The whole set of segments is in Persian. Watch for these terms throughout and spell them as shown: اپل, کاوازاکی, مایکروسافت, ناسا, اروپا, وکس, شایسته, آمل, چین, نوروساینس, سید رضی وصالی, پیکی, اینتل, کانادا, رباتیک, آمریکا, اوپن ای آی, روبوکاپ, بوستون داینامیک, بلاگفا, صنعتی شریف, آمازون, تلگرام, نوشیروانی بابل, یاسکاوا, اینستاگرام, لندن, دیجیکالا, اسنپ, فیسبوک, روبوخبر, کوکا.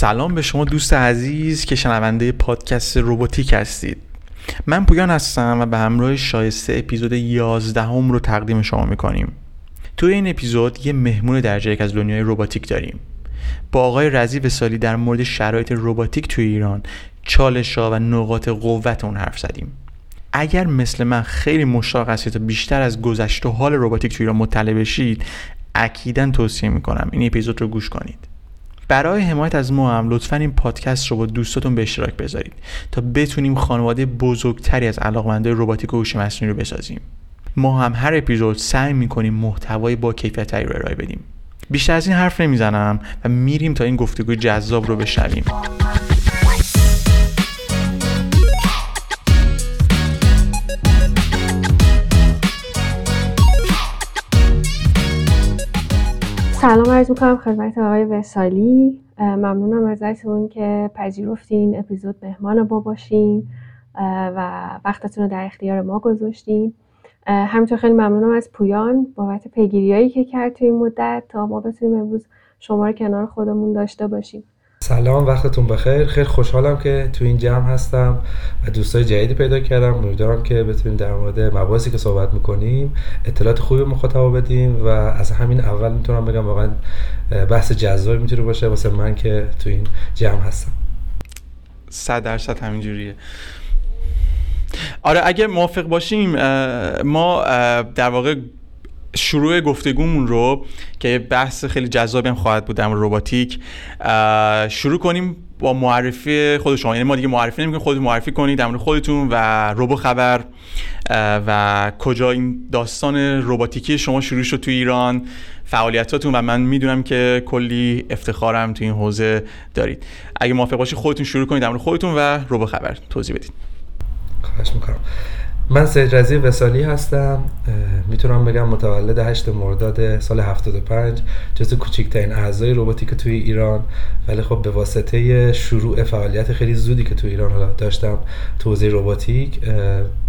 سلام به شما دوست عزیز که شنونده پادکست رباتیک هستید. من پویا هستم و به همراه شایسته اپیزود 11 هم رو تقدیم شما میکنیم. توی این اپیزود یه مهمون درجه یک از دنیای رباتیک داریم. با آقای رضی وصالی در مورد شرایط رباتیک توی ایران، چالش‌ها و نقاط قوت اون حرف زدیم. اگر مثل من خیلی مشتاق هستید تا بیشتر از گذشته و حال رباتیک توی ایران مطلع بشید، اکیداً توصیه میکنم این اپیزود رو گوش کنید. برای حمایت از ما هم لطفاً این پادکست رو با دوستاتون به اشتراک بذارید تا بتونیم خانواده بزرگتری از علاقه‌مندان رباتیک و هوش مصنوعی رو بسازیم. ما هم هر اپیزود سعی می‌کنیم محتوای با کیفیت‌تری رو ارائه بدیم. بیشتر از این حرف نمیزنم و میریم تا این گفتگوی جذاب رو بشنویم. سلام عرض میکنم خدمت آقای وصالی. ممنونم ازتون که پذیرفتین اپیزود مهمان ما باشین و وقتتون رو در اختیار ما گذاشتین. همینطور خیلی ممنونم از پویان بابت پیگیریایی که کرد توی این مدت تا ما بتونیم امروز شما رو کنار خودمون داشته باشیم. سلام، وقتتون بخیر. خیلی خوشحالم که تو این جمع هستم و دوستای جدیدی پیدا کردم. امیدوارم که بتونیم در مورد مباحثی که صحبت می‌کنیم اطلاعات خوبی به مخاطب بدیم و از همین اول میتونم بگم واقعا بحث جذابی میتونه باشه واسه من که تو این جمع هستم. 100% همینجوریه. آره، اگه موافق باشیم ما در واقع شروع گفتگومون رو که بحث خیلی جذابی هم خواهد بود در رباتیک شروع کنیم با معرفی خود شما. یعنی ما دیگه معرفی نمی‌کنیم، خودتون معرفی کنید در مورد خودتون و روبوخبر و کجا این داستان رباتیکی شما شروع شد تو ایران، فعالیتاتون، و من میدونم که کلی افتخارم تو این حوزه دارید. اگه موافق باشید خودتون شروع کنید در مورد خودتون و روبوخبر توضیح بدید. خواهش می‌کنم. من سید رضی وصالی هستم. میتونم بگم متولد 8 مرداد سال 75، جزو کوچکترین اعضای رباتیک توی ایران، ولی خب به واسطه شروع فعالیت خیلی زودی که توی ایران حالا داشتم تو حوزه رباتیک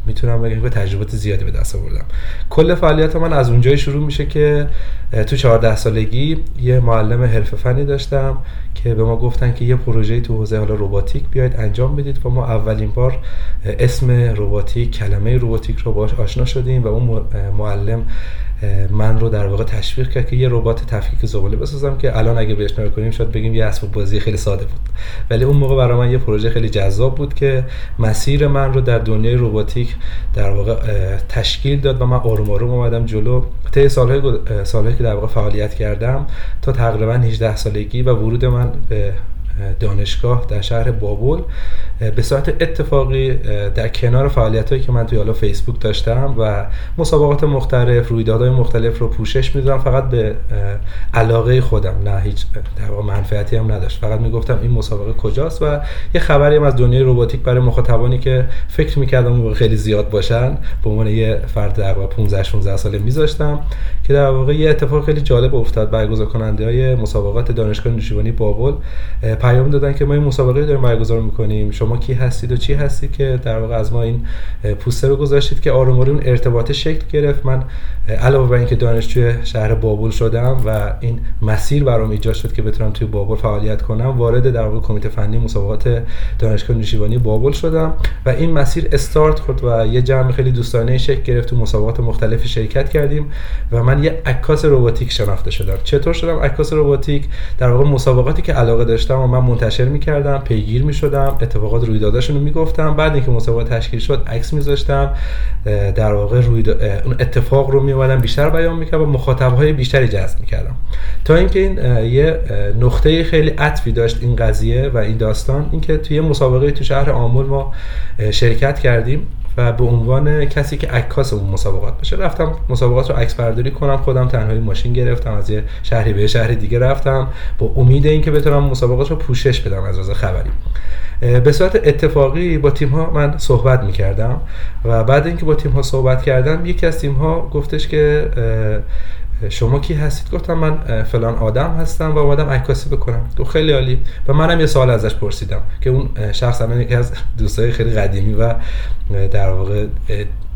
میتونم بگم که تجربات زیادی به دست آوردم. کل فعالیت من از اونجایی شروع میشه که تو 14 سالگی یه معلم حرفه فنی داشتم که به ما گفتن که یه پروژه‌ای تو حوزه حالا رباتیک بیاید انجام بدید و ما اولین بار اسم رباتیک، کلمه رباتیک رو باهاش آشنا شدیم و اون معلم من رو در واقع تشویق کرد که یه ربات تفکیک زباله بسازم که الان اگه بهش نگاه کنیم شاید بگیم یه اسباب بازی خیلی ساده بود، ولی اون موقع برای من یه پروژه خیلی جذاب بود که مسیر من رو در دنیای رباتیک در واقع تشکیل داد و من آروم آروم اومدم جلو. طی سال‌هایی که در واقع فعالیت کردم تا تقریبا 18 سالگی و ورود من به دانشگاه در شهر بابل به صورت اتفاقی در کنار فعالیتایی که من توی حالا فیسبوک داشتم و مسابقات مختلف، رویدادهای مختلف رو پوشش میدادم فقط به علاقه خودم، نه هیچ در واقع منفعتی هم نداشت، فقط میگفتم این مسابقه کجاست و یه خبری هم از دنیای رباتیک برای مخاطبانی که فکر میکردم خیلی زیاد باشن به عنوان یه فرد در واقع 15-16 ساله میذاشتم که در واقع یه اتفاق خیلی جالب افتاد. برگزارکننده‌های مسابقات دانشگاه نوشیروانی بابل پیام دادن که ما این مسابقه رو داریم برگزار می‌کنیم، شما کی هستید و چی هستید که در واقع از ما این پوستر رو گذاشتید که آروم آروم ارتباط شکل گرفت. من علاوه بر اینکه دانشجوی شهر بابل شدم و این مسیر برام ایجاد شد که بتونم توی بابل فعالیت کنم، وارد در واقع کمیته فنی مسابقات دانشگاه نوشیروانی بابل شدم و این مسیر استارت خورد و یه جمع خیلی دوستانه شکل گرفت. تو مسابقات مختلف شرکت کردیم و من یه عکاس رباتیک شناخته شدم. چطور شدم عکاس رباتیک؟ در واقع مسابقاتی که علاقه داشتم من منتشر می‌کردم، پیگیر می‌شدم، اتفاقات رویداداشون رو می‌گفتم، بعد اینکه مسابقه تشکیل شد عکس می‌ذاشتم، در واقع اون اتفاق رو می‌اومدم بیشتر بیان می‌کردم و مخاطب‌های بیشتری جذب می‌کردم تا اینکه این یه نقطه خیلی عطفی داشت این قضیه و این داستان، اینکه توی مسابقه تو شهر آمل ما شرکت کردیم و به عنوان کسی که عکاس اون مسابقات باشه رفتم مسابقات رو عکس برداری کنم. خودم تنهایی ماشین گرفتم، از یه شهری به شهر دیگه رفتم با امید اینکه بتونم مسابقات رو پوشش بدم از واسه خبری. به صورت اتفاقی با تیم ها من صحبت می‌کردم و بعد اینکه با تیم ها صحبت کردم یکی از تیم ها گفتش که شما کی هستید؟ گفتم من فلان آدم هستم و اومدم عکاسی بکنم. تو خیلی عالی. و منم یه سوال ازش پرسیدم که اون شخص من یکی از دوستای خیلی قدیمی و در واقع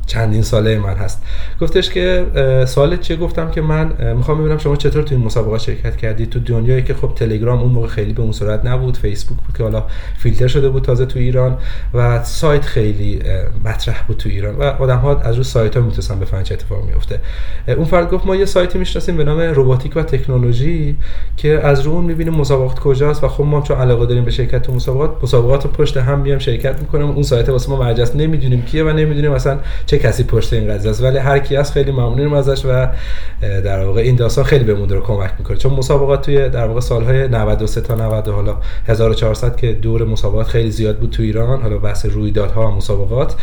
چندین ساله من هست. گفتش که سوالت چیه؟ گفتم که من میخوام ببینم شما چطور تو این مسابقه شرکت کردید تو دنیایی که خب تلگرام اون موقع خیلی به اون سرعت نبود، فیسبوک بود که حالا فیلتر شده بود تازه تو ایران و سایت خیلی مطرح بود تو ایران و آدم‌ها از روی سایت‌ها میتونستن بفهمن چه اتفاقی میفته. اون فرد گفت ما یه سایتی میشناسیم به نام رباتیک و تکنولوژی که از روی اون می‌بینیم مسابقات کجاست و خب ما چون علاقه داریم به شرکت تو مسابقات رو پشت هم میام شرکت می‌کنیم. اون سایت واسه ما ارزش نمی‌دونیم کیه و نمی‌دونیم مثلا چه کسی پشت این قضیه است، ولی هر کی هست خیلی ممنونیم ازش و در واقع این داستان خیلی بهمون رو کمک میکنه چون مسابقات توی در واقع سالهای 93 تا 90 حالا 1400 که دور مسابقات خیلی زیاد بود تو ایران، حالا بحث رویدادها و مسابقات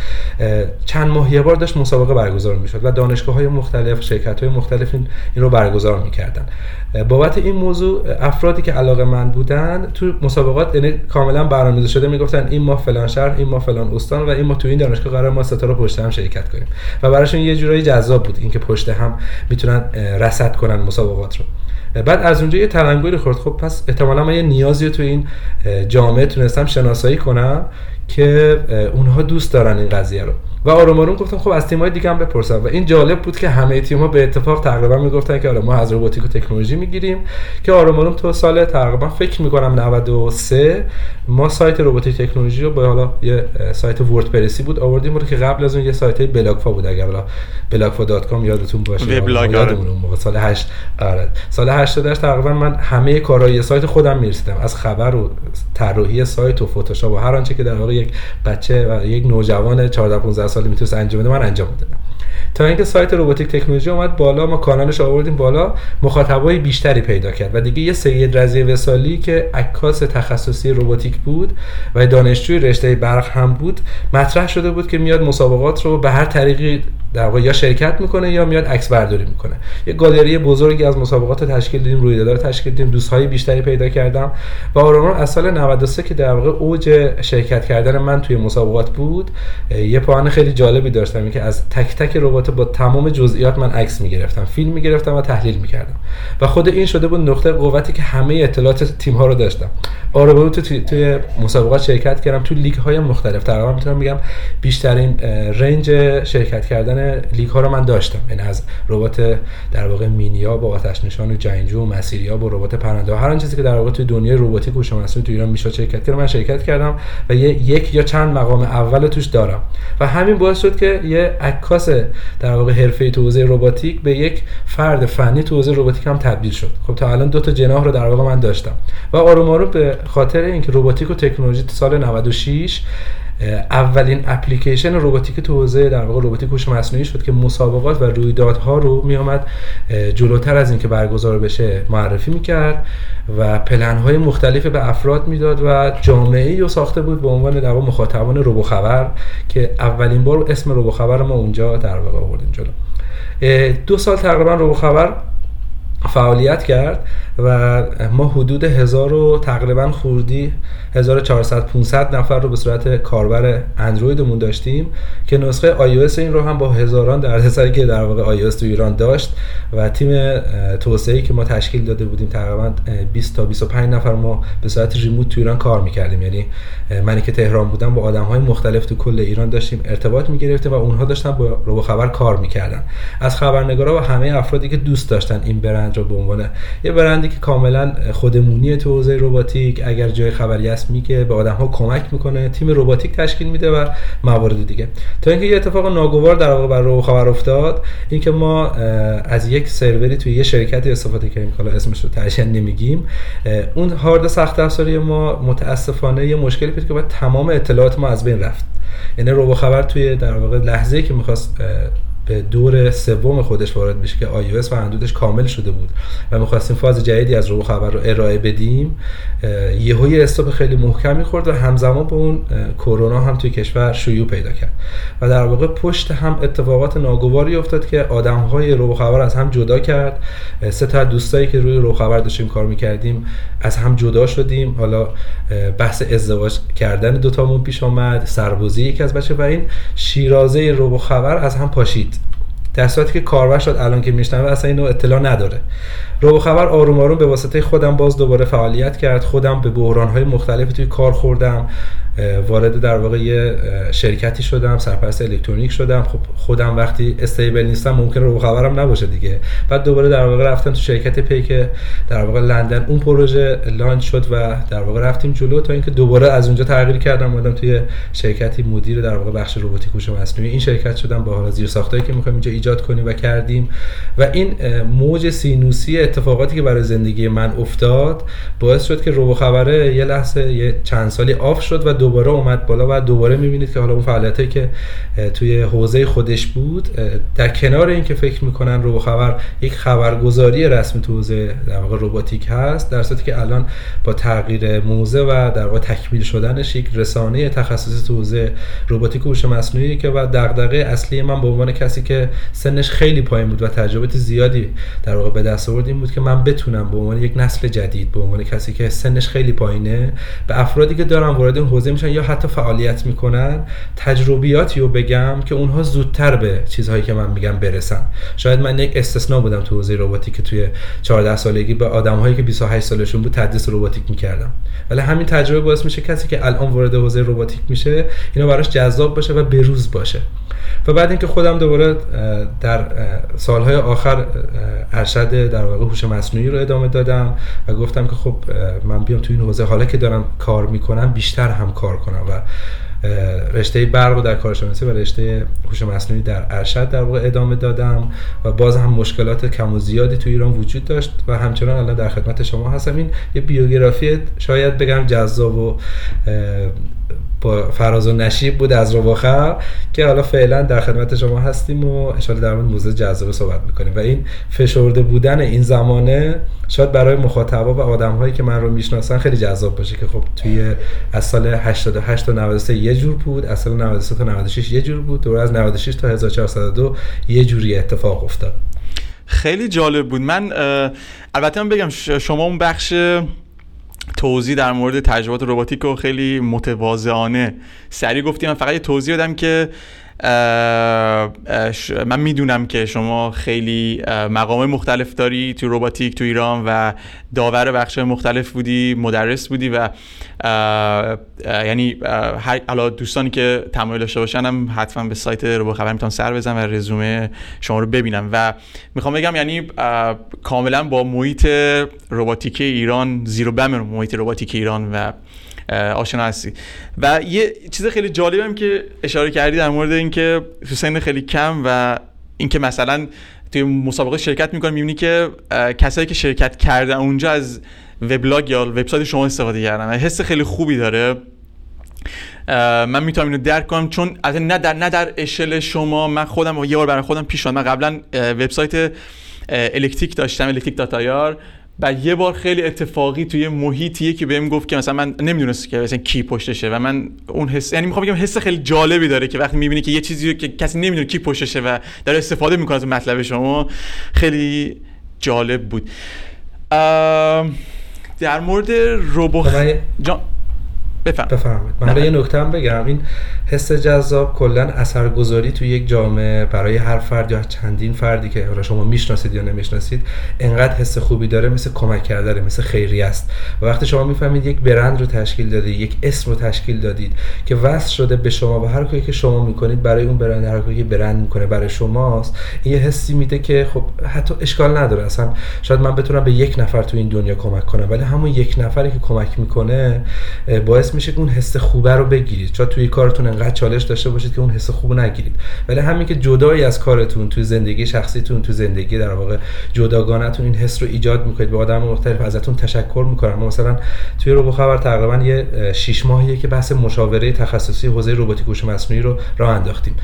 چند ماه یه بار داشت مسابقه برگزار میشد و دانشگاه‌های مختلف، شرکت‌های مختلف این رو برگزار میکردن. بابت این موضوع افرادی که علاقه‌مند بودن تو مسابقات یعنی کاملا برنامه‌ریزی شده میگفتن این ما فلان شهر، این ما فلان استان و این ما تو این دانشگاه قرار ما ستاره پشت هم شرکت کنیم و براشون یه جورایی جذاب بود اینکه پشت هم میتونن رصد کنن مسابقات رو. بعد از اونجا یه تلنگری خورد، خب پس احتمالاً من یه نیازی تو این جامعه تونستم شناسایی کنم که اونها دوست دارن این قضیه رو و آروم آروم گفتم خب از تیم‌های دیگه هم بپرسم و این جالب بود که همه تیم‌ها به اتفاق تقریبا میگفتن که آره ما از رباتیک و تکنولوژی میگیریم که آروم آروم تو سال تقریبا فکر می‌کنم 93 ما سایت رباتیک تکنولوژی رو با حالا یه سایت وردپرسی بود آوردیم رو که قبل از اون یه سایت بلاگفا بود اگر حالا blogfa.com یادتون باشه یادمون اون موقع سال 8 آره سال 88 تقریبا من همه کارهای سایت خودم می‌رسیدم از خبر و طراحی سایت و فتوشاپ و هر آنچه که در واقع یک بچه و یک نوجوان 14 15 سالی میتونست انجام بده من انجام میدادم تا اینکه سایت رباتیک تکنولوژی اومد بالا، ما کانالش آوردیم بالا، مخاطبای بیشتری پیدا کرد و دیگه یه سید رضی وصالی که عکاس تخصصی رباتیک بود و دانشجوی رشته برق هم بود مطرح شده بود که میاد مسابقات رو به هر طریقی در واقع یا شرکت میکنه یا میاد عکس برداری میکنه. یه گالری بزرگی از مسابقات تشکیل دادیم، رویدادها تشکیل دادیم، دوستای بیشتری پیدا کردم و آروم از سال 93 که در واقع اوج شرکت کردن من توی مسابقات بود یه پاهن خیلی جالبی داشتم اینکه از تک تک ربات با تمام جزئیات من عکس میگرفتم، فیلم میگرفتم و تحلیل میکردم و خود این شده بود نقطه قوتی که همه اطلاعات تیم ها رو داشتم. آروم توی مسابقات شرکت کردم، تو لیگ های مختلف تقریبا میتونم بگم بیشترین رنج شرکت کردن لیگ ها رو من داشتم، یعنی از ربات در واقع مینیا با آتش نشان و جنگجو و مسیریا با ربات پرنده هر آن چیزی که در واقع توی دنیای رباتیک و شناسی تو ایران میشه شرکت کردم من شرکت کردم و یک یا چند مقام اول توش دارم و همین باعث شد که یه عکاس در واقع حرفه‌ای تو حوزه رباتیک به یک فرد فنی تو حوزه رباتیک هم تبدیل شد. خب تا الان دو تا جناح رو در واقع من داشتم و آروم آروم به خاطر اینکه رباتیک و تکنولوژی تو سال 96 اولین اپلیکیشن رباتیک تو حوزه در واقع رباتیک هوش مصنوعی شد که مسابقات و رویدادها رو میومد جلوتر از اینکه برگزار بشه معرفی میکرد و پلن‌های مختلف به افراد میداد و جامعه‌ای رو ساخته بود به عنوان در واقع مخاطبان روبوخبر که اولین بار اسم روبوخبر ما اونجا در واقع آوردیم جلو. 2 سال تقریبا روبوخبر فعالیت کرد و ما حدود 1000 و تقریبا خوردی 1400 500 نفر رو به صورت کاربر اندرویدمون داشتیم که نسخه iOS این رو هم با هزاران دردسری که در واقع iOS تو ایران داشت و تیم توسعه‌ای که ما تشکیل داده بودیم تقریبا 20 تا 25 نفر ما به صورت ریموت تو ایران کار می‌کردیم، یعنی منی که تهران بودم با آدم‌های مختلف تو کل ایران داشتیم ارتباط می‌گرفتیم و اونها داشتن با روبوخبر کار می‌کردن، از خبرنگارا و همه افرادی که دوست داشتن این برند رو به عنوان یه برندی که کاملا خودمونی تو حوزه رباتیک اگر جای خبری هست میگه به آدم‌ها کمک میکنه، تیم رباتیک تشکیل میده و موارد دیگه. تا اینکه یه اتفاق ناگوار در واقع بر روبوخبر افتاد، اینکه ما از یک سروری توی یه شرکتی استفاده کردیم که حالا اسمش رو ترجیحاً نمیگیم. اون هارد سخت افزاری ما متاسفانه یه مشکلی پیش که بعد تمام اطلاعات ما از بین رفت، یعنی روبوخبر توی در واقع لحظه‌ای که می‌خواست به دور سوم خودش وارد بشه که iOS و اندرویدش کامل شده بود و می‌خواستیم فاز جدیدی از روبوخبر رو ارائه بدیم، یهو یه استاپ خیلی محکمی خورد و همزمان با اون کرونا هم توی کشور شیوع پیدا کرد و در واقع پشت هم اتفاقات ناگواری افتاد که آدم‌های روبوخبر از هم جدا کرد. 3 تا دوستایی که روی روبوخبر داشتیم کار می‌کردیم از هم جدا شدیم، حالا بحث ازدواج کردن 2 تامون پیش اومد، سربازی یکی از بچه‌ها و این شیرازه روبوخبر از هم پاشید. در صورتی که کاربر شد الان که میشنوه اصلا اینو اطلاع نداره. روبوخبر آروم آروم به واسطه خودم باز دوباره فعالیت کرد، خودم به بحران‌های مختلف توی کار خوردم، وارد در واقع یه شرکتی شدم، سرپرست الکترونیک شدم. خب خودم وقتی استیبل نیستم ممکنه روبوخبرم نباشه دیگه. بعد دوباره در واقع رفتم تو شرکت پیکی در واقع لندن، اون پروژه لانچ شد و در واقع رفتیم جلو تا اینکه دوباره از اونجا تغییر کردم، اومدم توی شرکتی مدیر در واقع بخش روباتیک هوش مصنوعی این شرکت شدم با حالا زیر ساختایی که می‌خوایم اینجا ایجاد کنیم و کردیم. و این موج سینوسی اتفاقاتی که برای زندگی من افتاد باعث شد که روبوخبره یه لحظه یه چند سالی آف شد و دوباره اومد بالا و دوباره می‌بینید که حالا اون فعالیتایی که توی حوزه خودش بود در کنار این که فکر می‌کنن روبوخبر یک خبرگزاری رسمی تو حوزه در واقع روباتیک هست، در صورتی که الان با تغییر موزه و در واقع تکمیل شدنش یک رسانه تخصصی تو حوزه روباتیک هوش مصنوعی که و دغدغه اصلی من به عنوان کسی که سنش خیلی پایین بود و تجربه زیادی در واقع به دست آورد این بود که من بتونم به عنوان یک نسل جدید، به عنوان کسی که سنش خیلی پایینه، به افرادی که دارن وارد این حوزه میشن یا حتی فعالیت میکنن تجربیاتی رو بگم که اونها زودتر به چیزهایی که من میگم برسن. شاید من یک استثنا بودم تو حوزه روباتیک که توی 14 سالگی به آدم‌هایی که 28 سالشون بود تدریس روباتیک میکردم، ولی همین تجربه باعث میشه کسی که الان وارد حوزه روباتیک میشه اینا براش جذاب باشه و بروز باشه. و بعد اینکه خودم دوباره در سالهای آخر ارشد در واقع هوش مصنوعی رو ادامه دادم و گفتم که خب من بیام تو این حوزه حالا که دارم کار میکنم بیشتر هم کار کنم و رشته برق رو در کارشناسی و رشته هوش مصنوعی در ارشد در واقع ادامه دادم و باز هم مشکلات کم و زیادی تو ایران وجود داشت و همچنان الان در خدمت شما هستم. این یه بیوگرافی شاید بگم جذاب و با فراز و نشیب بود از روبوخبر که حالا فعلا در خدمت شما هستیم و ان شاءالله در مورد موضوع جذاب صحبت میکنیم. و این فشرده بودن این زمانه شاید برای مخاطبا و آدم‌هایی که من رو میشناسن خیلی جذاب باشه که خب توی از سال 88 تا 93 یه جور بود، از سال 93 تا 96 یه جور بود، دوره از 96 تا 1402 یه جوری اتفاق افتاد. خیلی جالب بود. من البته من بگم شما اون بخش توضیح در مورد تجربات روباتیک رو خیلی متواضعانه سریع گفتیم. من فقط یه توضیح دادم که من میدونم که شما خیلی مقام مختلف داری تو روباتیک تو ایران و داور بخش مختلف بودی، مدرس بودی و یعنی حالا دوستانی که تمایل داشته باشن هم حتما به سایت روبوخبر میتونن سر بزنن و رزومه شما رو ببینم. و میخوام بگم یعنی کاملا با محیط روباتیک ایران زیر و بم محیط روباتیک ایران و آشنا هستی. و یه چیز خیلی جالبی هم که اشاره کردی در مورد اینکه تو سن خیلی کم و اینکه مثلا توی مسابقه شرکت می‌کنی می‌بینی که کسایی که شرکت کردن اونجا از وبلاگ یا وبسایت شما استفاده کردن. حس خیلی خوبی داره. من میتونم اینو درک کنم چون از نه در اشل شما. من خودم یه بار برای خودم پیش اومد. من قبلا وبسایت الکتریک داشتم، الکتریک داتایار. بعد یه بار خیلی اتفاقی توی محیطیه که بهم گفت که مثلا من نمیدونستم که مثلا کی پشتشه و من اون حس، یعنی میخوام بگم حس خیلی جالبی داره که وقتی میبینی که یه چیزی که کسی نمیدونه کی پشتشه و داره استفاده میکنه از مطلب شما. خیلی جالب بود. در مورد بفرمایید. من یه نکته هم بگم. این حس جذاب کلا اثرگذاری توی یک جامعه برای هر فرد یا چندین فردی که حالا شما میشناسید یا نمیشناسید انقدر حس خوبی داره، مثل کمک کردن، مثل خیریه است. و وقتی شما میفهمید یک برند رو تشکیل دادید، یک اسم رو تشکیل دادید که وصل شده به شما و هر کاری که شما میکنید برای اون برند، هر کاری که برند میکنه برای شماست، این حسی میده که خب حتی اشکال نداره. اصلا شاید من بتونم به یک نفر تو این دنیا کمک کنم، ولی همون یک نفری که کمک میکنه باعث میشه اون حس خوبه رو بگیرید. شاید توی کارتون انقدر چالش داشته باشید که اون حس خوبو نگیرید، ولی همین که جدایی از کارتون توی زندگی شخصیتون، تو زندگی در واقع جداگانه‌تون این حس رو ایجاد می‌کنید. به آدم مختلف ازتون تشکر می‌کنم. ما مثلا توی روبوخبر تقریباً یه 6 ماهیه که بحث مشاوره تخصصی حوزه روباتیک هوش مصنوعی رو راه انداختیم.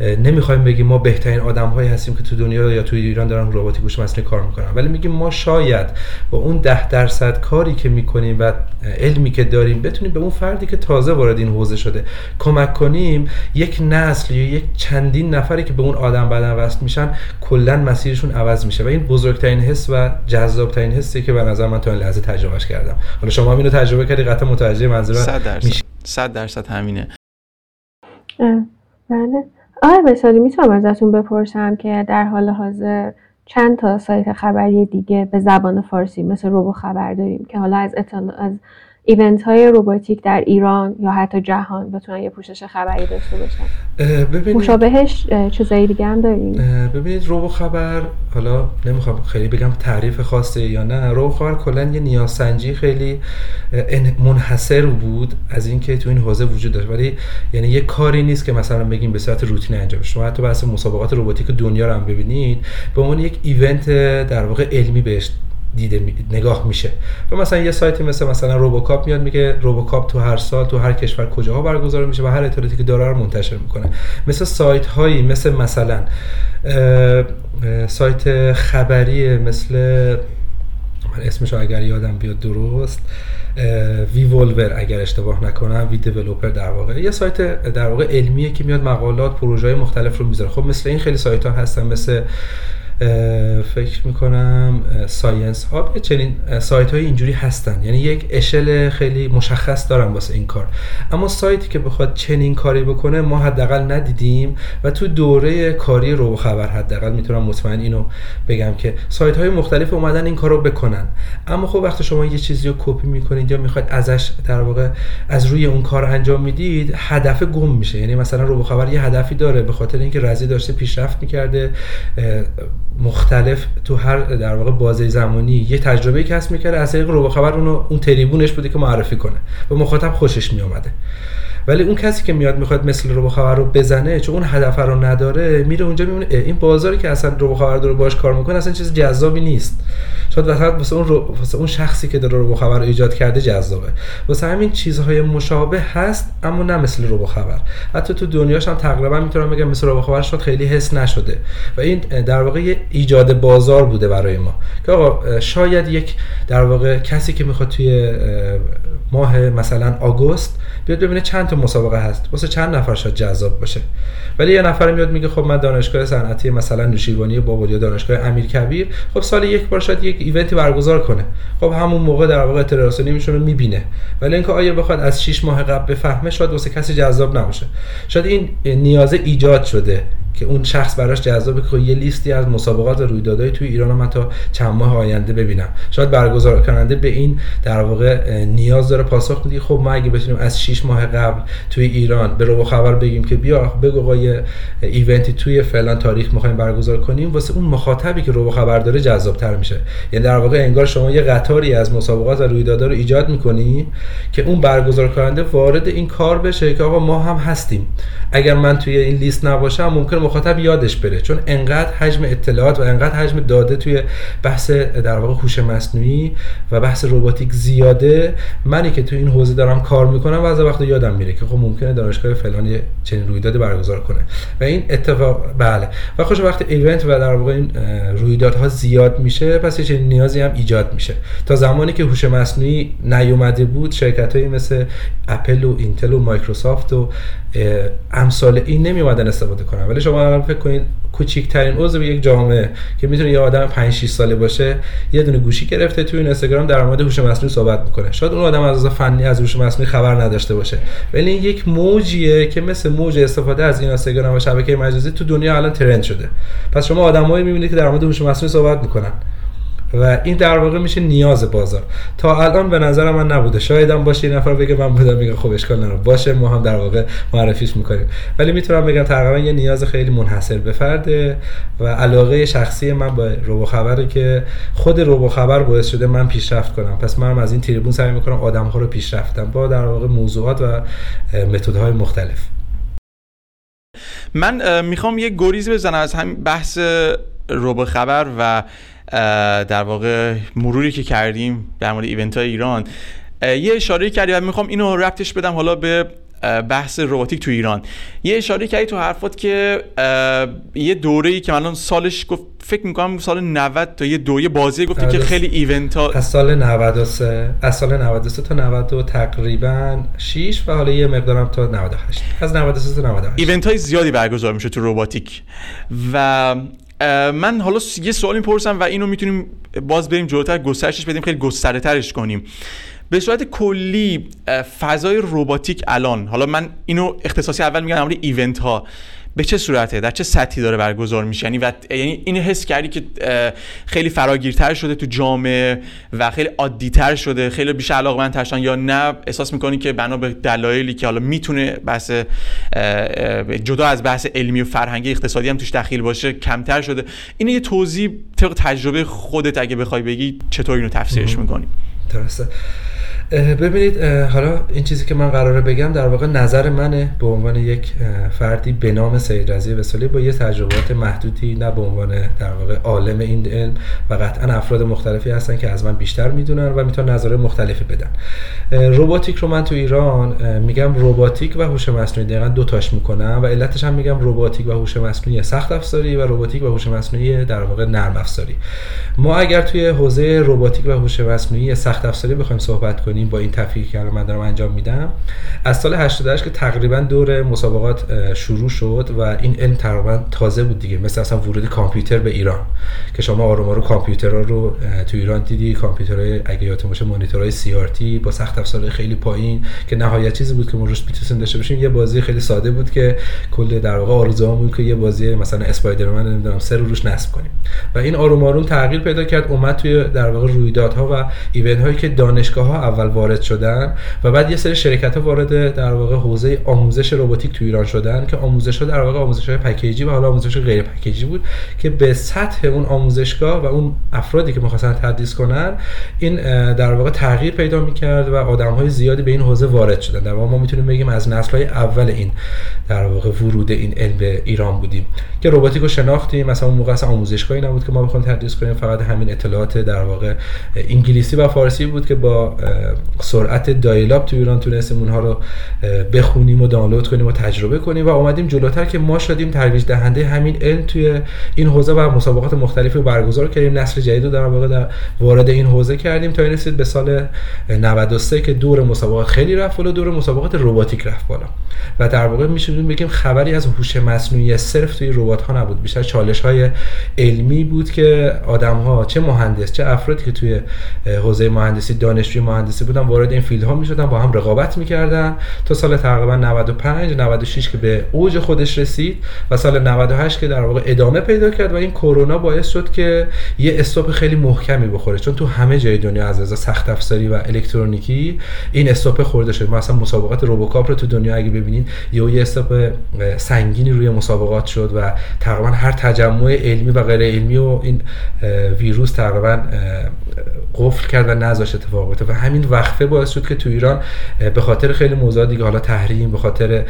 نمی‌خوایم بگیم ما بهترین آدم‌هایی هستیم که تو دنیا یا تو ایران دارن روباتیک هوش مصنوعی کار می‌کنن، ولی میگیم ما شاید با اون 10% کاری که می‌کنیم و علمی که داریم بتونیم به اون فردی که تازه وارد این حوزه شده کمک کنیم. یک نسل یا یک چندین نفری که به اون آدم بدن وصل میشن کلا مسیرشون عوض میشه و این بزرگترین حس و جذابترین حسیه که به نظر من تا این لحظه تجربهش کردم. حالا شما هم اینو تجربه کردی، قطعا متوجه منظورم میشی. 100% همینه. بله. آقای وصالی، میتونم ازتون بپرسم که در حال حاضر چند تا سایت خبری دیگه به زبان فارسی مثل روبوخبر داریم که حالا از ایونت های روباتیک در ایران یا حتی جهان بتونن یه پوشش خبری داشته باشن؟ مشابهش چیزایی دیگه هم داریم؟ ببینید روبوخبر، حالا نمیخوام خیلی بگم تعریف خاصه یا نه، روبوخبر کلن یه نیازسنجی خیلی منحصر بود از اینکه تو این حوزه وجود داشت، ولی یعنی یه کاری نیست که مثلا بگیم به صورت روتین انجام بشه. شما حتی بحث مسابقات روباتیک دنیا رو هم ببینید، به عنوان یک ایونت در واقع علمی بهش دیده نگاه میشه. و مثلا یه سایتی مثلا روبوکاپ میاد میگه روبوکاپ تو هر سال تو هر کشور کجاها برگزار میشه و هر اطلاعاتی که داره رو منتشر میکنه. مثل سایت هایی مثلا سایت خبری مثل اسمش اگر یادم بیاد درست ویولور اگر اشتباه نکنم وی دیولپر در واقع یه سایت در واقع علمیه که میاد مقالات پروژه‌های مختلف رو میذاره. خب مثل این خیلی سایت‌ها هستن، مثل فکر میکنم ساینس هاب، چنین سایت های اینجوری هستن، یعنی یک اشل خیلی مشخص دارن واسه این کار. اما سایتی که بخواد چنین کاری بکنه ما حداقل ندیدیم و تو دوره کاری روبوخبر حداقل میتونم مطمئن اینو بگم که سایت های مختلف اومدن این کارو بکنن. اما خب وقتی شما یه چیزی رو کپی میکنید یا میخواید ازش در واقع از روی اون کار انجام میدید، هدف گم میشه. یعنی مثلا روبوخبر یه هدفی داره به خاطر اینکه رضی داشته پیشرفت میکرده، مختلف تو هر در واقع بازه زمانی یه تجربه کسب می‌کرده، از طریق روبوخبر اون تریبونش بوده که معرفی کنه و مخاطب خوشش میامده. ولی اون کسی که میخواد مثل روبوخبر رو بزنه، چون اون هدف رو نداره، میره اونجا میمونه. این بازاری که اصلا روبوخبر داره باهاش کار میکنه اصلا چیز جذابی نیست. شاید واسه اون شخصی که داره روبوخبر رو ایجاد کرده جذابه. واسه همین چیزهای مشابه هست اما نه مثل روبوخبر. حتی تو دنیاش هم تقریبا میتونم بگم مثل روبوخبر شاید خیلی حس نشده و این در واقع ایجاد بازار بوده برای ما که آقا شاید یک در واقع کسی که میخواد توی ماه مثلا آگوست بیاد ببینه چند تا مسابقه هست، واسه چند نفر شاید جذاب باشه. ولی یه نفر میاد میگه خب من دانشگاه صنعتی مثلا نوشیروانی بابل یا دانشگاه امیر کبیر خب سال یک بار شاید یک ایونتی برگزار کنه، خب همون موقع در واقع تلویزیونی میشونه میبینه. ولی اینکه آیا بخواد از 6 ماه قبل بفهمه شاید واسه کسی جذاب نباشه. شاید این نیاز ایجاد شده که اون شخص براش جذابه که یه لیستی از مسابقات و رویدادهای توی ایران من تا چند ماه آینده ببینم. شاید برگزار کننده به این در واقع نیاز داره پاسخ میده. خب ما اگه بتونیم از 6 ماه قبل توی ایران به روبوخبر بگیم که بیا بگو آقا یه ایونتی توی فلان تاریخ می‌خوایم برگزار کنیم، واسه اون مخاطبی که روبوخبر داره جذاب‌تر میشه. یعنی در واقع انگار شما یه قطاری از مسابقات و رویدادها رو ایجاد می‌کنی که اون برگزار کننده وارد این کار بشه که آقا ما هم هستیم. اگر من توی این لیست نباشم ممکنه مخاطب یادش بره، چون انقدر حجم اطلاعات و انقدر حجم داده توی بحث در واقع هوش مصنوعی و بحث روباتیک زیاده. منی که توی این حوزه دارم کار میکنم و از وقت یادم میره که خب ممکنه دانشگاه فلانی چنین رویداد برگزار کنه و این اتفاق بله و خوش وقت ایونت و در واقع این رویدادها زیاد میشه، پس چنین نیازی هم ایجاد میشه. تا زمانی که هوش مصنوعی نیومده بود، شرکت‌هایی مثل اپل و اینتل و مایکروسافت و امثال این نمیومدن استفاده کنن. ولی شما الان فکر کنید کوچکترین عضو یک جامعه که میتونه یه آدم 5-6 ساله باشه یه دونه گوشی گرفته توی اینستاگرام در مورد هوش مصنوعی صحبت میکنه. شاید اون آدم از فنی از هوش مصنوعی خبر نداشته باشه، ولی این یک موجیه که مثل موج استفاده از اینستاگرام و شبکه مجازی تو دنیا الان ترند شده. پس شما آدمایی میبینید که در مورد هوش مصنوعی صحبت میکنن و این در واقع میشه نیاز بازار. تا الان به نظر من نبوده، شاید هم باشه یه نفر بگه من بودم میگه خب اشکال نداره باشه ما هم در واقع معرفیش میکنیم، ولی میتونم بگم تقریبا یه نیاز خیلی منحصر به فرده و علاقه شخصی من با روبوخبره که خود روبوخبر باعث شده من پیشرفت کنم. پس منم از این تریبون سعی میکنم آدم‌ها رو پیشرفتم با در واقع موضوعات و متدهای مختلف. من میخوام یه گریز بزنم از همین بحث روبوخبر و در واقع مروری که کردیم در مورد ایونت‌های ایران. یه اشاره کردی و میخوام اینو ربطش بدم حالا به بحث روباتیک تو ایران. یه اشاره کردی تو حرفات که یه دوره‌ای که الان سالش گفت فکر می‌کنم سال 90 تا یه دوره بازی گفتی که خیلی ایونت‌ها از سال 93 تا 92 تقریبا 6 و حالا یه مقدارم تا 98 از 93 تا 98 ایونت‌های زیادی برگزار میشه تو روباتیک. و من حالا یه سوالی می‌پرسم و اینو میتونیم باز بریم جلوتر گسترشش بدیم، خیلی گسترده ترش کنیم. به صورت کلی فضای روباتیک الان، حالا من اینو اختصاصی اول میگم در مورد ایونت ها، به چه صورته، در چه سطحی داره برگزار میشه، یعنی این حس کردی که خیلی فراگیرتر شده تو جامعه و خیلی عادی‌تر شده، خیلی بیش علاقه‌مند شدن، یا نه احساس میکنی که بنا به دلایلی که حالا میتونه بحث جدا از بحث علمی و فرهنگی اقتصادی هم توش دخیل باشه کمتر شده؟ این یه توضیح طبق تجربه خودت اگه بخوای بگی چطور اینو تفسیرش میکنی؟ درسته. ببینید، حالا این چیزی که من قراره بگم در واقع نظر منه به عنوان یک فردی به نام سید رضی وصالی با یه تجربات محدودی، نه به عنوان در واقع عالم این علم، و قطعا افراد مختلفی هستن که از من بیشتر میدونن و میتونن نظر مختلفی بدن. رباتیک رو من تو ایران میگم رباتیک و هوش مصنوعی، دقیقاً دو تاش میکنم و علتش هم میگم رباتیک و هوش مصنوعی سخت افزاری و رباتیک و هوش مصنوعی در واقع نرم افزاری. ما اگر توی حوزه رباتیک و هوش مصنوعی سخت افزاری بخوایم صحبت کنیم با این تفکیکی که من دارم انجام میدم، از سال 88 که تقریبا دور مسابقات شروع شد و این علم تقریبا تازه بود دیگه، مثل اصلا ورود کامپیوتر به ایران که شما آروم آروم کامپیوترها رو تو ایران دیدی، کامپیوترهای اگه یادتون باشه مانیتورهای CRT با سخت افزارهای خیلی پایین که نهایت چیزی بود که ما روش میتونستیم داشته باشیم. یه بازی خیلی ساده بود که کل در واقع آرزوامون که یه بازی مثلا اسپایدرمن نمیدونم سر روش نصب کنیم، و این آروم آروم تغییر پیدا کرد، اومد توی در واقع رویدادها و ایونت هایی که دانشگاه‌ها اول وارد شدن و بعد یه سری شرکت‌ها وارد در واقع حوزه آموزش رباتیک تو ایران شدن که آموزش‌ها در واقع آموزش‌های پکیجی و حالا آموزش غیر پکیجی بود که به سطح اون آموزشگاه و اون افرادی که می‌خواستن تدریس کنن این در واقع تغییر پیدا می‌کرد و آدم‌های زیادی به این حوزه وارد شدن. در واقع ما می‌تونیم بگیم از نسل‌های اول این در واقع ورود این علم به ایران بودیم که رباتیکو شناختیم. مثلا اون موقع اصلا آموزشگاهی نبود که ما بخوایم تدریس کنیم، فقط همین اطلاعات در واقع انگلیسی و فارسی بود که با سرعت دایلاب تو ایران تونستیم اونها رو بخونیم و دانلود کنیم و تجربه کنیم و اومدیم جلوتر که ما شدیم ترویج دهنده همین علم توی این حوزه و مسابقات مختلفی برگزار کردیم. نسل جدید رو در واقع در وارد این حوزه کردیم تا این رسید به سال 93 که دور مسابقات خیلی رفت بالا، دور مسابقات رباتیک رفت بالا و در واقع میشدیم بگیم خبری از هوش مصنوعی صرف توی ربات‌ها نبود، بیشتر چالش‌های علمی بود که آدم‌ها چه مهندس چه افرادی که توی حوزه مهندسی دانشجوی مهندسی بودن وارد این فیلدها میشدن، با هم رقابت میکردن تا سال تقریبا 95 96 که به اوج خودش رسید و سال 98 که در واقع ادامه پیدا کرد و این کرونا باعث شد که یه استاپ خیلی محکمی بخوره، چون تو همه جای دنیا از لحاظ سخت افزاری و الکترونیکی این استاپ خورده شد. مثلا مسابقات روبوکاپ رو تو دنیا اگه ببینید یه استاپ سنگینی روی مسابقات شد و تقریبا هر تجمع علمی و غیر علمی و این ویروس تقریبا قفل کرد و نذاشت اتفاق بیفته و همین وقفه باعث شد که تو ایران به خاطر خیلی موضوع دیگه، حالا تحریم، به خاطر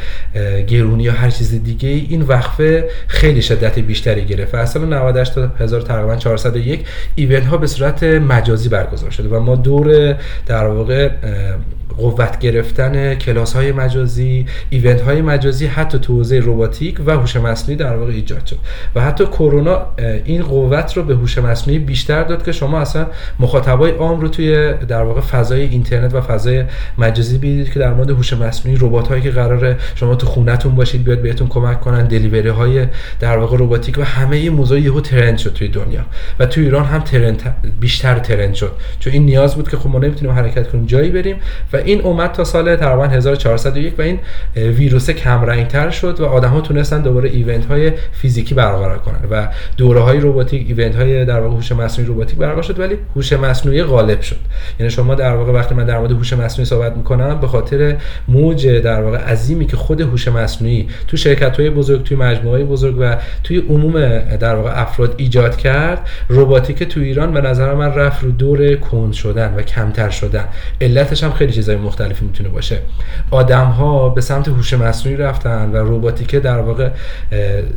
گرونی یا هر چیز دیگه، این وقفه خیلی شدت بیشتری گرفت. از سال 98 تا 1401 ایونت ها به صورت مجازی برگزار شده و ما دور در واقع قوت گرفتن کلاس های مجازی، ایونت های مجازی حتی تو حوزه رباتیک و هوش مصنوعی در واقع ایجاد شد و حتی کرونا این قوت رو به هوش مصنوعی بیشتر داد که شما اصلا مخاطبای عام رو توی در واقع فضای اینترنت و فضای مجازی بیدید که در مورد هوش مصنوعی، ربات هایی که قراره شما تو خونتون باشید بیاد بهتون کمک کنن، دلیوری های در واقع رباتیک و همه این موضوع یهو ترند شد توی دنیا و توی ایران هم بیشتر ترند شد، چون این نیاز بود که خب ما نمیتونیم حرکت کنیم، جایی بریم و این اومد تا سال تقریبا 1401 و این ویروس کم رنگ‌تر شد و آدم‌ها تونستن دوباره ایونت‌های فیزیکی برقرار کنن و دوره‌های رباتیک، ایونت‌های در واقع هوش مصنوعی رباتیک برقرار شد ولی هوش مصنوعی غالب شد. یعنی شما در واقع وقتی من در مورد هوش مصنوعی صحبت می‌کنم به خاطر موج در واقع عظیمی که خود هوش مصنوعی تو شرکت‌های بزرگ، توی مجموعه‌های بزرگ و توی عموم در واقع افراد ایجاد کرد، رباتیک تو ایران به نظر من رفت رو دور کند شدن و کمتر شدن. علتش هم خیلی چیزای مختلفی میتونه باشه. آدم‌ها به سمت هوش مصنوعی رفتن و رباتیک در واقع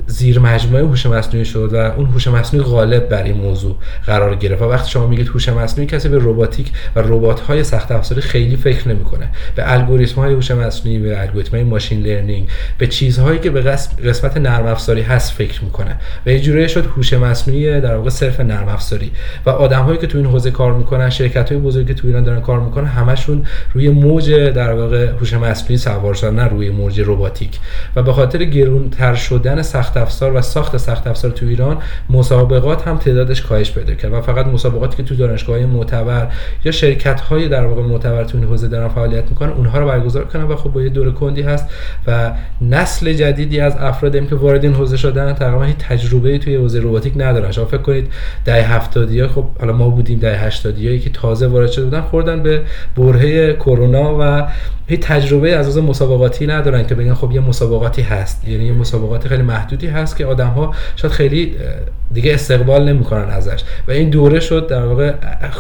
زیر مجموعه هوش مصنوعی شد و اون هوش مصنوعی غالب بر این موضوع قرار گرفت و وقتی شما میگید هوش مصنوعی کسی به رباتیک و ربات‌های سخت افزاری خیلی فکر نمی‌کنه، به الگوریتم‌های هوش مصنوعی، به الگوریتم‌های ماشین لرنینگ، به چیزهایی که به قسمت نرم افزاری هست فکر می‌کنه و یه جوری شد هوش مصنوعی در واقع صرف نرم افزاری و آدم‌هایی که تو این حوزه کار می‌کنن، شرکت‌های بزرگی که تو ایران دارن کار می‌کنن، همشون روی موج در واقع هوش مصنوعی سوار شدن، نه روی موج رباتیک و به خاطر گرانتر شدن سخت افزار و ساخت سخت افزار تو ایران مسابقات هم تعدادش کاهش پیدا کرد و فقط مسابقاتی که تو دانشگاه‌های معتبر یا شرکت‌های در در واقع معتبر تو این حوزه دارن فعالیت میکنن اونها رو برگزار کنن و خب با یه دوره کندی هست و نسل جدیدی از افرادی که وارد این حوزه شدن تقریبا هیچ تجربه‌ای توی حوزه روباتیک ندارن. شما فکر کنید دهه 70 خب حالا ما بودیم دهه 80 که تازه وارد شده بودن خوردن به برهه کرونا و هیچ تجربه از مسابقاتی ندارن که بگن خب یه مسابقاتی هست، یعنی یه مسابقات خیلی محدودی هست که آدم‌ها شاید خیلی دیگه استقبال نمی‌کنن ازش و این دوره شد در واقع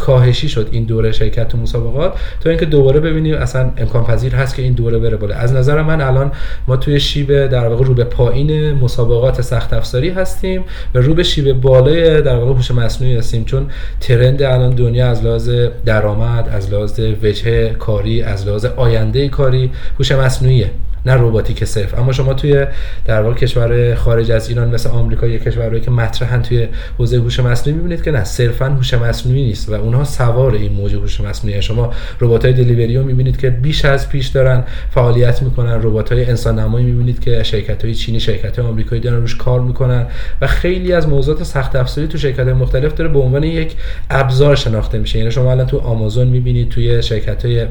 کاهشی شد این دوره شرکت تو مسابقات تو اینکه دوباره ببینیم اصلا امکان پذیر هست که این دوره بره بالا. از نظر من الان ما توی شیب در واقع رو به پایین مسابقات سخت افزاری هستیم و رو به شیب بالای در واقع هوش مصنوعی هستیم، چون ترند الان دنیا از لحاظ درآمد، از لحاظ وجه کاری، از لحاظ آینده کاری هوش مصنوعیه نه روباتیک صرف. اما شما توی در واقع کشور خارج از ایران مثل آمریکا یک کشورهایی که مطرحن توی حوزه هوش مصنوعی می‌بینید که نه صرفاً هوش مصنوعی نیست و اونها سوار این موج هوش مصنوعی. شما ربات‌های دلیوری رو می‌بینید که بیش از پیش دارن فعالیت می‌کنن، ربات‌های انسان‌نمایی می‌بینید که شرکت‌های چینی، شرکت‌های آمریکایی دارن روش کار می‌کنن و خیلی از موضوعات سخت افزاری تو شرکت‌های مختلف داره به عنوان یک ابزار شناخته میشه. یعنی شما الان تو آمازون می‌بینید، توی شرکت‌های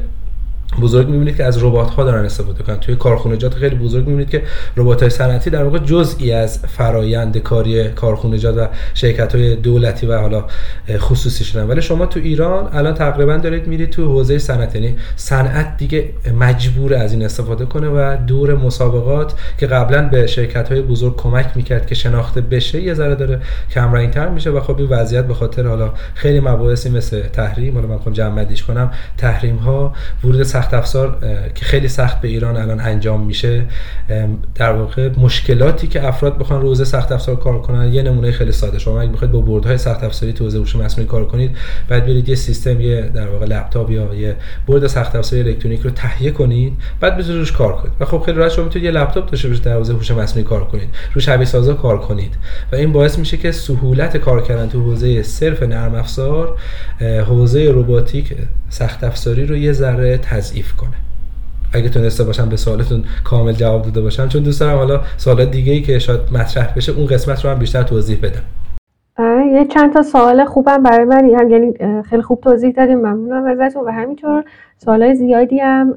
بزرگ می‌بینید که از ربات‌ها دارن استفاده می‌کنن، توی کارخانجات خیلی بزرگ می‌بینید که ربات‌های صنعتی در واقع جزئی از فرایند کاری کارخانجات و شرکت‌های دولتی و حالا خصوصی شدن. ولی شما تو ایران الان تقریباً دارید میرید تو حوزه صنعت، یعنی صنعت دیگه مجبور از این استفاده کنه و دور مسابقات که قبلاً به شرکت‌های بزرگ کمک می‌کرد که شناخته بشه یه ذره داره کم رنگ‌تر میشه و خب این وضعیت به خاطر حالا خیلی مباحثی مثل تحریم، حالا من می‌خوام جمع‌بندیش کنم، تحریم‌ها، ورود سخت افزار که خیلی سخت به ایران الان انجام میشه، در واقع مشکلاتی که افراد بخوان روزه سخت افزار کار کنن. یه نمونه خیلی ساده، شما اگه بخواید با بردهای سخت افزاری تو حوزه هوش مصنوعی کار کنید بعد برید یه سیستم، یه در واقع لپتاپ یا یه برد سخت افزاری الکترونیک رو تهیه کنید بعد بزنید روش کار کنید و خب خیلی راحت شما میتونید یه لپتاپ داشته باشید در حوزه هوش مصنوعی کار کنید، روش شبیه‌سازا کار کنید و این باعث میشه که سهولت کار کردن تو حوزه صرف نرم افزار حوزه رباتیک سخت افزاری رو یه ذره تضعیف کنه. اگه تونسته باشم به سوالتون کامل جواب داده باشم، چون دوست دارم حالا سوالات دیگه‌ای که شاید مطرح بشه اون قسمت رو هم بیشتر توضیح بدم. یه چند تا سوال خوبم برای من، یعنی خیلی خوب توضیح دادیم، ممنونم ازتون و همینطور سوالای زیادی هم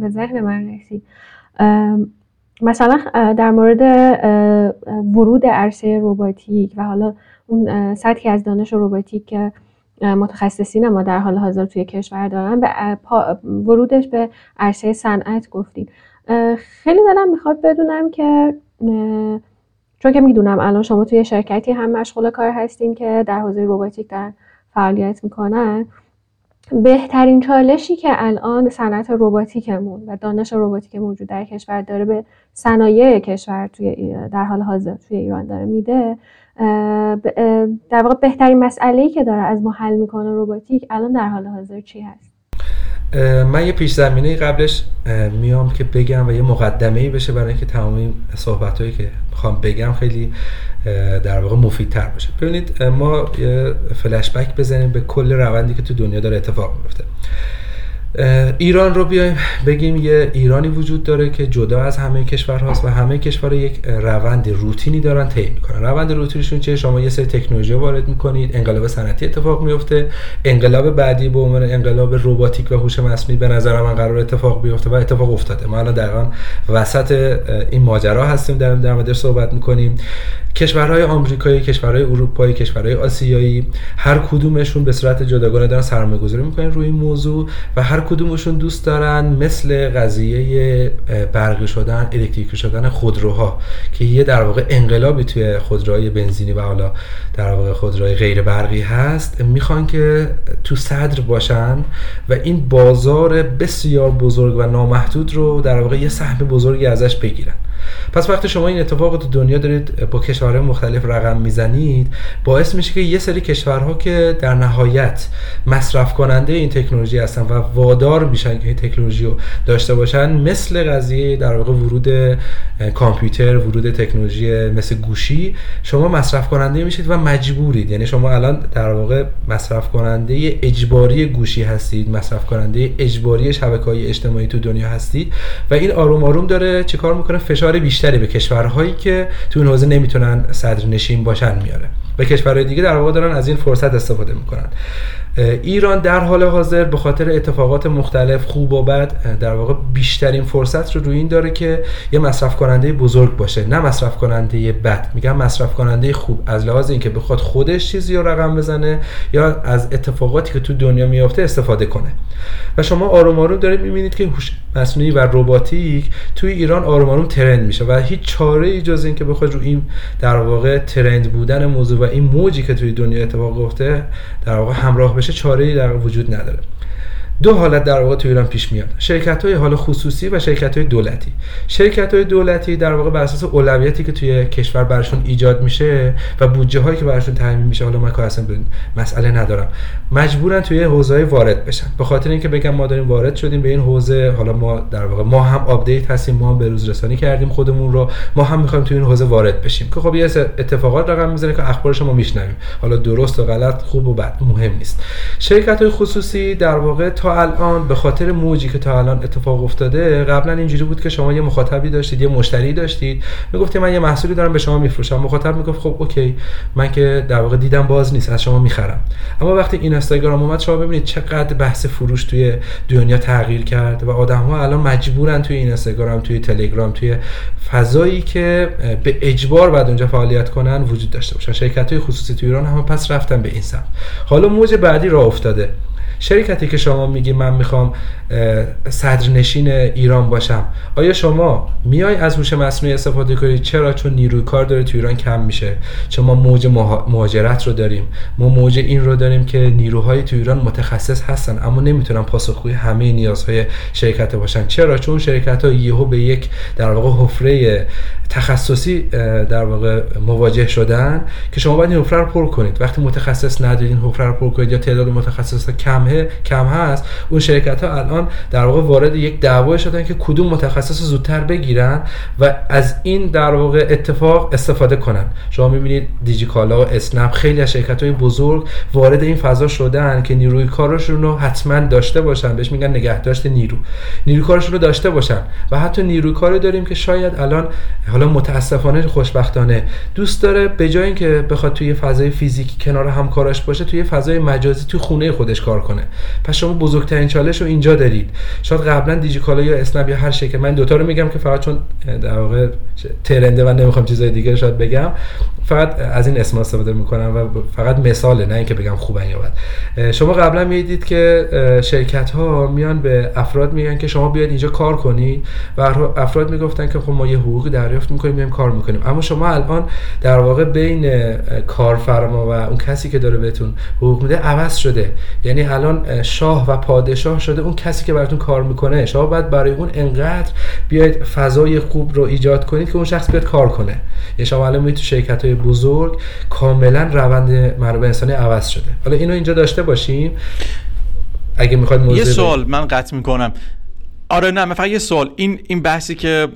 به ذهن من رسید. مثلا در مورد ورود عرصه رباتیک و حالا اون سطحی از دانش رباتیک که متخصصین ما در حال حاضر توی کشور دارن، به ورودش به عرصه صنعت گفتین. خیلی دلم میخواد بدونم که چون که میدونم الان شما توی شرکتی هم مشغول کار هستین که در حوزه رباتیک دارن فعالیت میکنن، بهترین چالشی که الان صنعت رباتیکمون و دانش رباتیک موجود در کشور داره به صنایع کشور توی در حال حاضر توی ایران داره میده، در واقع بهترین مسئله‌ای که داره از ما حل میکنه رباتیک الان در حال حاضر چی هست؟ من یه پیش زمینه قبلش میام که بگم و یه مقدمه‌ای بشه برای اینکه تمامی صحبتایی که میخوام بگم خیلی در واقع مفیدتر باشه. ببینید ما یه فلش بک بزنیم به کل روندی که تو دنیا داره اتفاق میفته. ایران رو بیایم بگیم یه ایرانی وجود داره که جدا از همه کشورهاست و همه کشورها یک روند روتینی دارن طی میکنن. روند روتینشون چیه؟ شما یه سری تکنولوژی وارد میکنید، انقلاب صنعتی اتفاق میفته، انقلاب بعدی به عنوان انقلاب رباتیک و هوش مصنوعی به نظر من قرار اتفاق بیفته و اتفاق افتاده. ما الان دقیقاً وسط این ماجرا هستیم، در موردش صحبت میکنیم. کشورهای آمریکایی، کشورهای اروپایی، کشورهای آسیایی هر کدومشون به صورت جداگانه دارن سرمایه‌گذاری میکنن روی این موضوع و هر کدومشون دوست دارن مثل قضیه برقی شدن، الکتریکی شدن خودروها که یه در واقع انقلابی توی خودروهای بنزینی و حالا در واقع خودروهای غیر برقی هست، میخوان که تو صدر باشن و این بازار بسیار بزرگ و نامحدود رو در واقع یه سهم بزرگی ازش بگیرن. پس وقتی شما این اتفاق تو دنیا دارید با کشورهای مختلف رقم میزنید، باعث میشه که یه سری کشورها که در نهایت مصرف کننده این تکنولوژی هستن و وادار میشن که این تکنولوژی رو داشته باشن، مثل قضیه در واقع ورود کامپیوتر، ورود تکنولوژی مثل گوشی، شما مصرف کننده میشید و مجبورید. یعنی شما الان در واقع مصرف کننده اجباری گوشی هستید، مصرف کننده اجباری شبکه‌های اجتماعی تو دنیا هستید و این آروم آروم داره چیکار میکنه؟ فشار بیشتری به کشورهایی که تو این حوزه نمیتونن صدرنشین باشن میاره و کشورهای دیگه در واقع دارن از این فرصت استفاده میکنن. ایران در حال حاضر به خاطر اتفاقات مختلف خوب و بد در واقع بیشترین فرصت رو روی این داره که یه مصرف کننده بزرگ باشه، نه مصرف کننده بد. میگم مصرف کننده خوب از لحاظ اینکه بخواد خودش چیزی رو رقم بزنه یا از اتفاقاتی که تو دنیا میفته استفاده کنه. و شما آروم آروم دارید میبینید که هوش مصنوعی و رباتیک توی ایران آروم آروم ترند میشه و هیچ چاره‌ای جز اینکه بخواد رو این در واقع ترند بودن موضوع و این موجی که توی دنیا اتفاق افتاده در واقع همراه بشه چاره‌ای در وجود نداره. دو حالت در واقع تو ایران پیش میاد، شرکت‌های حال خصوصی و شرکت‌های دولتی. شرکت‌های دولتی در واقع بر اساس اولویتی که توی کشور برشون ایجاد میشه و بودجه‌هایی که برشون تعیین میشه، حالا من کار اصلا به مسئله ندارم، مجبورن توی حوزه‌های وارد بشن. به خاطر اینکه بگم ما داریم وارد شدیم به این حوزه، حالا ما در واقع ما هم آپدیت هستیم، ما هم بروز رسانی کردیم خودمون رو، ما هم می‌خوایم توی این حوزه وارد بشیم که خب یه اتفاقات رقم میزنه که اخبارش ما میشنویم، حالا درست و غلط، خوب و بد مهم نیست. شرکت‌های خصوصی در واقع الان به خاطر موجی که تا الان اتفاق افتاده، قبلا اینجوری بود که شما یه مخاطبی داشتید، یه مشتری داشتید، میگفت من یه محصولی دارم به شما میفروشم، مخاطب میگفت خب اوکی، من که در واقع دیدم باز نیست، از شما میخرم. اما وقتی اینستاگرام اومد، شما ببینید چقدر بحث فروش توی دنیا تغییر کرد و آدم‌ها الان مجبورن توی اینستاگرام، توی تلگرام، توی فضایی که به اجبار بعد اونجا فعالیت کنن وجود داشته باشن. شرکت‌های خصوصی توی ایران هم پس رفتن به این سمت. حالا موج بعدی راه افتاده. شرکتی که شما میگی من میخوام صدرنشین ایران باشم، آیا شما میای از هوش مصنوعی استفاده کنی؟ چرا؟ چون نیروی کار داره تو ایران کم میشه، چون ما موج مهاجرت رو داریم، ما موج این رو داریم که نیروهای تو ایران متخصص هستن اما نمیتونن پاسخگوی همه نیازهای شرکت باشن. چرا؟ چون شرکت ها یهو به یک در واقع حفره تخصصی در واقع مواجه شدن که شما باید این حفره رو پر کنید. وقتی متخصص ندارید این حفره رو پر کنید یا تعداد متخصصا کم هست، اون شرکت ها الان در واقع وارد یک دعوا شدن که کدوم متخصص زودتر بگیرن و از این در واقع اتفاق استفاده کنن. شما میبینید دیجیکالا و اسنپ، خیلی از شرکت های بزرگ وارد این فضا شدن که نیروی کارشون رو حتما داشته باشن، بهش میگن نگهداشت نیروی کارشون رو داشته باشن. و حتی نیروی کاری داریم که شاید الان، حالا متاسفانه خوشبختانه، دوست داره به جای اینکه بخواد توی فضای فیزیکی کنار همکاراش باشه، توی فضای مجازی توی خونه خودش کار کنه. پس شما بزرگترین چالش رو اینجا دارید. شاید قبلا دیجیکالا یا اسنپ یا هر شرکت، من دوتا رو میگم که فقط چون در واقع ترنده و نمیخوام چیزای دیگه شاید بگم، فقط از این اسما استفاده میکنم و فقط مثاله، نه اینکه بگم خوبن یا بد. شما قبلا میدید که شرکت ها میان به افراد میگن که شما بیاید اینجا کار کنید و افراد میگفتن که خب ما یه حقوقی دریافت میکنیم، میایم کار میکنیم. اما شما الان در واقع بین کارفرما و اون کسی که داره بهتون حقوق میده عوض شده. یعنی الان شاه و پادشاه شده اون کسی که براتون کار میکنه. شما باید برای اون انقدر بیاید فضای خوب رو ایجاد کنید که اون شخص بیاد کار کنه. یعنی شما الان میبینید تو شرکت‌های بزرگ کاملا روند منابع انسانی عوض شده. حالا اینو اینجا داشته باشیم. اگه میخواید موضوع یه سوال من قطع میکنم. آره نه، من فقط یه سوال. این بحثی که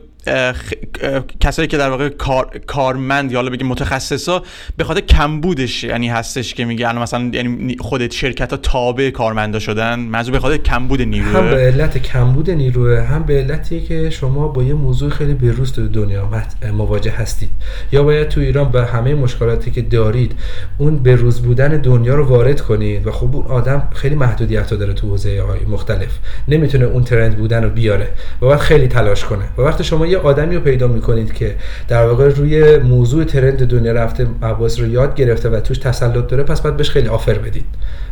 کسایی که در واقع کارمند یا حالا بگیم متخصصا به خاطر کمبودش یعنی هستش که میگه الان مثلا یعنی خودت شرکت‌ها تابع کارمندا شدن، منظور به خاطر کمبود نیروه، هم به علت کمبود نیروه، هم به علتیه که شما با یه موضوع خیلی بروز تو دنیا مواجه هستید. یا باید تو ایران با همه مشکلاتی که دارید اون بروز بودن دنیا رو وارد کنید و خب اون آدم خیلی محدودیت‌ها داره تو حوزه‌های مختلف، نمیتونه اون ترند بودن رو بیاره و باید خیلی تلاش کنه. و وقتی شما آدمی رو پیدا میکنید که در واقع روی موضوع ترند دنیا رفته، مباحث رو یاد گرفته و توش تسلط داره، پس باید بهش خیلی آفر بدید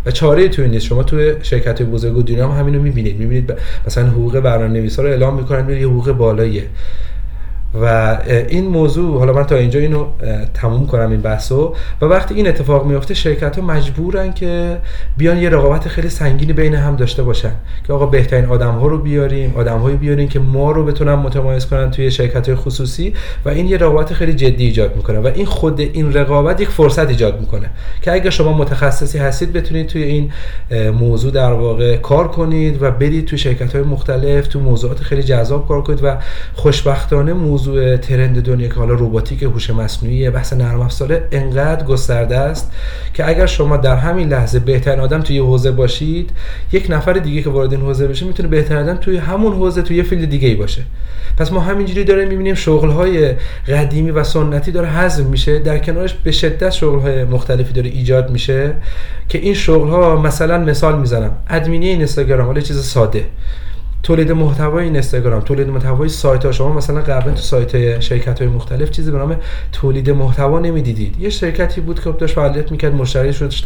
و چاره توی نیست. شما توی شرکت‌های بزرگ دنیا هم همین رو میبینید مثلا حقوق برنامه‌نویس‌ها رو اعلام میکنن، یه حقوق بالاییه. و این موضوع، حالا من تا اینجا اینو تموم کنم این بحثو. و وقتی این اتفاق میفته، شرکت‌ها مجبورن که بیان یه رقابت خیلی سنگینی بین هم داشته باشن که آقا بهترین آدم‌ها رو بیاریم، آدم‌هایی بیاریم که ما رو بتونن متمایز کنن توی شرکت‌های خصوصی. و این یه رقابت خیلی جدی ایجاد میکنه و این خود این رقابت یک فرصت ایجاد میکنه که اگه شما متخصصی هستید بتونید توی این موضوع در واقع کار کنید و برید توی شرکت‌های مختلف، تو موضوعات خیلی جذاب کار کنید. و خوشبختانه موضوع ترند دنیا که حالا رباتیک، هوش مصنوعی، بحث نرم افزاره انقدر گسترده است که اگر شما در همین لحظه بهترین آدم توی حوزه باشید، یک نفر دیگه که وارد این حوزه بشه میتونه بهترین آدم توی همون حوزه توی یه فیلد دیگه‌ای باشه. پس ما همینجوری داره میبینیم شغل‌های قدیمی و سنتی داره حذف میشه، در کنارش به شدت شغل‌های مختلفی داره ایجاد میشه که این شغل‌ها مثلا مثال میزنم ادمینی اینستاگرام، حالا چیز ساده، تولید محتوای اینستاگرام، تولید محتوای سایت‌ها. شما مثلا قبلا تو سایت‌های شرکت‌های مختلف چیزی به نام تولید محتوا نمی‌دیدید. یه شرکتی بود که داشت فعالیت می‌کرد، مشتری شدش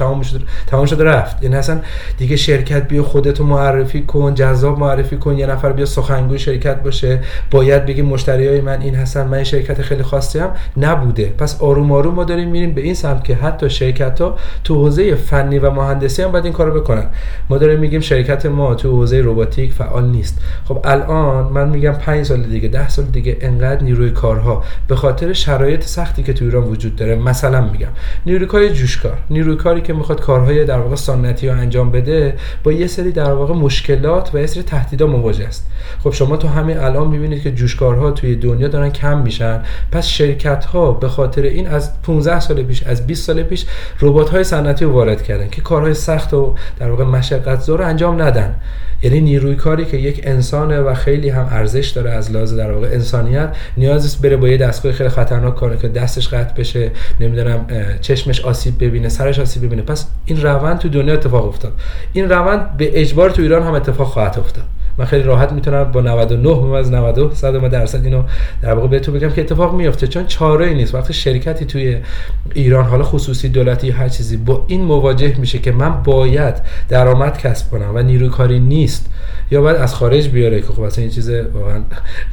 تمام شد رفت. یعنی اصلا دیگه شرکت بیا خودتو معرفی کن، جذاب معرفی کن، یه نفر بیا سخنگوی شرکت باشه، باید بگی مشتریای من این هستن، من شرکت خیلی خاصی هم نبوده. پس آروم آروم ما داریم می‌ریم به این سمت که حتی شرکت‌ها تو حوزه فنی و مهندسی هم باید این کارو بکنن. ما داریم میگیم شرکت ما تو حوزه رباتیک فعال نیست. خب الان من میگم 5 سال دیگه، 10 سال دیگه انقدر نیروی کارها به خاطر شرایط سختی که تو ایران وجود داره، مثلا میگم نیروی کار جوشکار، نیروی کاری که میخواد کارهای در واقع سنتی رو انجام بده، با یه سری در واقع مشکلات و یه سری تهدیدا مواجه است. خب شما تو همین الان میبینید که جوشکارها توی دنیا دارن کم میشن. پس شرکت‌ها به خاطر این از 15 سال پیش، از 20 سال پیش ربات‌های سنتی رو وارد کردن که کارهای سخت و در واقع مشقت‌زا رو انجام ندن. یعنی نیروی کاری که یک انسانه و خیلی هم ارزش داره از لحاظ در واقع انسانیت، نیاز نیست بره با یه دستگاه خیلی خطرناک کاره که دستش قطع بشه، نمیدونم چشمش آسیب ببینه، سرش آسیب ببینه. پس این روند تو دنیا اتفاق افتاد، این روند به اجبار تو ایران هم اتفاق خواهد افتاد. من خیلی راحت میتونم با 99% اینو در واقع بهتون بگم که اتفاق میفته، چون چاره ای نیست. وقتی شرکتی توی ایران، حالا خصوصی، دولتی، هر چیزی، با این مواجه میشه که من باید درآمد کسب کنم و نیروی کاری نیست، یا باید از خارج بیاره که خب اصلا این چیز واقعا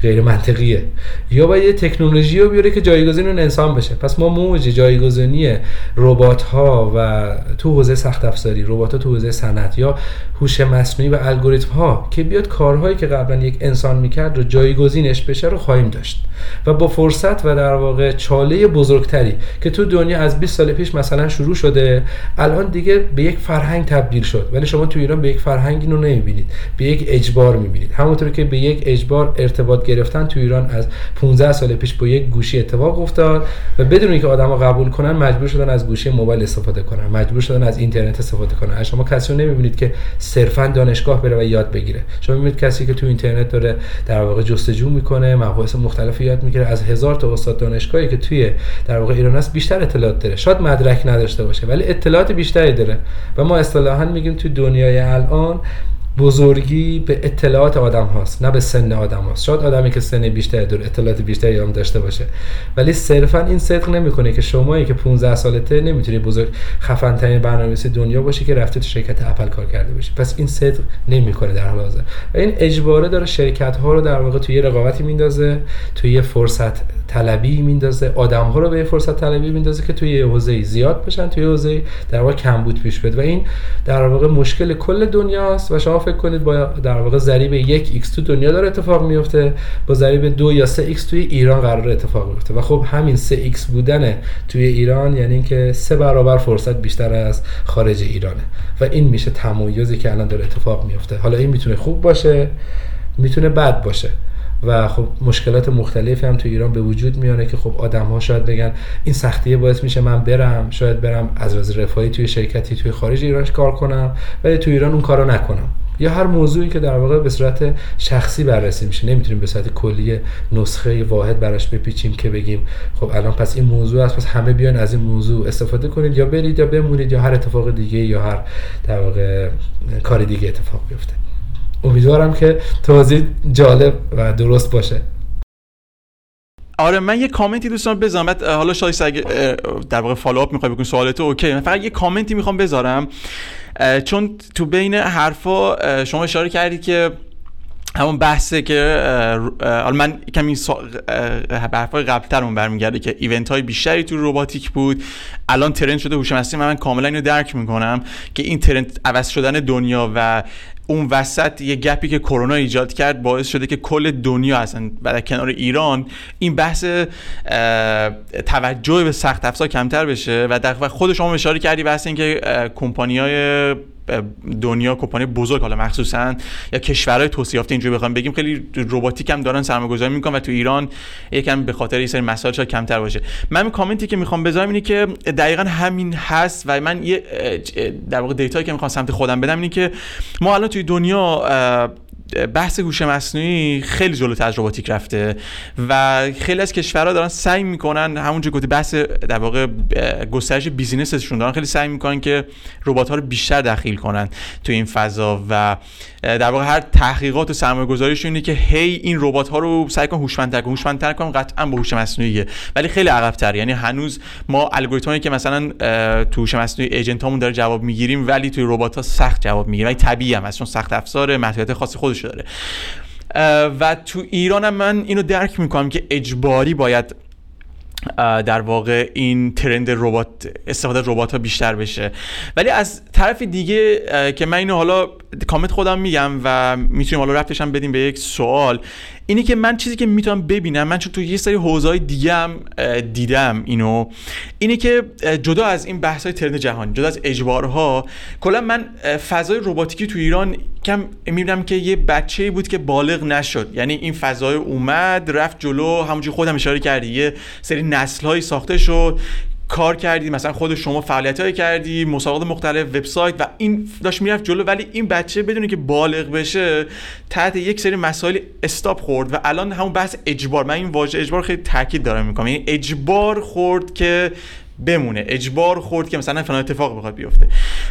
غیر منطقیه، یا باید یه تکنولوژی رو بیاره که جایگزین اون انسان بشه. پس ما موج جایگزینی ربات‌ها و تو حوزه سخت افزاری، ربات‌ها تو حوزه صنعت یا هوش مصنوعی و الگوریتم‌ها که بیاد کارهایی که قبلا یک انسان میکرد رو جایگزینش بشه رو خواهیم داشت و با فرصت و در واقع چاله بزرگتری که تو دنیا از 20 سال پیش مثلا شروع شده، الان دیگه به یک فرهنگ تبدیل شد، ولی شما تو ایران به یک فرهنگ اینو نمیبینید، به یک اجبار میبینید. همونطور که به یک اجبار ارتباط گرفتن تو ایران از 15 سال پیش با یک گوشی اتفاق افتاد و بدون اینکه آدما قبول کنن مجبور شدن از گوشی موبایل استفاده کنن، مجبور شدن از اینترنت استفاده کنن. شما کسی رو نمیبینید که صرفا دانشگاه بره و یاد بگیره. شما کسی که تو اینترنت داره در واقع جستجو میکنه، مباحث مختلفی یاد میگیره، از 1000 تا استاد دانشگاهی که توی در واقع ایران هست بیشتر اطلاعات داره. شاید مدرک نداشته باشه ولی اطلاعات بیشتری داره و ما اصطلاحاً میگیم تو دنیای الان بزرگی به اطلاعات آدم هاست نه به سن آدم هاست. شاید آدمی که سن بیشتری داره اطلاعات بیشتری هم داشته باشه ولی صرفاً این صدق نمیکنه که شمایی که 15 سالته نمیتونی بزرگ خفن ترین برنامه‌نویس دنیا باشی که رفته تو شرکت اپل کار کرده باشی. پس این صدق نمیکنه در حال حاضر و این اجباره داره شرکت ها رو در واقع توی رقابتی میندازه، توی فرصت طلبی میندازه، آدم ها رو به فرصت طلبی میندازه که توی حوزه زیاد بشن، توی حوزه در واقع کمبود پیش بیاد و این در واقع مشکل کل دنیاست. و شما فکر کنید با در واقع ضریب 1x تو دنیا داره اتفاق میفته، با ضریب 2 یا 3x توی ایران قرار اتفاق بیفته و خب همین 3x بودن توی ایران یعنی اینکه 3 برابر فرصت بیشتر از خارج ایرانه و این میشه تمایزی که الان داره اتفاق میفته. حالا این میتونه خوب باشه، میتونه بد باشه و خب مشکلات مختلفی هم تو ایران به وجود میاره که خب آدم‌ها شاید بگن این سختیه باعث میشه من برم، شاید برم از راز رفاهی توی شرکتی توی خارج ایرانش کار کنم ولی تو ایران اون کارو نکنم، یا هر موضوعی که در واقع به صورت شخصی بررسی میشه. نمیتونیم به صورت کلی نسخه واحد براش بپیچیم که بگیم خب الان پس این موضوع است پس همه بیان از این موضوع استفاده کنید یا برید یا بمونید یا هر اتفاق دیگه یا هر در واقع کار دیگه اتفاق بیفته. امیدوارم که توضیح جالب و درست باشه. آره من یه کامنتی دوستان بذارم، بعد حالا شایسته اگه در واقع فالوآپ میخوای بکنی سوالت اوکی. من فقط یه کامنتی میخوام بذارم چون تو بین حرفا شما اشاره کردید که همون بحثه که من کمی حرفای قبل‌ترمون برمیگرده که ایونت‌های بیشتری تو رباتیک بود، الان ترند شده هوش مصنوعی. من کاملا اینو درک میکنم که این ترند عوض شدن دنیا و اون وسط یه گپی که کرونا ایجاد کرد باعث شده که کل دنیا اصلا در کنار ایران این بحث توجه به سخت افزار کمتر بشه و در خودش هم اشاره کردی بحث این که کمپانی‌های دنیا کمپانی بزرگ، حالا مخصوصا یا کشورهای توسعه یافته اینجوری بخوام بگیم، خیلی رباتیک هم دارن سرمایه‌گذاری میکنن و تو ایران یکم به خاطر این سری مسائل شاید کمتر باشه. من کامنتی که میخوام بذارم اینه که دقیقاً همین هست و من یه در واقع دیتایی که میخوام سمت خودم بدم اینه که ما الان توی دنیا بحث هوش مصنوعی خیلی جلوتر از رباتیک رفته و خیلی از کشورها دارن سعی میکنن، همونجوری که بحث در واقع گسترش بیزینسشون، دارن خیلی سعی میکنن که ربات‌ها رو بیشتر دخیل کنن تو این فضا و در واقع هر تحقیقات و سرمایه‌گذاریشون اینه که هی این ربات‌ها رو سعی کنن هوشمندتر کنن. قطعاً با هوش مصنوعیه ولی خیلی عقب‌تر، یعنی هنوز ما الگوریتمی که مثلا تو هوش مصنوعی ایجنتامون داره جواب میگیریم ولی توی ربات‌ها سخت جواب میگیریم، ولی طبیعیه چون سخت افزار محدودیت خاص خودش داره. و تو ایران هم من اینو درک میکنم که اجباری باید در واقع این ترند ربات، استفاده از ربات ها بیشتر بشه. ولی از طرف دیگه که من اینو حالا کامنت خودم میگم و میتونیم حالا رفتش هم بدیم به یک سوال، اینی که من چیزی که میتونم ببینم، من چون تو یه سری حوزه‌های دیگه هم دیدم اینو، اینی که جدا از این بحث‌های ترند جهانی، جدا از اجبارها، کلا من فضای رباتیکی تو ایران کم میبینم که یه بچه‌ای بود که بالغ نشد، یعنی این فضای اومد رفت جلو، همونجوری خودم اشاره کردی یه سری نسل‌هایی ساخته شد، کار کردی، مثلا خود شما فعالیت‌هایی کردی، مسابقات مختلف، وبسایت و این داشت میرفت جلو، ولی این بچه بدون که بالغ بشه تحت یک سری مسائل استاپ خورد و الان همون بحث اجبار، من این واژه اجبار خیلی تاکید دارم میکنم، یعنی اجبار خورد که بمونه، اجبار خورد که مثلا فلان اتفاق بخواد بیفته.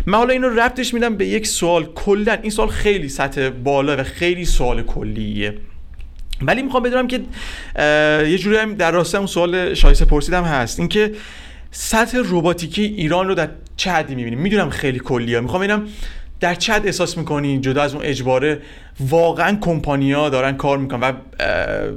من حالا اینو ربطش میدم به یک سوال، کلا این سوال خیلی سطح بالا و خیلی سوال کلیه، ولی میخوام بدونم که یه جوری هم در راستای اون سوال شایسته پرسیدم هست، اینکه سطح رباتیکی ایران رو در چه حدی می‌بینیم؟ میدونم خیلی کلیه، میخوام ببینم در چه حد احساس می‌کنی جدا از اون اجباره واقعاً کمپانی‌ها دارن کار می‌کنن و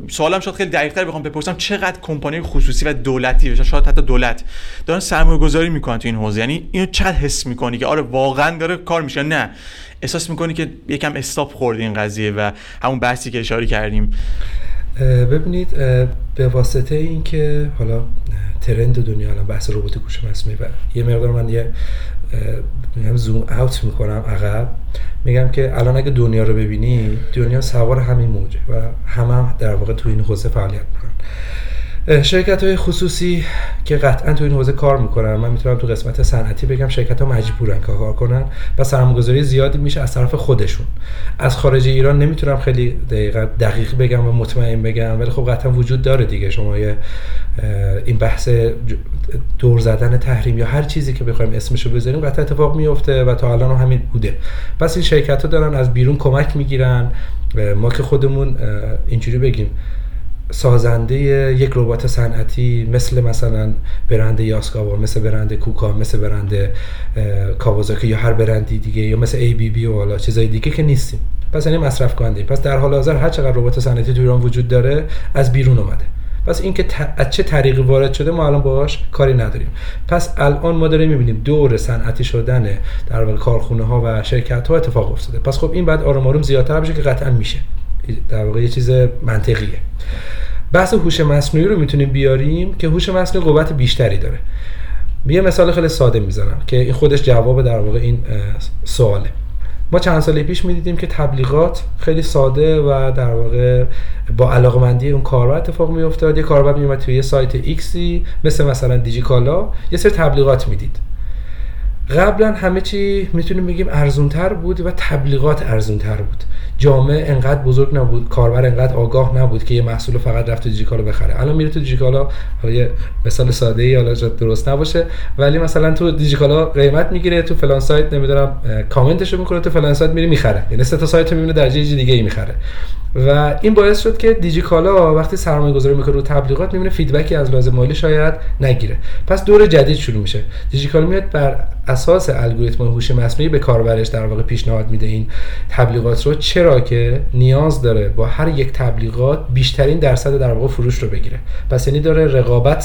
سوالم شاید خیلی دقیق‌تر بخوام بپرسم، چقدر کمپانی خصوصی و دولتی، شاید حتی دولت، دارن سرمایه‌گذاری می‌کنن تو این حوزه؟ یعنی اینو چقدر حس می‌کنی که آره واقعاً داره کار میشه، نه احساس می‌کنی که یکم استاپ خورد این قضیه و همون بحثی که اشاره کردیم؟ ببینید، به واسطه این که حالا ترند دنیا الان بحث رباتیک هوش مصنوعی و یه مقدار من یه میگم زوم اوت میکنم عقب، میگم که الان اگه دنیا رو ببینی، دنیا سوار همین موجه و همه در واقع تو این حوزه فعالیت میکنن. شرکت های خصوصی که قطعا تو این حوزه کار میکنن، من میتونم تو قسمت صنعتی بگم شرکت ها مجبورن کار کنن و سرمایه‌گذاری زیادی میشه از طرف خودشون. از خارج ایران نمیتونم خیلی دقیق بگم و مطمئن بگم، ولی خب قطعا وجود داره دیگه. شما این بحث دور زدن تحریم یا هر چیزی که بخوایم اسمشو بذاریم قطعا اتفاق میفته و تا الان هم همین بوده. پس این شرکت‌ها دارن از بیرون کمک میگیرن. ما که خودمون اینجوری بگیم سازنده یک ربات صنعتی مثلا برند یاسکاوا، مثل برند کوکا، مثل برند کاوازاکی یا هر برندی دیگه، یا مثل ای بی بی و حالا چیزای دیگه که نیستیم. پس یعنی مصرف کننده. پس در حال حاضر هر چقدر ربات صنعتی تو ایران وجود داره از بیرون اومده. پس این که از چه طریقی وارد شده ما الان باهاش کاری نداریم. پس الان ما داریم می‌بینیم دور صنعتی شدن در واقع کارخونه‌ها و شرکت‌ها اتفاق افتاده. پس خب این بعد آروم آروم زیادتر بشه که قطعاً میشه. در واقع یه چیز منطقیه. بحث هوش مصنوعی رو میتونیم بیاریم که هوش مصنوعی قوت بیشتری داره. یه مثال خیلی ساده میزنم که این خودش جواب در واقع این سواله. ما چند سال پیش میدیدیم که تبلیغات خیلی ساده و در واقع با علاقمندی اون کاربر اتفاق میافتاد. یه کاربر میومد توی یه سایت ایکسی مثلا دیجیکالا یه سری تبلیغات میدید. قبلا همه چی میتونیم بگیم ارزونتر بود و تبلیغات ارزونتر بود. جامعه انقدر بزرگ نبود، کاربر انقدر آگاه نبود که یه محصول فقط رفت تو دیجیکالا بخره. الان میره تو دیجیکالا، حالا یه مثال ساده ای، حالا شاید درست نباشه، ولی مثلا تو دیجیکالا قیمت میگیره، تو فلان سایت نمیدونم کامنتشو میکنه، تو فلان سایت میره میخره، یعنی سه تا سایت میبینه درجه دیگه ای میخره. و این باعث شد که دیجیکالا وقتی سرمایه گذاری میکنه رو تبلیغات میبینه فیدبکی از لحاظ مالی شاید نگیره. پس دور جدید شروع میشه. دیجیکالا میاد بر اساس الگوریتم هوش مصنوعی به کاربرش در واقع پیشنهاد میده این تبلیغات رو، چرا که نیاز داره با هر یک تبلیغات بیشترین درصد در واقع فروش رو بگیره. پس یعنی داره رقابت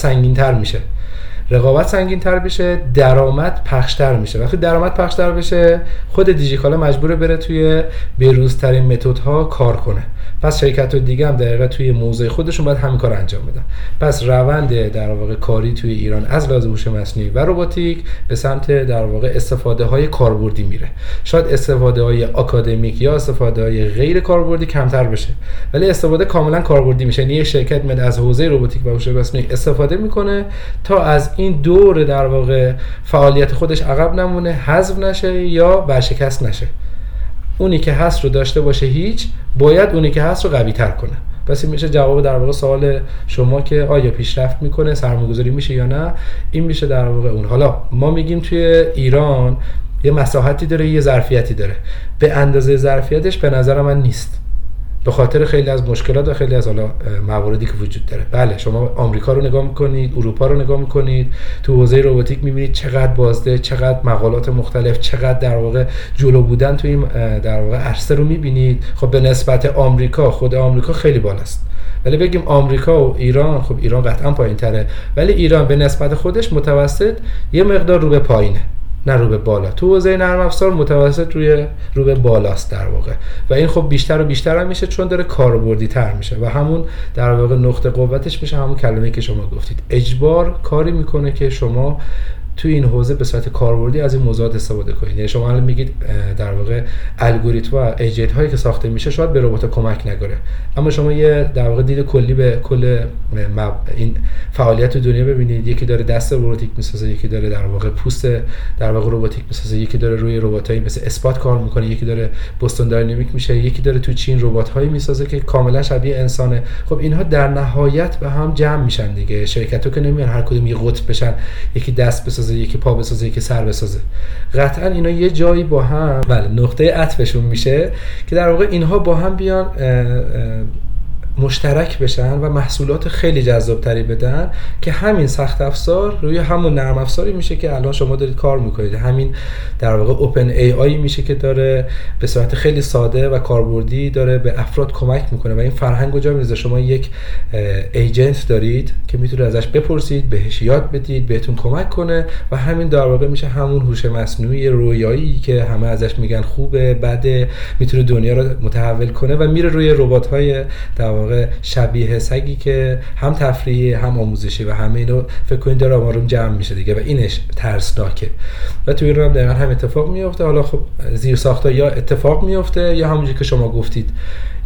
سنگین‌تر میشه، درآمد پخش‌تر میشه. وقتی درآمد پخش‌تر بشه، خود دیجیکالا مجبوره بره توی به‌روزترین متدها کار کنه. پس شرکت‌های دیگه هم در واقع توی موضع خودشون باید همین کار انجام بدن. پس روند در واقع کاری توی ایران از لحاظ هوش مصنوعی و روباتیک به سمت در واقع استفاده‌های کاربردی میره. شاید استفاده‌های آکادمیک یا استفاده‌های غیر کاربردی کمتر بشه، ولی استفاده کاملا کاربردی میشه. یعنی یک شرکت میاد از حوزه روباتیک و هوش مصنوعی استفاده میکنه تا از این دور در واقع فعالیت خودش عقب نمونه، حذف نشه یا ورشکست نشه. اونی که هست رو داشته باشه، هیچ باید اونی که هست رو قوی تر کنه. پس این میشه جواب در واقع سوال شما که آیا پیشرفت میکنه، سرمایه‌گذاری میشه یا نه. این میشه در واقع اون. حالا ما میگیم توی ایران یه مساحتی داره، یه ظرفیتی داره. به اندازه ظرفیتش به نظر من نیست، به خاطر خیلی از مشکلات و خیلی از حالا مواردی که وجود داره. بله شما آمریکا رو نگاه میکنید، اروپا رو نگاه میکنید، تو حوزه روباتیک میبینید چقدر بازده، چقدر مقالات مختلف، چقدر در واقع جلو بودن تو این در واقع عرصه رو میبینید. خب به نسبت آمریکا، خود آمریکا خیلی بالاست، ولی بگیم آمریکا و ایران، خب ایران قطعا پایین‌تره، ولی ایران به نسبت خودش متوسط یه مقدار رو به پایینه، نه رو به بالا. تو حوزه نرم افزار متوسط رو به بالاست در واقع، و این خب بیشتر و بیشتر هم میشه چون داره کاربردی تر میشه و همون در واقع نقطه قوتش میشه همون کلمه‌ای که شما گفتید، اجبار. کاری میکنه که شما تو این حوزه به صورت کاربردی از این موضوعات استفاده کنید. یعنی شما الان میگید در واقع الگوریتم و ایجنت هایی که ساخته میشه شاید به ربات کمک نکنه، اما شما یه در واقع دید کلی به کل این فعالیت دنیا ببینید. یکی داره دست رباتیک میسازه، یکی داره در واقع پوست در واقع رباتیک میسازه، یکی داره روی رباتای مثل اسپات کار میکنه، یکی داره بوستون داینامیک میشه، یکی داره تو چین ربات هایی میسازه که کاملا شبیه انسانه. خب اینها در نهایت به هم جمع میشن دیگه. شرکت‌ها که نمیان هر کدوم یه قطب بشن، یکی دست بسازه، یکی پا بسازه، یکی سر بسازه. قطعا اینا یه جایی با هم، بله، نقطه عطفشون میشه که در واقع اینها با هم بیان مشترک بشن و محصولات خیلی جذابتری بدن که همین سخت افزار روی همون نرم افزاری میشه که الان شما دارید کار میکنید. همین در واقع اوپن ای آی میشه که داره به صورت خیلی ساده و کاربردی داره به افراد کمک میکنه و این فرهنگ کجا میذاره. شما یک ایجنت دارید که میتونه ازش بپرسید، بهش یاد بدید، بهتون کمک کنه و همین در واقع میشه همون هوش مصنوعی رویایی که همه ازش میگن خوبه، بده، میتونه دنیا رو متحول کنه و میره روی ربات‌های در واقع شبیه سگی که هم تفریحی هم آموزشی و همه اینو فکر کنید داره آماروم جمع میشه دیگه و اینش ترسناکه و توی ایران هم دقیقا هم اتفاق میفته. حالا خب زیر ساختا یا اتفاق میفته یا همونجوری که شما گفتید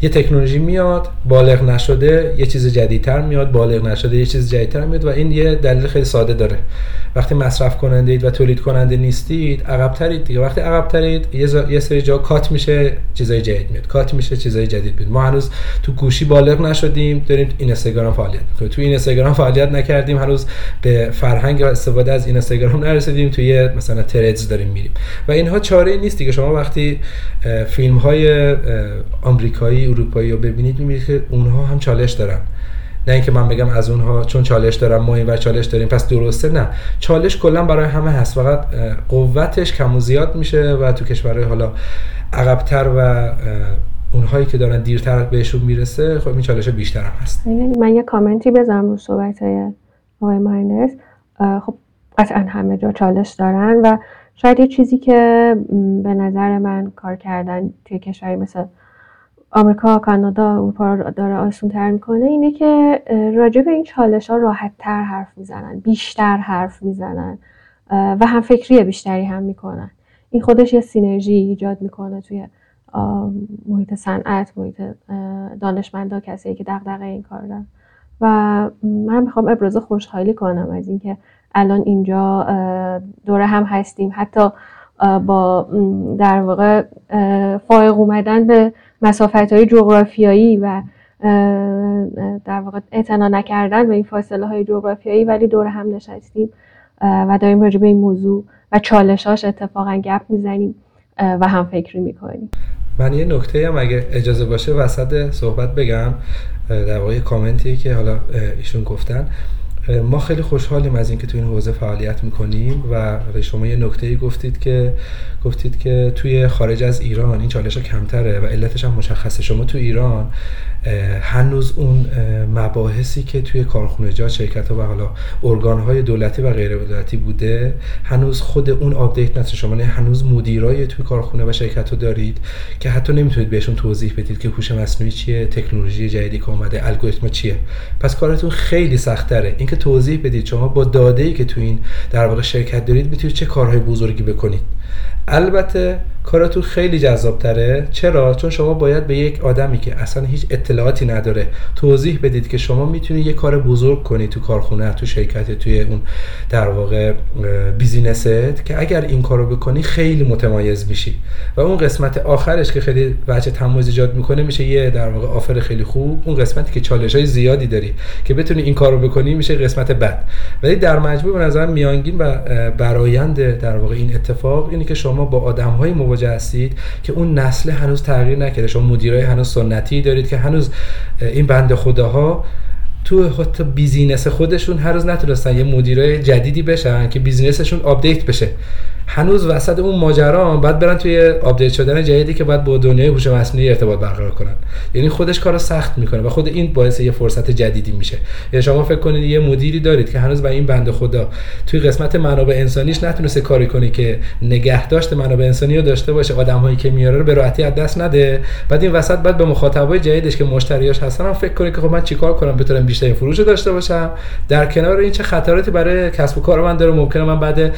یه تکنولوژی میاد بالغ نشده یه چیز جدیدتر میاد، بالغ نشده یه چیز جدیدتر میاد و این یه دلیل خیلی ساده داره. وقتی مصرف کننده اید و تولید کننده نیستید عقب‌ترید دیگه. وقتی عقب‌ترید یه سری جا کات میشه، چیزای جدید میاد، کات میشه، چیزای جدید میاد. ما هنوز تو گوشی بالغ نشدیم، داریم اینستاگرام فعالیت میکنیم. تو اینستاگرام فعالیت نکردیم، هنوز به فرهنگ استفاده از اینستاگرام نرسیدیم، تو یه مثلا ترندز داریم میریم و اینها چاره نیست دیگه. شما وقتی فیلم‌های آمریکایی، اروپایی رو ببینید میبینید که اونها هم چالش دارن. نه اینکه من بگم از اونها چون چالش دارن ما اینور چالش داریم پس درسته، نه، چالش کلا برای همه هست، فقط قوتش کم و زیاد میشه و تو کشورهای حالا عقب‌تر و اونهایی که دارن دیرتر بهشون میرسه خب این چالش بیشتر هم هست. من یه کامنتی بذارم رو صحبت‌های آقای مهندس. خب قطعا همه جا چالش دارن و شاید یه چیزی که به نظر من کار کردن توی کشوری مثل آمریکا، کانادا، اروپا داره آسون‌تر میکنه اینه که راجع به این چالش‌ها راحت‌تر حرف میزنن، بیشتر حرف میزنن و هم فکری بیشتری هم میکنن. این خودش یه سینرژی ایجاد میکنه توی محیط صنعت، محیط دانشمندا، کسایی که دغدغه این کار دارن. و من میخوام ابراز خوشحالی کنم از اینکه الان اینجا دوره هم هستیم، حتی با در واقع فائق اومدن به مسافت‌های جغرافیایی و در واقع اعتنا نکردن به این فاصله‌های جغرافیایی، ولی دور هم نشستیم و داریم راجع به این موضوع و چالش‌هاش اتفاقا گپ میزنیم و هم فکری میکنیم. من یه نکته هم اگه اجازه باشه وسط صحبت بگم، در واقع کامنتی که حالا ایشون گفتن ما خیلی خوشحالیم از اینکه تو این حوزه فعالیت میکنیم و شما یه نکته‌ای گفتید که توی خارج از ایران این چالش کمتره و علتش هم مشخصه. شما تو ایران هنوز اون مباحثی که توی کارخونه‌جات، شرکت‌ها و حالا ارگان‌های دولتی و غیر دولتی بوده هنوز خود اون آپدیت نشده. شما هنوز مدیرای توی کارخونه و شرکت‌ها دارید که حتی نمیتونید بهشون توضیح بدید که هوش مصنوعی چیه، تکنولوژی جدیدی که اومده، الگوریتم چیه. پس کارتون خیلی سخت‌تره. اینکه توضیح بدید شما با داده‌ای که تو این در واقع شرکت دارید میتونید چه کارهای بزرگی بکنید. البته کارتون خیلی جذاب‌تره. چرا؟ چون شما باید به یک آدمی که اصلا هیچ اطلاعاتی نداره توضیح بدید که شما میتونید یه کار بزرگ کنید تو کارخونه، تو شرکت، توی اون در واقع بیزینست که اگر این کارو بکنی خیلی متمایز میشی. و اون قسمت آخرش که خیلی وجه تمایز ایجاد میکنه میشه یه در واقع آفر خیلی خوب. اون قسمتی که چالش‌های زیادی داری که بتونی این کارو بکنی میشه قسمت بد. ولی در مجموع به نظر میانگین و برآیند در واقع این اتفاق اینه که شما با آدم‌های مواجه هستید که اون نسل هنوز تغییر نکرده. شما مدیرای هنوز سنتی دارید که هنوز این بنده خداها تو حتی بیزینس خودشون هر روز نتونستن یه مدیرای جدیدی بشن که بیزینسشون آپدیت بشه. هنوز وسط اون ماجرا بعد برن توی آپدیت شدن جدیدی که بعد با دنیای هوش مصنوعی ارتباط برقرار کنن. یعنی خودش کارو سخت میکنه و خود این باعث یه فرصت جدیدی میشه. یعنی شما فکر کنید یه مدیری دارید که هنوز با این بنده خدا توی قسمت منابع انسانیش نتونسته کاری کنه که نگهداشت منابع انسانی رو داشته باشه، آدمایی که میاره رو به راحتی از دست نده. بعد این وسط بعد به مخاطبای جدیدش که مشتریاش هستن فکر کنه که خب من چیکار کنم بتونم بیشتر فروش داشته باشم. در کنار این چه خطراتی برای کسب و کار من داره. ممکنه من بعد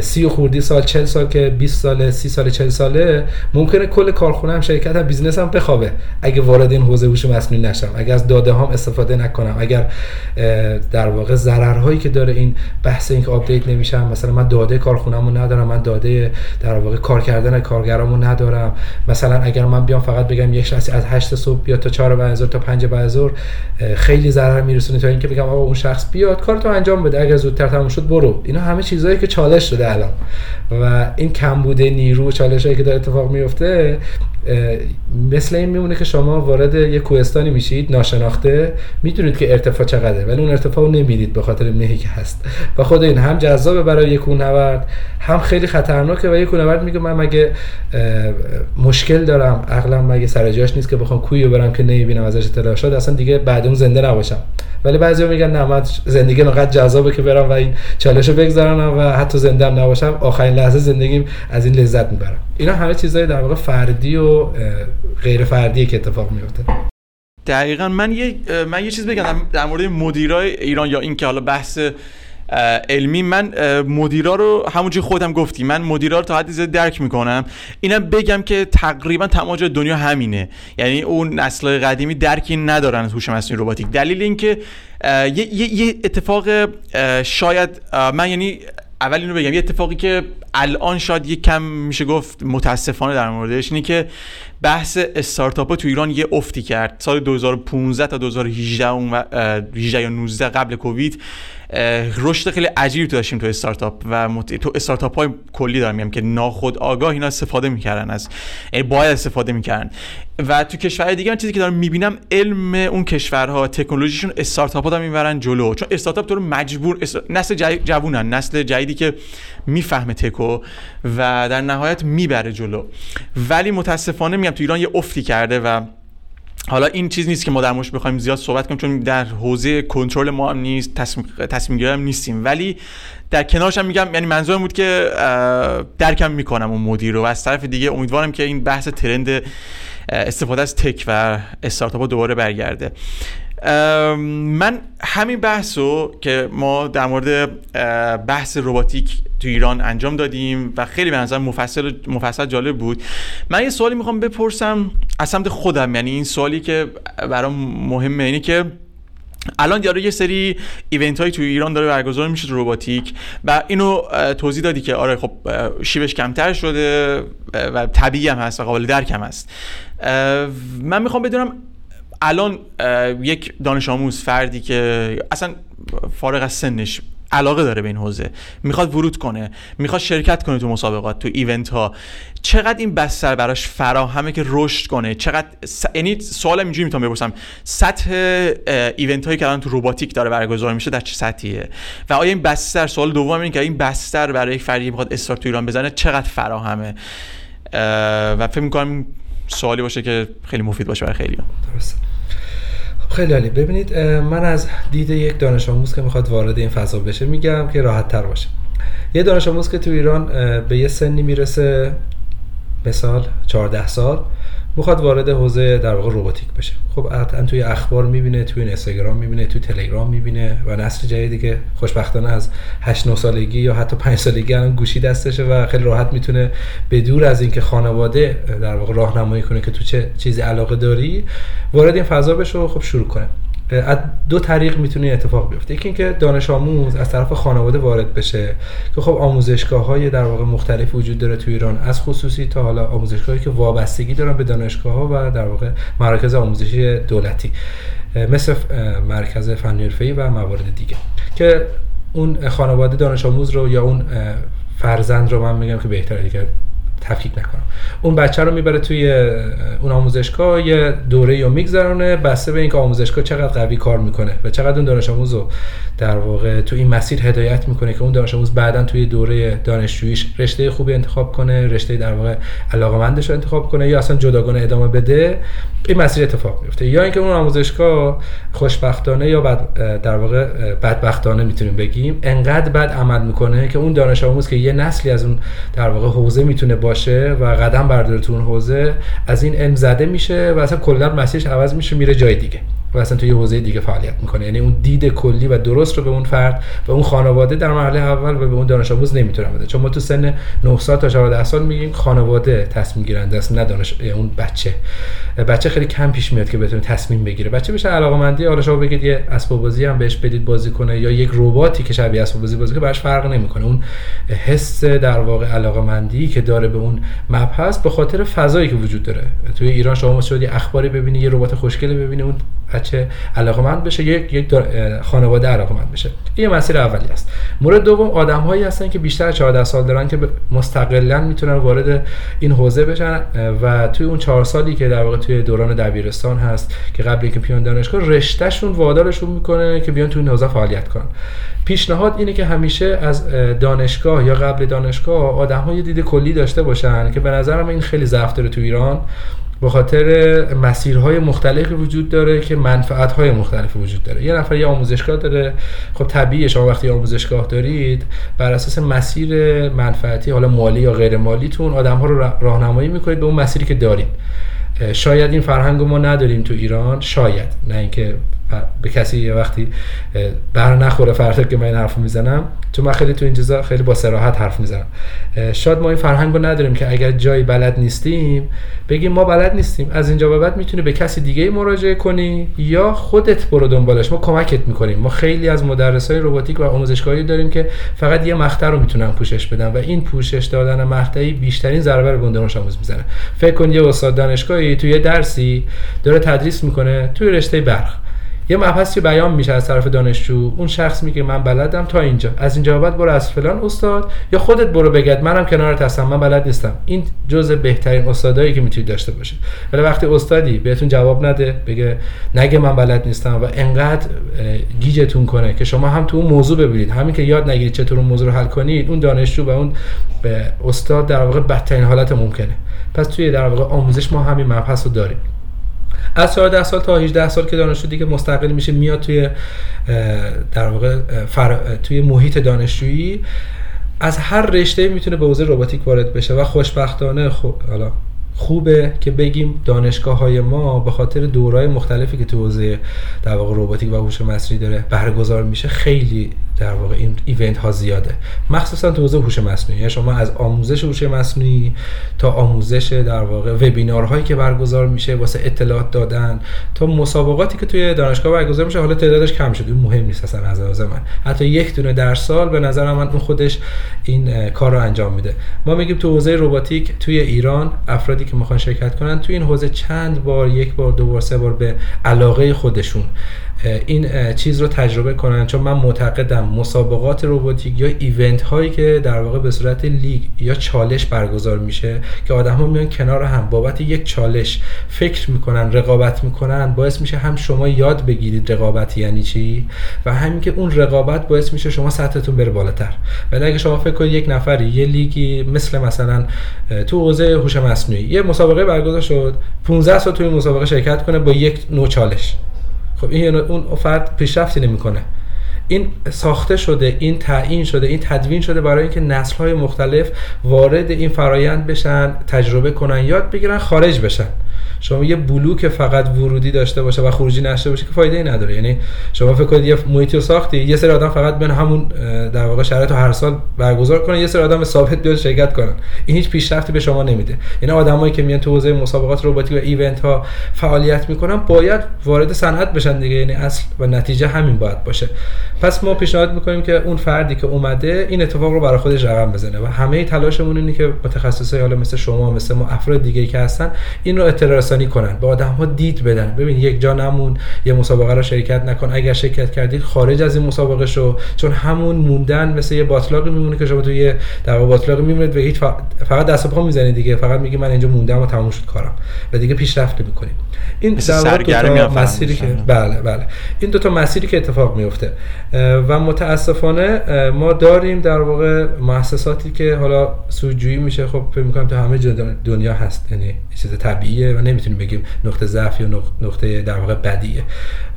30 سال 40 سال که 20 ساله 30 ساله 40 ساله ممکنه کل کارخونه هم شرکت هم بیزنس هم بخوابه اگه وارد این حوزه هوش مصنوعی نشم، اگه از داده هام استفاده نکنم، اگر در واقع ضررهایی که داره این بحث این که آپدیت نمیشم، مثلا من داده کارخونه‌مو ندارم، من داده در واقع کار کردن کارگرامو ندارم، مثلا اگر من بیام فقط بگم یک شخص از 8 صبح بیاد تا 4 بعد از ظهر تا 5 بعد از ظهر خیلی ضرر میرسونه تا اینکه بگم آقا اون شخص بیاد کارتو انجام بده، اگه زودتر تموم شد برو. اینا همه چیزایی که چالش شده الان و این کمبود نیرو، چالشایی که داره اتفاق میفته مثل این میمونه که شما وارد یه کوهستانی میشید ناشناخته. میدونید که ارتفاع چقدره ولی اون ارتفاع رو نمیدید به خاطر مهی که هست و خود این هم جذابه برای یک کوهنورد، هم خیلی خطرناکه و یک کوهنورد میگه من مگه مشکل دارم، عقلم مگه سر جاش نیست که بخوام کوهی رو برم که نمیبینم ازش اطلاع شد اصلا دیگه بعد اون زنده نباشم. ولی بعضیا میگن نه من زندگی انقدر جذابه که برم و این چالشو بگذرونم و حتی زنده هم نباشم آخرین لحظه زندگیم از این لذت میبرم. اینا همه چیزای در واقع فردی و غیر فردی که اتفاق میفته. دقیقاً من یه چیز بگم در مورد مدیرای ایران یا این که حالا بحث علمی. من مدیرا رو همونجوری خودم گفتی، من مدیرا رو تا حدی زیاد درک میکنم. اینم بگم که تقریبا تمام جای دنیا همینه، یعنی اون نسل قدیمی درکی ندارن از هوش مصنوعی رباتیک. دلیل این که یه اتفاق شاید من یعنی اول اینو بگم، یه اتفاقی که الان شاید یک کم میشه گفت متاسفانه در موردش اینه که بحث استارتاپ‌ها تو ایران یه افتی کرد. سال 2015 تا 2018 و 18 یا 19 قبل کووید رشد خیلی عجیبی داشتیم تو استارتاپ و تو استارتاپ‌های کلی دارم میگم که ناخودآگاه اینا استفاده می‌کردن از باید استفاده می‌کردن. و تو کشورهای دیگه من چیزی که دارم می‌بینم علم اون کشورها تکنولوژیشون استارتاپ‌ها رو می‌برن جلو، چون استارتاپ تو رو مجبور نسل جوونن، نسل جدیدی که میفهمه تکو و در نهایت میبره جلو. ولی متاسفانه میگم تو ایران یه افتی کرده و حالا این چیز نیست که ما در موردش بخوایم زیاد صحبت کنیم چون در حوزه کنترل ما هم نیست، تصمیم گیری هم نیستیم. ولی در کنارش هم میگم، یعنی منظورم بود که درکم میکنم اون مدیر رو و از طرف دیگه امیدوارم که این بحث ترند استفاده از تک و استارتاپ‌ها دوباره برگرده. من همین بحثو که ما در مورد بحث رباتیک تو ایران انجام دادیم و خیلی به نظر مفصل جالب بود. من یه سوالی میخوام بپرسم از سمت خودم، یعنی این سوالی که برام مهمه اینه که الان یارو یه سری ایونت های تو ایران داره برگزار میشه تو رباتیک و اینو توضیح دادی که آره خب شیبش کمتر شده و طبیعی هم هست و قابل درک هم هست. من میخوام بدونم الان یک دانش آموز، فردی که اصلا فارغ از سنش علاقه داره به این حوزه، میخواد ورود کنه، میخواد شرکت کنه تو مسابقات، تو ایونت ها، چقدر این بستر براش فراهمه که رشد کنه؟ چقدر یعنی سوالم اینجوری میتونم بپرسم، سطح ایونت هایی که الان تو رباتیک داره برگزار میشه در چه سطحیه؟ و آیا این بستر، سوال دوم اینه که این بستر برای یک فردی میخواد استارت تو ایران بزنه چقدر فراهمه؟ و فکر میکنم سوالی باشه که خیلی مفید باشه برای خیلی‌ها. درسته. خیلی عالی. ببینید، من از دید یک دانش آموز که میخواد وارد این فضا بشه میگم که راحت تر باشه. یه دانش آموز که تو ایران به یه سنی میرسه، مثال 14 سال، میخواد وارد حوزه در واقع روباتیک بشه، خب قطعاً توی اخبار میبینه، توی اینستاگرام میبینه، توی تلگرام میبینه و نسل جدیدی که خوشبختانه از 8 9 سالگی یا حتی 5 سالگی الان گوشی دستشه و خیلی راحت میتونه بدور از اینکه خانواده در واقع راهنمایی کنه که تو چه چیزی علاقه داری، وارد این فضا بشه و خب شروع کنه. از دو طریق میتونه اتفاق بیفته، یکی اینکه دانش آموز از طرف خانواده وارد بشه که خب آموزشگاه‌های در واقع مختلف وجود داره تو ایران، از خصوصی تا حالا آموزشگاهایی که وابستگی دارن به دانشگاه‌ها و در واقع مراکز آموزشی دولتی مثل مرکز فنی حرفه‌ای و موارد دیگه، که اون خانواده دانش آموز رو یا اون فرزند رو من میگم که بهتره دیگه تفکیک نکنم، اون بچه رو میبره توی اون آموزشگاه، یه دوره‌ای رو میگذرونه، بسته به اینکه آموزشگاه چقدر قوی کار میکنه و چقدر اون دانش آموز رو در واقع تو این مسیر هدایت میکنه که اون دانش آموز بعداً توی دوره دانشجوییش رشته خوبی انتخاب کنه، رشته در واقع علاقه‌مندش رو انتخاب کنه یا اصلا جداگانه ادامه بده. این مسیر اتفاق میفته، یا اینکه اون آموزشگاه خوشبختانه یا در واقع بدبختانه میتونیم بگیم انقدر بد عمل میکنه که اون دانش آموز که یه نسلی از اون در واقع حوزه میتونه باشه و قدم برداره تو اون حوزه، از این علم زده میشه و اصلا کلا مسیرش عوض میشه، میره جای دیگه و اصلا توی حوزه دیگه فعالیت میکنه. یعنی اون دید کلی و درست رو به اون فرد و اون خانواده در مرحله اول و به اون دانش آموز نمیتونه بده، چون ما تو سن 9 سال تا 14 سال میگیم خانواده تصمیم گیرنده است، نه دانش اون بچه خیلی کم پیش میاد که بتونه تصمیم بگیره. بچه بشه علاقه‌مندی، حالا شما بگید یه اسباب بازی هم بهش بدید بازی کنه یا یک رباتی که شبیه اسباب بازی بازی کنه، براش فرق نمیکنه. اون حس در واقع علاقه‌مندی که داره به اون مبحث به خاطر فضایی که وجود داره توی ایران، شما شاید یه اخباری ببینی، یه ربات خوشگله ببینی، اون بچه علاقه‌مند بشه، یک خانواده علاقه‌مند بشه. این مسیر اولی است. مورد دوم آدم‌هایی هستن که بیشتر از 14 سال دارن که مستقلاً میتونن وارد این حوزه بشن و توی اون 4 سالی که در واقع توی دوران دبیرستان هست که قبل اینکه بیان دانشگاه، رشتهشون وادارشون میکنه که بیان توی این حوزه فعالیت کنن. پیشنهاد اینه که همیشه از دانشگاه یا قبل دانشگاه آدم‌های دید کلی داشته باشن که به نظر من این خیلی ضعف داره تو ایران، به خاطر مسیرهای مختلفی وجود داره که منفعت‌های مختلفی وجود داره. یه نفر یه آموزشگاه داره، خب طبیعیه شما وقتی آموزشگاه دارید بر اساس مسیر منفعتی، حالا مالی یا غیر مالیتون، آدم‌ها رو راهنمایی می‌کنید به اون مسیری که دارید. شاید این فرهنگو ما نداریم تو ایران، شاید، نه اینکه به کسی یه وقتی بر نخوره فردا که من این حرفو میزنم، چون من خیلی تو این چیزا خیلی با صراحت حرف میزنم. شاید ما این فرهنگو نداریم که اگر جایی بلد نیستیم بگیم ما بلد نیستیم، از اینجا به بعد میتونی به کسی دیگه مراجعه کنی یا خودت برو دنبالش، ما کمکت میکنیم. ما خیلی از مدرسای رباتیک و آموزشگاهی داریم که فقط یه مقطع رو میتونن پوشش بدن و این پوشش دادن مقطعی بیشترین ضربه رو به دانش آموز میزنه. فکر کن یه استاد دانشگاهی توی درسی داره تدریس میکنه توی رشته برق، یه مبحثی بیان میشه از طرف دانشجو، اون شخص میگه من بلدم تا اینجا، از اینجا بعد برو از فلان استاد یا خودت برو بگرد، منم کنارت هستم، من بلد نیستم. این جزء بهترین استادایی که میتونید داشته باشید. ولی وقتی استادی بهتون جواب نده، نگه من بلد نیستم و انقدر گیجتون کنه که شما هم تو اون موضوع ببینید، همین که یاد نگیرید چطور اون موضوع رو حل کنید، اون دانشجو و اون استاد در واقع بدترین حالت ممکنه. پس توی در واقع آموزش ما همین مبحث رو داریم. از 14 سال تا 18 سال که دانشجو دیگه مستقل میشه، میاد توی در واقع توی محیط دانشجویی، از هر رشته میتونه به حوزه رباتیک وارد بشه و خوشبختانه خوبه که بگیم دانشگاه‌های ما به خاطر دوره‌های مختلفی که تو حوزه در واقع رباتیک و هوش مصنوعی داره برگزار میشه، خیلی در واقع این ایونت ها زیاده، مخصوصا تو حوزه هوش مصنوعی. شما از آموزش هوش مصنوعی تا آموزش در واقع وبینارهایی که برگزار میشه واسه اطلاعات دادن تا مسابقاتی که توی دانشگاه برگزار میشه، حالا تعدادش کم شده، مهم نیست اصلا از نظر من، حتی یک دونه در سال به نظر من اون خودش این کار رو انجام میده. ما میگیم تو حوزه رباتیک توی ایران افرادی که میخوان شرکت کنن توی این حوزه چند بار، یک بار، دو بار، سه بار به علاقه خودشون این چیز رو تجربه کنن، چون من معتقدم مسابقات روباتیک یا ایونت هایی که در واقع به صورت لیگ یا چالش برگزار میشه که آدم‌ها میان کنار هم بابت یک چالش فکر میکنن، رقابت میکنن، باعث میشه هم شما یاد بگیرید رقابت یعنی چی و همین که اون رقابت باعث میشه شما سطحتون بره بالاتر. ولی اگه شما فکر کنید یک نفری یه لیگی مثلا تو حوزه هوش مصنوعی یه مسابقه برگزار شد 15 تا توی مسابقه شرکت کنه با یک نوع چالش، خب این اون فرد پیشرفتی نمی‌کنه. این ساخته شده، این تعیین شده، این تدوین شده برای اینکه نسل‌های مختلف وارد این فرایند بشن، تجربه کنن، یاد بگیرن، خارج بشن. شما یه بلوک فقط ورودی داشته باشه و خروجی نشه باشه که فایده‌ای نداره. یعنی شما فکر کنید یه محیطی رو ساختی، یه سری آدم فقط بن همون در واقع شرایط رو هر سال برگزار کنن، یه سری آدم ثابت بیاد شرکت کنن، این هیچ پیشرفتی به شما نمیده. یعنی آدمایی که میان تو حوزه مسابقات رباتیک و ایونت ها فعالیت میکنن باید وارد صنعت بشن دیگه، یعنی اصل و نتیجه همین باید باشه. پس ما پیشنهاد میکنیم که اون فردی که اومده این اتفاق رو برای خودش رقم بزنه و همه تلاشمون اینه که متخصصای حالا مثل شما، مثل ما، افراد دیگه‌ای که هستن این رو اطلاع رسانی کنن، به آدم‌ها دید بدن. ببین یک جا نمون، یه مسابقه رو شرکت نکن، اگر شرکت کردی خارج از این مسابقه شو، چون همون موندن مثل یه باطلاقی میمونه که شما توی در واقع باطلاقی میمونید و هیچ فقط دست و پا میزنید دیگه، فقط میگی من اینجا موندم و تموم شد کارم و دیگه پیشرفت نمی‌کنید. این سرگرمی مسیری که بله این دو تا مسیری که اتفاق میفته و متاسفانه ما داریم در واقع مؤسساتی که حالا سودجویی میشه. خب فکر می‌کنم تو همه جا دنیا هست، یعنی چیز طبیعیه و نمیتونیم بگیم نقطه ضعف یا نقطه در واقع بدیه.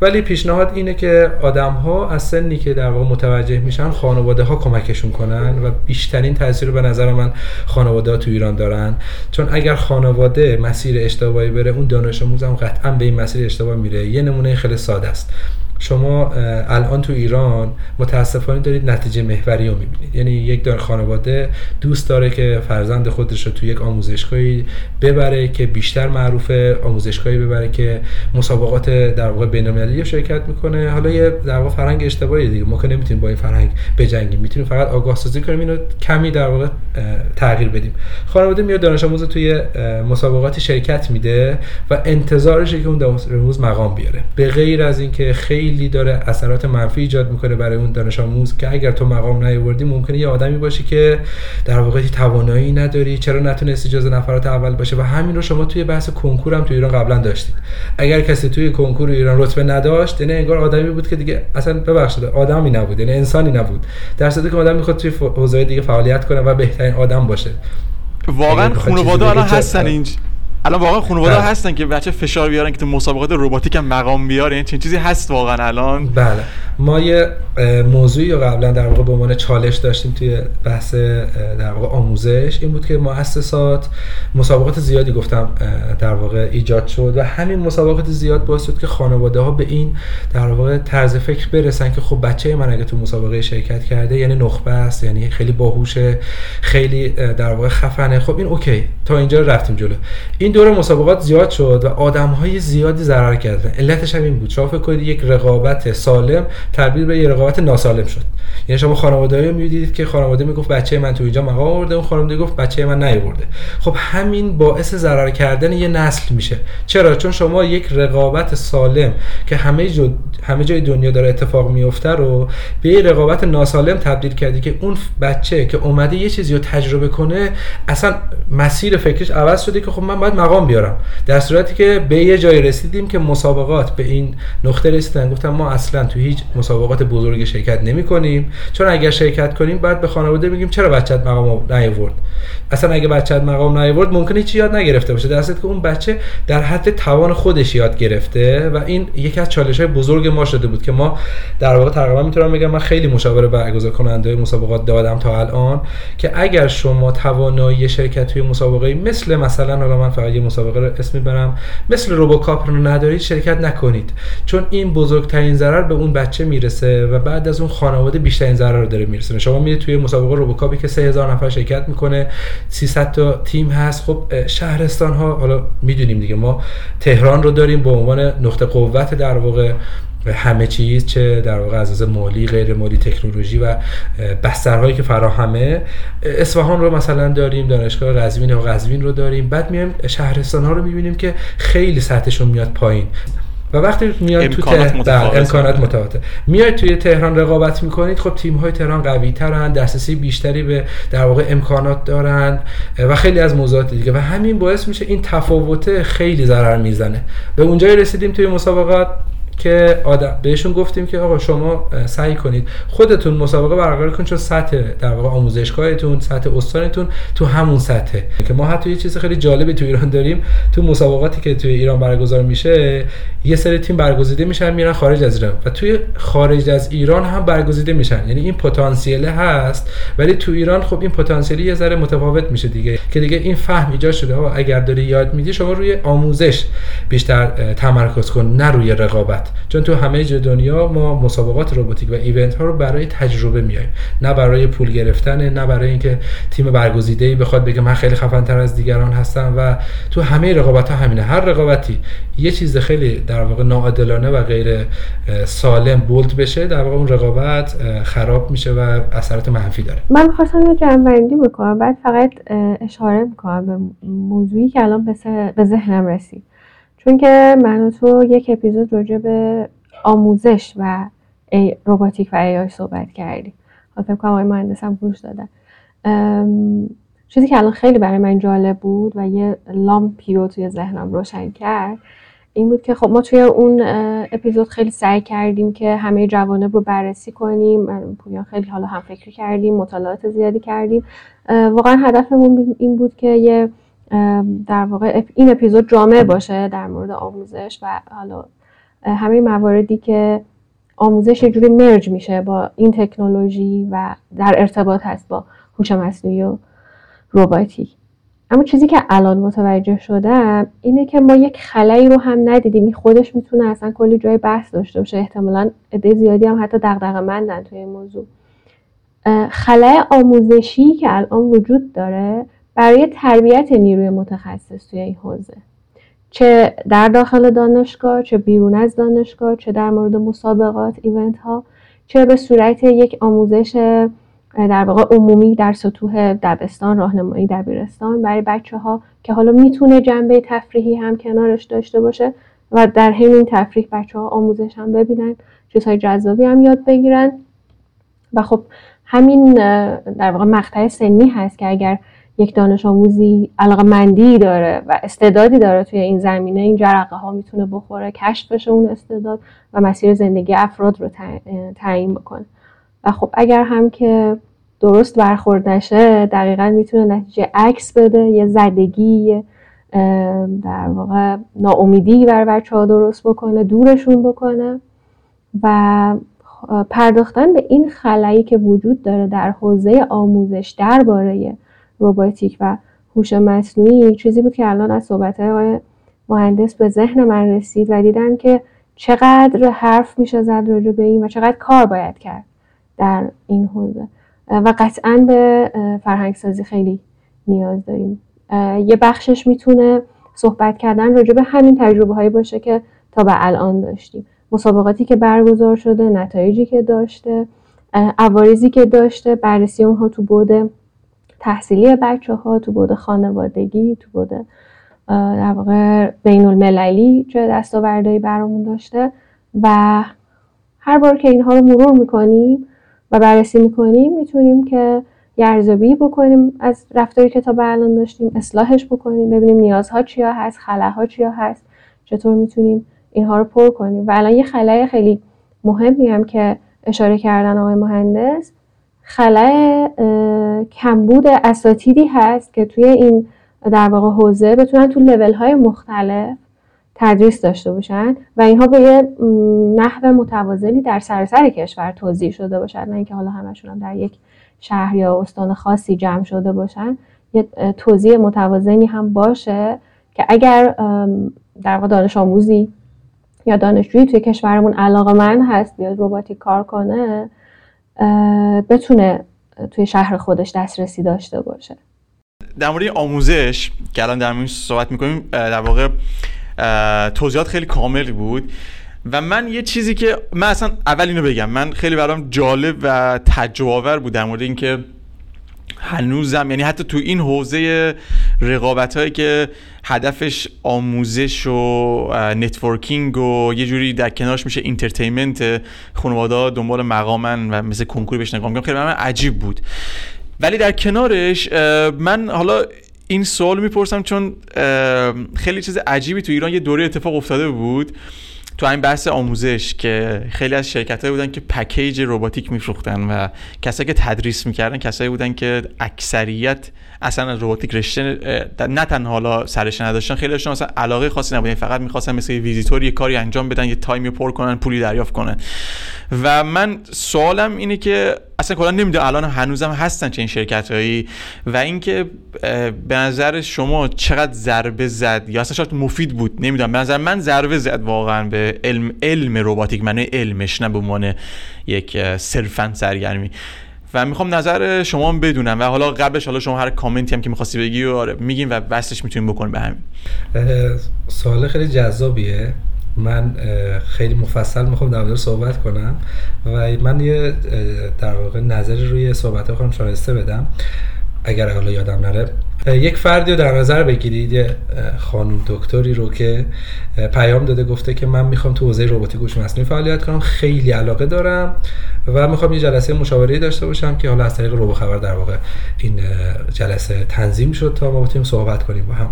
ولی پیشنهاد اینه که آدم‌ها از سنی که در واقع متوجه میشن خانواده‌ها کمکشون کنن و بیشترین تاثیر به نظر من خانواده‌ها تو ایران دارن، چون اگر خانواده مسیر اشتباهی بره اون دانش آموز هم قطعاً به این مسیر اشتباه میره. یه نمونه خیلی ساده است، شما الان تو ایران متاسفانه دارید نتیجه محوری رو میبینید. یعنی یک دار خانواده دوست داره که فرزند خودش رو تو یک آموزشگاهی ببره که بیشتر معروفه، آموزشگاهی ببره که مسابقات در واقع بین‌المللی شرکت میکنه. حالا یه در واقع فرهنگ اشتباهی دیگه، ما که نمیتونیم با این فرهنگ بجنگیم، میتونیم فقط آگاه سازی کنیم، اینو کمی در واقع تغییر بدیم. خانواده میاد دانش آموز توی مسابقاتی شرکت میده و انتظارشه که اون دانش آموز مقام بیاره، به غیر از اینکه خیلی داره اثرات منفی ایجاد میکنه برای اون دانش آموز که اگر تو مقام نیاوردی ممکنه یه آدمی باشی که در واقع توانایی نداری، چرا نتونستی جزو نفرات اول باشه. و همین رو شما توی بحث کنکور هم تو ایران قبلا داشتید. اگر کسی توی کنکور ایران رتبه نداشت، یعنی انگار آدمی بود که دیگه اصلا ببخشید آدمی نبود، یعنی انسانی نبود، در صورتی که آدم میخواد توی حوزه‌های دیگه فعالیت کنه و بهترین آدم باشه. واقعا خانواده الان هستن اینج الان واقعا خانواده هستن که بچه فشار بیارن که تو مسابقات رباتیک هم مقام بیاره. این چنین چیزی هست واقعا الان؟ بله، ما یه موضوعی رو قبلا در واقع به عنوان چالش داشتیم توی بحث در واقع آموزش، این بود که مؤسسات مسابقات زیادی گفتم در واقع ایجاد شد و همین مسابقات زیاد باعث شد که خانواده‌ها به این در واقع طرز فکر برسن که خب بچه من اگه تو مسابقه شرکت کرده یعنی نخبه است، یعنی خیلی باهوشه، خیلی در واقع خفنه. خب این اوکی، تا اینجا رفتیم جلو. این دوره مسابقات زیاد شد و آدم‌های زیادی ضرر کردن. علتش هم این بود. شما فکر کنید یک رقابت سالم تبدیل به یک رقابت ناسالم شد. یعنی شما خانواده‌ای می‌دیدید که خانواده میگفت بچه من تو اینجا مقام آورده، اون خانواده گفت بچه من نیاورده. خب همین باعث ضرر کردن یه نسل میشه. چرا؟ چون شما یک رقابت سالم که همه جای دنیا داره اتفاق میفته رو به یک رقابت ناسالم تبدیل کردی که اون بچه که اومده یه چیزی رو تجربه کنه اصلا مسیر فکرش عوض شده که خب من باید مقام بیارم، در صورتی که به یه جای رسیدیم که مسابقات به این نقطه رسیدن گفتم ما اصلا تو هیچ مسابقات بزرگ شرکت نمی‌کنیم، چون اگر شرکت کنیم بعد به خانواده میگیم چرا بچه‌ت مقام نیاورد. اصلا اگه بچه‌ت مقام نیاورد ممکنه هیچ یاد نگرفته باشه، در صورتی که اون بچه در حد توان خودش یاد گرفته و این یکی از چالش‌های بزرگ ما شده بود که ما در واقع تقریبا میتونم بگم من خیلی مشاوره برگزارکننده مسابقات دادم تا الان که اگر شما توانایی شرکت توی مسابقه مثلا حالا من یه مسابقه رو اسمی برم مثل روبوکاپ رو ندارید شرکت نکنید، چون این بزرگترین ضرر به اون بچه میرسه و بعد از اون خانواده بیشترین ضرر رو داره میرسه. شما میرید توی مسابقه روبوکاپی که 3000 نفر شرکت میکنه، 300 تا تیم هست. خب شهرستان ها حالا میدونیم دیگه، ما تهران رو داریم به عنوان نقطه قوت در واقع همه چیز، چه در واقع از مالی، غیر مالی، تکنولوژی و بسترهایی که فراهمه. اصفهان رو مثلا داریم، دانشگاه قزوین و قزوین رو داریم، بعد میایم شهرستان‌ها رو می‌بینیم که خیلی سطحشون میاد پایین. و وقتی میاد تو تهران امکانات متفاوته، میاد توی تهران رقابت میکنید، خب تیم‌های تهران قوی‌ترن، دسترسی بیشتری به در واقع امکانات دارن و خیلی از موضوعات دیگه و همین باعث میشه این تفاوته خیلی ضرر میزنه. به اونجایی رسیدیم توی مسابقات که بهشون گفتیم که آقا شما سعی کنید خودتون مسابقه برقرار کنید، چون سطح در واقع آموزشگاهتون، سطح استانتون تو همون سطحه. که ما حتی یه چیز خیلی جالبی تو ایران داریم، تو مسابقاتی که تو ایران برگزار میشه یه سری تیم برگزیده میشن میرن خارج از ایران و توی خارج از ایران هم برگزیده میشن، یعنی این پتانسیل هست ولی تو ایران خب این پتانسیل یه ذره متفاوت میشه دیگه، که دیگه این فهم ایجاد شده آقا اگر داری یاد میدی شما روی آموزش بیشتر تمرکز کن نه روی رقابت، چون تو همه جای دنیا ما مسابقات روبوتیک و ایونت ها رو برای تجربه میایم، نه برای پول گرفتن، نه برای اینکه تیم برگزیده‌ای بخواد بگه من خیلی خفن تر از دیگران هستم. و تو همه رقابت ها همینه، هر رقابتی یه چیز خیلی در واقع ناعادلانه و غیر سالم بولد بشه در واقع اون رقابت خراب میشه و اثرات منفی داره. من می‌خواستم یه جمع‌بندی بکنم، بعد فقط اشاره می‌کنم به موضوعی که الان به ذهنم رسید، چون که من و تو یک اپیزود راجع به آموزش و روباتیک و ای آی صحبت کردیم. حالا فکر کنم آقای مهندس هم گوش دادن. چیزی که الان خیلی برای من جالب بود و یه لامپی رو توی ذهنم روشن کرد این بود که خب ما توی اون اپیزود خیلی سعی کردیم که همه جوانب رو بررسی کنیم، پویا خیلی حالا هم فکر کردیم، مطالعات زیادی کردیم. واقعا هدفمون این بود که یه در واقع این اپیزود جامع باشه در مورد آموزش و حالا همه مواردی که آموزش یه جوری مرج میشه با این تکنولوژی و در ارتباط هست با هوش مصنوعی و رباتیک. اما چیزی که الان متوجه شدم اینه که ما یک خلایی رو هم ندیدیم. این خودش میتونه اصلا کلی جای بحث داشته باشه، احتمالاً عده زیادی هم حتی دغدغه‌مندن توی این موضوع. خلای آموزشی که الان وجود داره برای تربیت نیروی متخصص توی این حوزه، چه در داخل دانشگاه، چه بیرون از دانشگاه، چه در مورد مسابقات، ایونت ها، چه به صورت یک آموزش در واقع عمومی در سطوح دبستان، راهنمایی دبیرستان برای بچه‌ها که حالا میتونه جنبه تفریحی هم کنارش داشته باشه و در همین تفریح بچه‌ها آموزش هم ببینن، چیزهای جذابی هم یاد بگیرن. و خب همین در واقع مقطع سنی هست که اگر یک دانش آموزی علاقه‌مندی داره و استعدادی داره توی این زمینه، این جرقه ها میتونه بخوره، کشف بشه اون استعداد و مسیر زندگی افراد رو تعیین بکنه. و خب اگر هم که درست برخورد نشه دقیقاً میتونه نتیجه عکس بده، یه زدگی در واقع ناامیدی بر بچه‌ها درست بکنه، دورشون بکنه. و پرداختن به این خلایی که وجود داره در حوزه آموزش درباره روباتیک و هوش مصنوعی چیزی بود که الان از صحبت‌های مهندس به ذهن من رسید و دیدم که چقدر حرف میشه زد راجع به این و چقدر کار باید کرد در این حوزه و قطعاً به فرهنگ سازی خیلی نیاز داریم. یه بخشش میتونه صحبت کردن راجع به همین تجربه‌هایی باشه که تا به الان داشتیم، مسابقاتی که برگزار شده، نتایجی که داشته، عوارضی که داشته، بررسی اونها تو بوده تحصیلی بچه‌ها، تو بوده خانوادگی، تو بوده در واقع بین المللی چه دستاوردهایی برامون داشته. و هر بار که اینها رو مرور میکنیم و بررسی میکنیم میتونیم که ارزیابی بکنیم از رفتاری که تا به الان داشتیم، اصلاحش بکنیم، ببینیم نیازها چیا هست، خلاها چیا هست، چطور میتونیم اینها رو پر کنیم. و الان یه خلای خیلی مهمی هم که اشاره کردن آقای مهندس، خلأ کمبود اساتیدی هست که توی این در واقع حوزه بتونن تو لول‌های مختلف تدریس داشته باشن و اینها به یه نحو متوازنی در سراسر کشور توزیع شده باشن، نه اینکه حالا همشون هم در یک شهر یا استان خاصی جمع شده باشن. یه توزیع متوازنی هم باشه که اگر در واقع دانش آموزی یا دانشجویی توی کشورمون علاقه‌مند هست بیاد رباتیک کار کنه بتونه توی شهر خودش دسترسی داشته باشه. در مورد آموزش که الان در موردش صحبت می‌کنیم در واقع توضیحات خیلی کاملی بود و من یه چیزی که من اصلا اول اینو بگم، من خیلی برام جالب و تعجب آور بود در مورد اینکه هنوزم، یعنی حتی تو این حوزه رقابت‌هایی که هدفش آموزش و نتورکینگ و یه جوری در کنارش میشه اینترتینمنت، خانواده‌ها دنبال مقامن و مثل کنکور بهش نگاه می‌کنن. خیلی برام عجیب بود. ولی در کنارش من حالا این سوال میپرسم چون خیلی چیز عجیبی تو ایران یه دوره اتفاق افتاده بود تو این بحث آموزش که خیلی از شرکت‌ها بودن که پکیج رباتیک می‌فروختن و کسایی که تدریس می‌کردن کسایی بودن که اکثریت اصلا از رباتیک رشته نه تنها حالا سرش نداشتن، خیلی‌هاشون اصلا علاقه خاصی نبودن، فقط می‌خواستن مثل ویزیتور یه کاری انجام بدن، یه تایمی پر کنن، پولی دریافت کنن. و من سوالم اینه که اصلا کلا نمی‌دونم الان هنوزم هستن چه این شرکت‌هایی و اینکه به نظر شما چقدر ضربه زد یا اصلا شاید مفید بود، نمی‌دونم. به نظر من ضربه زد واقعا به علم رباتیک، معنی علمش، نه به عنوان یک صرفاً سرگرمی. و میخوام نظر شما هم بدونم و حالا قبلش حالا شما هر کامنتی هم که می‌خواستی بگی آره میگیم و بسش میتونیم بکنیم به همین. سوال خیلی جذابیه. من خیلی مفصل میخوام در مورد صحبت کنم و من یه در واقع نظری روی صحبت‌ها خانم شایسته بدم اگر حالا یادم نره. یک فردی رو در نظر بگیرید، خانم دکتری رو که پیام داده گفته که من میخوام تو حوزه رباتیک هوش مصنوعی فعالیت کنم، خیلی علاقه دارم و میخوام یه جلسه مشاوره داشته باشم که حالا از طریق روبوخبر در واقع این جلسه تنظیم شد تا ما بتونیم صحبت کنیم با هم.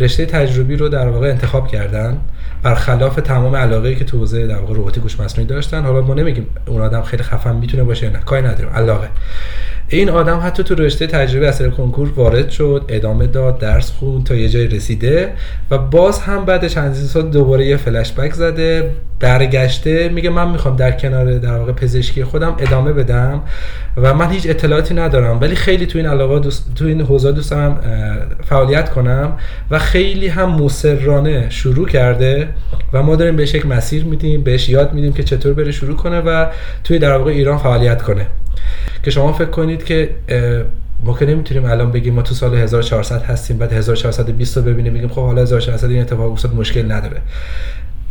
رشته تجربی رو در واقع انتخاب کردن برخلاف تمام علاقه‌ای که تو حوزه در واقع رباتیک هوش مصنوعی داشتن. حالا ما نمیگیم اون آدم خیلی خفن میتونه باشه، نه، کاری نداریم، علاقه. این آدم حتی تو رشته تجربی از طریق کنکور وارد شد، ادامه داد، درس خوند تا یه جای رسیده و باز هم بعد چند سال دوباره یه فلش بک زده، برگشته، میگه من میخوام در کنار در واقع پزشکی خودم ادامه بدم و من هیچ اطلاعاتی ندارم ولی خیلی تو این علاقه تو این حوزه دوستم فعالیت کنم و خیلی هم مصرانه شروع کرده و ما داریم بهش یک مسیر میدیم، بهش یاد میدیم که چطور بره شروع کنه و توی در واقع ایران فعالیت کنه. که شما فکر کنید که ما که نمیتونیم الان بگیم ما تو سال 1400 هستیم بعد 1420 رو ببینیم بگیم خب حالا 1400 این اتفاق افتاد مشکل نداره.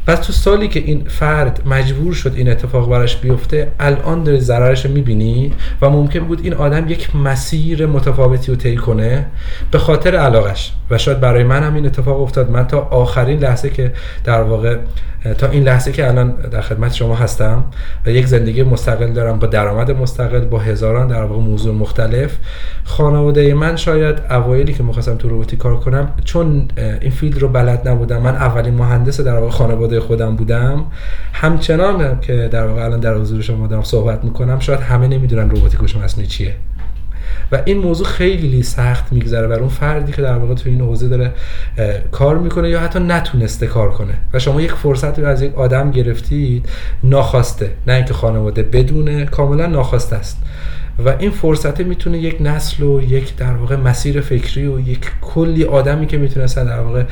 پس تو سالی که این فرد مجبور شد این اتفاق براش بیفته الان داره ضررش رو میبینید و ممکن بود این آدم یک مسیر متفاوتی رو طی کنه به خاطر علاقش و شاید برای من هم این اتفاق افتاد. من تا آخرین لحظه که در واقع تا این لحظه که الان در خدمت شما هستم و یک زندگی مستقل دارم با درآمد مستقل با هزاران در واقع موضوع مختلف، خانواده من شاید اوایلی که می‌خواستم تو رباتیک کار کنم چون این فیلد رو بلد نبودم، من اولین مهندس در واقع خانواده خودم بودم، همچنان که در واقع الان در حضور شما دارم صحبت می‌کنم شاید همه نمی‌دونن رباتیک هوش مصنوعی چیه و این موضوع خیلی سخت میگذره برای اون فردی که در واقع تو این حوزه داره کار میکنه یا حتی نتونسته کار کنه و شما یک فرصت رو از یک آدم گرفتید ناخواسته، نه اینکه خانواده بدونه، کاملا ناخواسته است و این فرصت میتونه یک نسل و یک در واقع مسیر فکری و یک کلی آدمی که میتونستن در واقع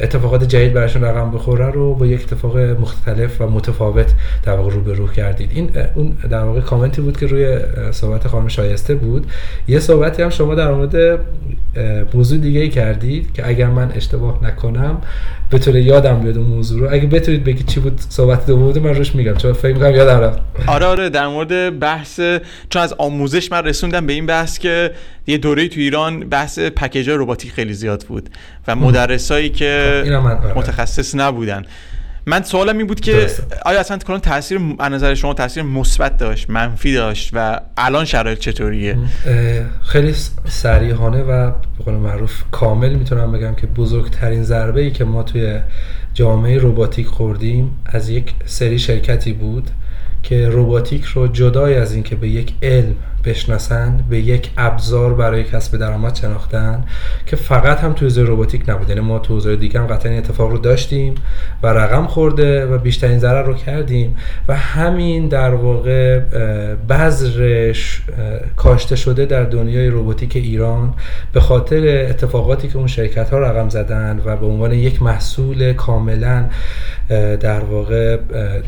اتفاقات جدید براشون رقم بخوره رو با یک اتفاق مختلف و متفاوت در واقع روبرو کردید. این اون در واقع کامنتی بود که روی صحبت خانم شایسته بود. یه صحبتی هم شما در مورد موضوع دیگه‌ای کردید که اگر من اشتباه نکنم به طور یادم بیاد اون موضوع رو، اگه بتونید بگید چی بود صحبت دوم بود من روش میگم چون فکر می‌کنم یادم رفت. آره در مورد بحث چون از آموزش من رسوندم به این بحث که یه دوره‌ای تو ایران بحث پکیج‌های رباتیک خیلی زیاد بود و مدرسایی که متخصص نبودن. من سوالم این بود که آیا اصلا کلا تاثیر از نظر شما تاثیر مثبت داشت، منفی داشت و الان شرایط چطوریه؟ خیلی صریحانه و به قول معروف کامل میتونم بگم که بزرگترین ضربه ای که ما توی جامعه رباتیک خوردیم از یک سری شرکتی بود که رباتیک رو جدای از اینکه به یک علم بشناسن به یک ابزار برای کسب درآمد شناختن که فقط هم توی حوزه رباتیک نبود. یعنی ما توی حوزه دیگه هم قطعا اتفاق رو داشتیم و رقم خورده و بیشترین ضرر رو کردیم و همین در واقع بذر کاشته شده در دنیای رباتیک ایران به خاطر اتفاقاتی که اون شرکت ها رقم زدن و به عنوان یک محصول کاملا در واقع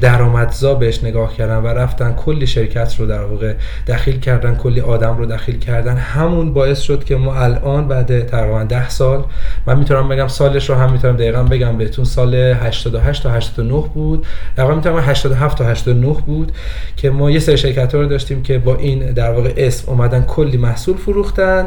درآمدزا بهش نگاه کردن و رفتن کلی شرکت رو در واقع دخیل کردن کردن، کلی آدم رو دخیل کردن، همون باعث شد که ما الان بعد تقریبا 10 سال، من میتونم بگم سالش رو هم میتونم دقیقاً بگم بهتون، سال 88 تا 89 بود، دقیقاً میتونم 87 تا 89 بود که ما یه سری شرکت‌ها رو داشتیم که با این در واقع اسم اومدن کلی محصول فروختند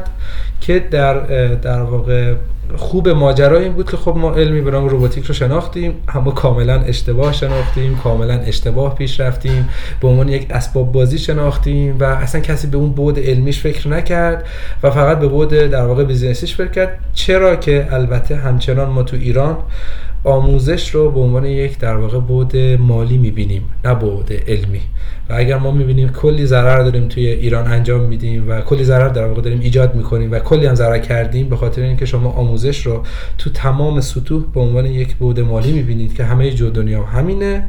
که در واقع خوب ماجرا این بود که خب ما علمی به نام روباتیک رو شناختیم، اما کاملا اشتباه شناختیم، کاملا اشتباه پیش رفتیم، به عنوان یک اسباب بازی شناختیم و اصلا کسی به اون بعد علمیش فکر نکرد و فقط به بعد در واقع بیزینسیش فکر کرد. چرا که البته همچنان ما تو ایران آموزش رو به عنوان یک در واقع بعد مالی می‌بینیم، نه بعد علمی. و اگر ما می‌بینیم کلی ضرر داریم توی ایران انجام میدیم و کلی ضرر در واقع داریم ایجاد می‌کنیم و کلی هم ضرر کردیم، به خاطر اینکه شما آموزش رو تو تمام سطوح به عنوان یک بعد مالی می‌بینید که همه جای دنیا همینه،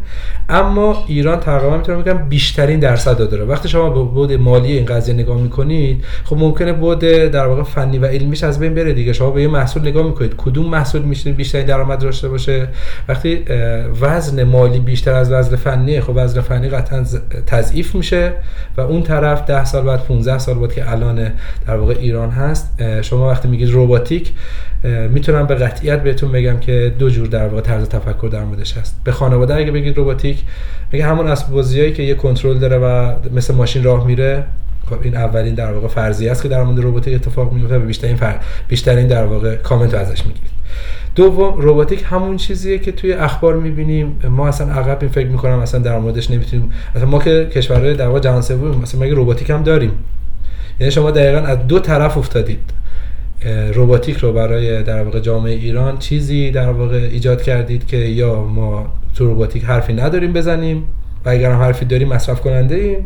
اما ایران تقریبا میتونم بگم بیشترین درصد داره. وقتی شما به بعد مالی این قضیه نگاه می‌کنید، خب ممکنه بعد در واقع فنی و علمیش از بین بره دیگه. شما به یه محصول نگاه می‌کنید، کدوم محصول میشه بیشترین درآمد داشته باشه؟ وقتی وزن مالی بیشتر از وزن فنیه، خب وزن فنی قطعا تضعیف میشه و اون طرف 10 سال بعد 15 سال بعد که الان در واقع ایران هست، شما وقتی میگید روباتیک، میتونم به قطعیت بهتون بگم که دو جور در واقع طرز تفکر در موردش هست. به خانواده اگه بگید روباتیک، میگه همون اسباب بازیایی که یه کنترل داره و مثل ماشین راه میره. خب این اولین در واقع فرضیه است که در مورد روباتیک اتفاق میفته و بیشترین در واقع کامنت ازش میگیرید. دوم، روباتیک همون چیزیه که توی اخبار میبینیم، ما اصلا عقب این فکر میکنم اصلا در موردش نمیتونیم، اصلا ما که کشورهای در واقع جهان سوم مثلا مگه روباتیک هم داریم؟ یعنی شما دقیقاً از دو طرف افتادید. روباتیک رو برای در واقع جامعه ایران چیزی در واقع ایجاد کردید که یا ما تو روباتیک حرفی نداریم بزنیم و اگر هم حرفی داریم مصرف کننده ایم،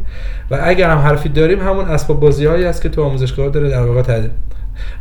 و اگر هم حرفی داریم همون اسباب بازی‌هایی است که تو آموزشگاه داره در واقع تعلیم،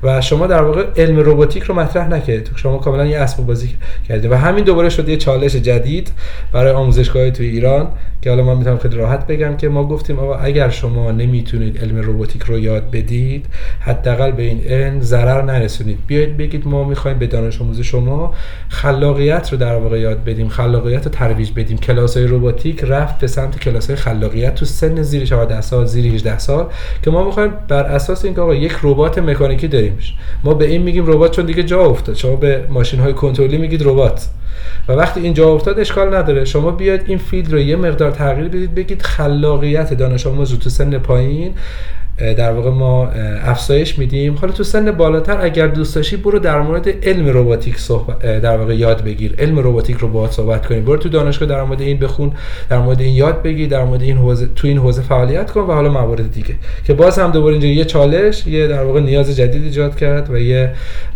و شما در واقع علم روباتیک رو مطرح نکردید، شما کاملا یه اسباب بازی کردید و همین دوباره شد یه چالش جدید برای آموزشگاه‌های توی ایران که حالا من میتونم خیلی راحت بگم که ما گفتیم آقا اگر شما نمیتونید علم روباتیک رو یاد بدید، حداقل به این علم ضرر نرسونید، بیایید بگید ما میخوایم به دانش آموز شما خلاقیت رو در واقع یاد بدیم، خلاقیت رو ترویج بدیم. کلاس‌های روباتیک رفت به سمت کلاس‌های خلاقیت تو سن زیر 14 سال، زیر 18 سال که ما میخوایم بر اساس اینکه آقا یک ربات مکانیکی داریمش، ما به این میگیم ربات چون دیگه جا افتاد. شما به ماشین‌های کنترلی میگید ربات و وقتی این جا افتاد اشکال نداره، شما بیاید این فیلد رو یه مقدار تغییر بدید، بگید خلاقیت دانش آموز رو تو سن پایین در واقع ما افزایش میدیم، حالا تو سن بالاتر اگر دوست داشتی برو در مورد علم روباتیک صحبت در واقع یاد بگیر، علم روباتیک رو باهات صحبت کنیم، برو تو دانشگاه در مورد این بخون، در مورد این یاد بگیر، در مورد این حوزه تو این حوزه فعالیت کن و حالا موارد دیگه که باز هم دوباره اینجا یه چالش، یه در واقع نیاز جدید ایجاد کرد و یه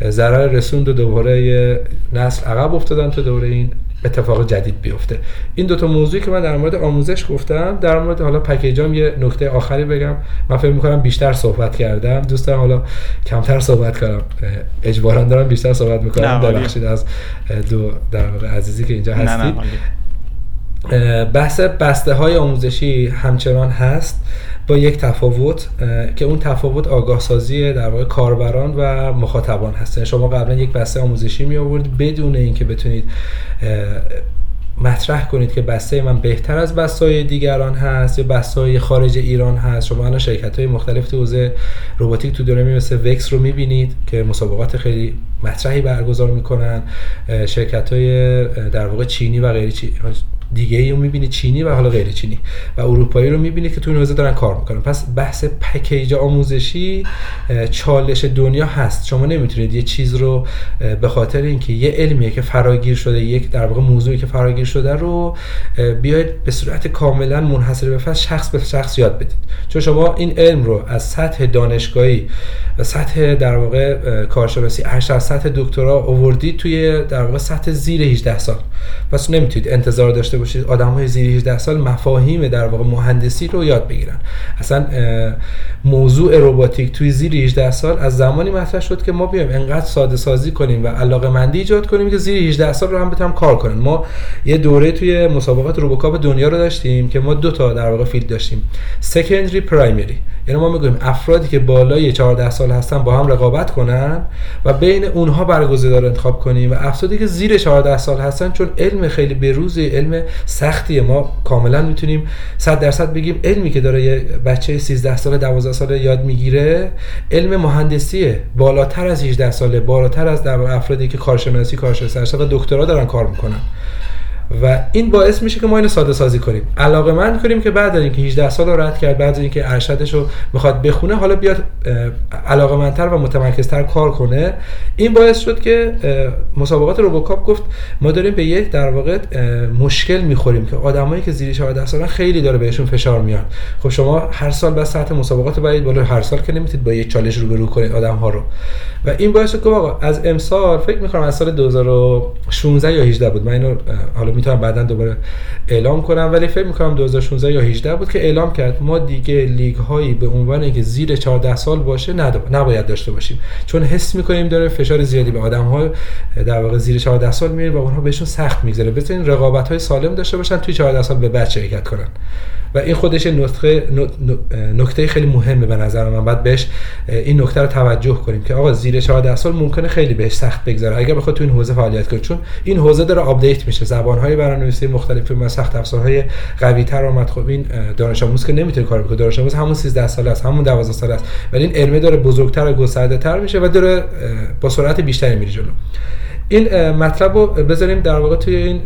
ضرر رسوند و دوباره یه نسل عقب افتادن تو دوره این اتفاق جدید بیفته. این دو تا موضوعی که من در مورد آموزش گفتم، در مورد حالا پکیجام یه نکته آخری بگم. من فکر می‌کنم بیشتر صحبت کردم، دوست دارم حالا کمتر صحبت کنم، اجباراً دارم بیشتر صحبت می‌کنم، ببخشید از دو در واقع عزیزی که اینجا هستید. بحث بسته‌های آموزشی همچنان هست با یک تفاوت که اون تفاوت آگاهسازی در واقع کاربران و مخاطبان هست. شما قبلا یک بسته آموزشی می آورد بدون اینکه بتونید مطرح کنید که بسته من بهتر از بسته‌های دیگران هست یا بسته‌های خارج ایران هست. شما الان شرکت‌های مختلف تو حوزه روباتیک تو دنیا مثل وکس رو می‌بینید که مسابقات خیلی مطرحی برگزار می‌کنن، شرکت‌های در واقع چینی و غیر چینی دیگه ای رو می‌بینی، چینی و حالا غیر چینی و اروپایی رو می‌بینی که تو این حوزه دارن کار می‌کنن. پس بحث پکیج آموزشی چالش دنیا هست. شما نمی‌تونید یه چیز رو به خاطر اینکه یه علمیه که فراگیر شده، یک در واقع موضوعی که فراگیر شده رو بیاید به صورت کاملاً منحصر به فرد شخص به شخص یاد بدید. چون شما این علم رو از سطح دانشگاهی و سطح در واقع کارشناسی، از سطح دکترا آوردید توی در واقع سطح زیر 18 سال. پس نمی‌تونید انتظار داشته باشید آدم‌های زیر 18 سال مفاهیم در واقع مهندسی رو یاد بگیرن. اصلا موضوع روباتیک توی زیر 18 سال از زمانی مطرح شد که ما بیایم انقدر ساده سازی کنیم و علاقه‌مندی ایجاد کنیم که زیر 18 سال رو هم بتونن کار کنن. ما یه دوره توی مسابقات روبوکاپ دنیا رو داشتیم که ما دو تا در واقع فیلد داشتیم، سکندری پرایمری، یعنی ما میگویم افرادی که بالای 14 سال هستن با هم رقابت کنن و بین اونها برگزیدار انتخاب کنیم و افرادی که زیر 14 سال هستن، چون علم خیلی به‌روزی، علم سختیه، ما کاملا میتونیم 100% بگیم علمی که داره یه بچه 13 ساله 12 ساله یاد میگیره علم مهندسیه، بالاتر از 18 ساله، بالاتر از افرادی که کارشناسی و دکترا دارن کار میکنن و این باعث میشه که ما اینو ساده سازی کنیم، علاقه‌مند کنیم که بعد از اینکه 18 سال رو رد کرد، بعد از اینکه ارشدش رو میخواد بخونه، حالا بیاد علاقه‌مندتر و متمرکزتر کار کنه. این باعث شد که مسابقات روبوکاپ گفت ما داریم به یک در واقع مشکل میخوریم که آدمایی که زیر 14 سالن خیلی داره بهشون فشار میاد. خب شما هر سال با سطح مسابقات باید بالا، هر سال که نمیتونید با یک چالش روبرو کنید آدم‌ها رو، و این باعث شد که آقا از امسال فکر می‌کنم از سال 2016 یا 18 بود، من اینو حالا میتونم بعداً دوباره اعلام کنم، ولی فکر میکنم 2016 یا 18 بود که اعلام کرد ما دیگه لیگ هایی به عنوان اینکه زیر 14 سال باشه نباید داشته باشیم، چون حس میکنیم داره فشار زیادی به آدم ها در واقع زیر 14 سال میره و اونها بهشون سخت میگذره. ببین رقابت های سالم داشته باشن، توی 14 سال به بعد شرکت کنن و این خودش نکته خیلی مهمه به نظر من. بعد بهش این نکته رو توجه کنیم که آقا زیر 14 سال ممکنه خیلی بهش سخت بگذره اگه بخواد تو این حوزه فعالیت کنه، چون این حوزه داره آپدیت میشه، زبان‌های برنامه‌نویسی مختلف و سخت افزارهای قوی‌تر اومد. خب این دانش آموز که نمیتونه کار بکنه، دانش آموز همون 13 ساله است، همون 12 ساله است، ولی این علمه داره بزرگتر و گسترده‌تر میشه و داره با سرعت بیشتری میره جلو. این مطلب رو بذاریم در واقع توی این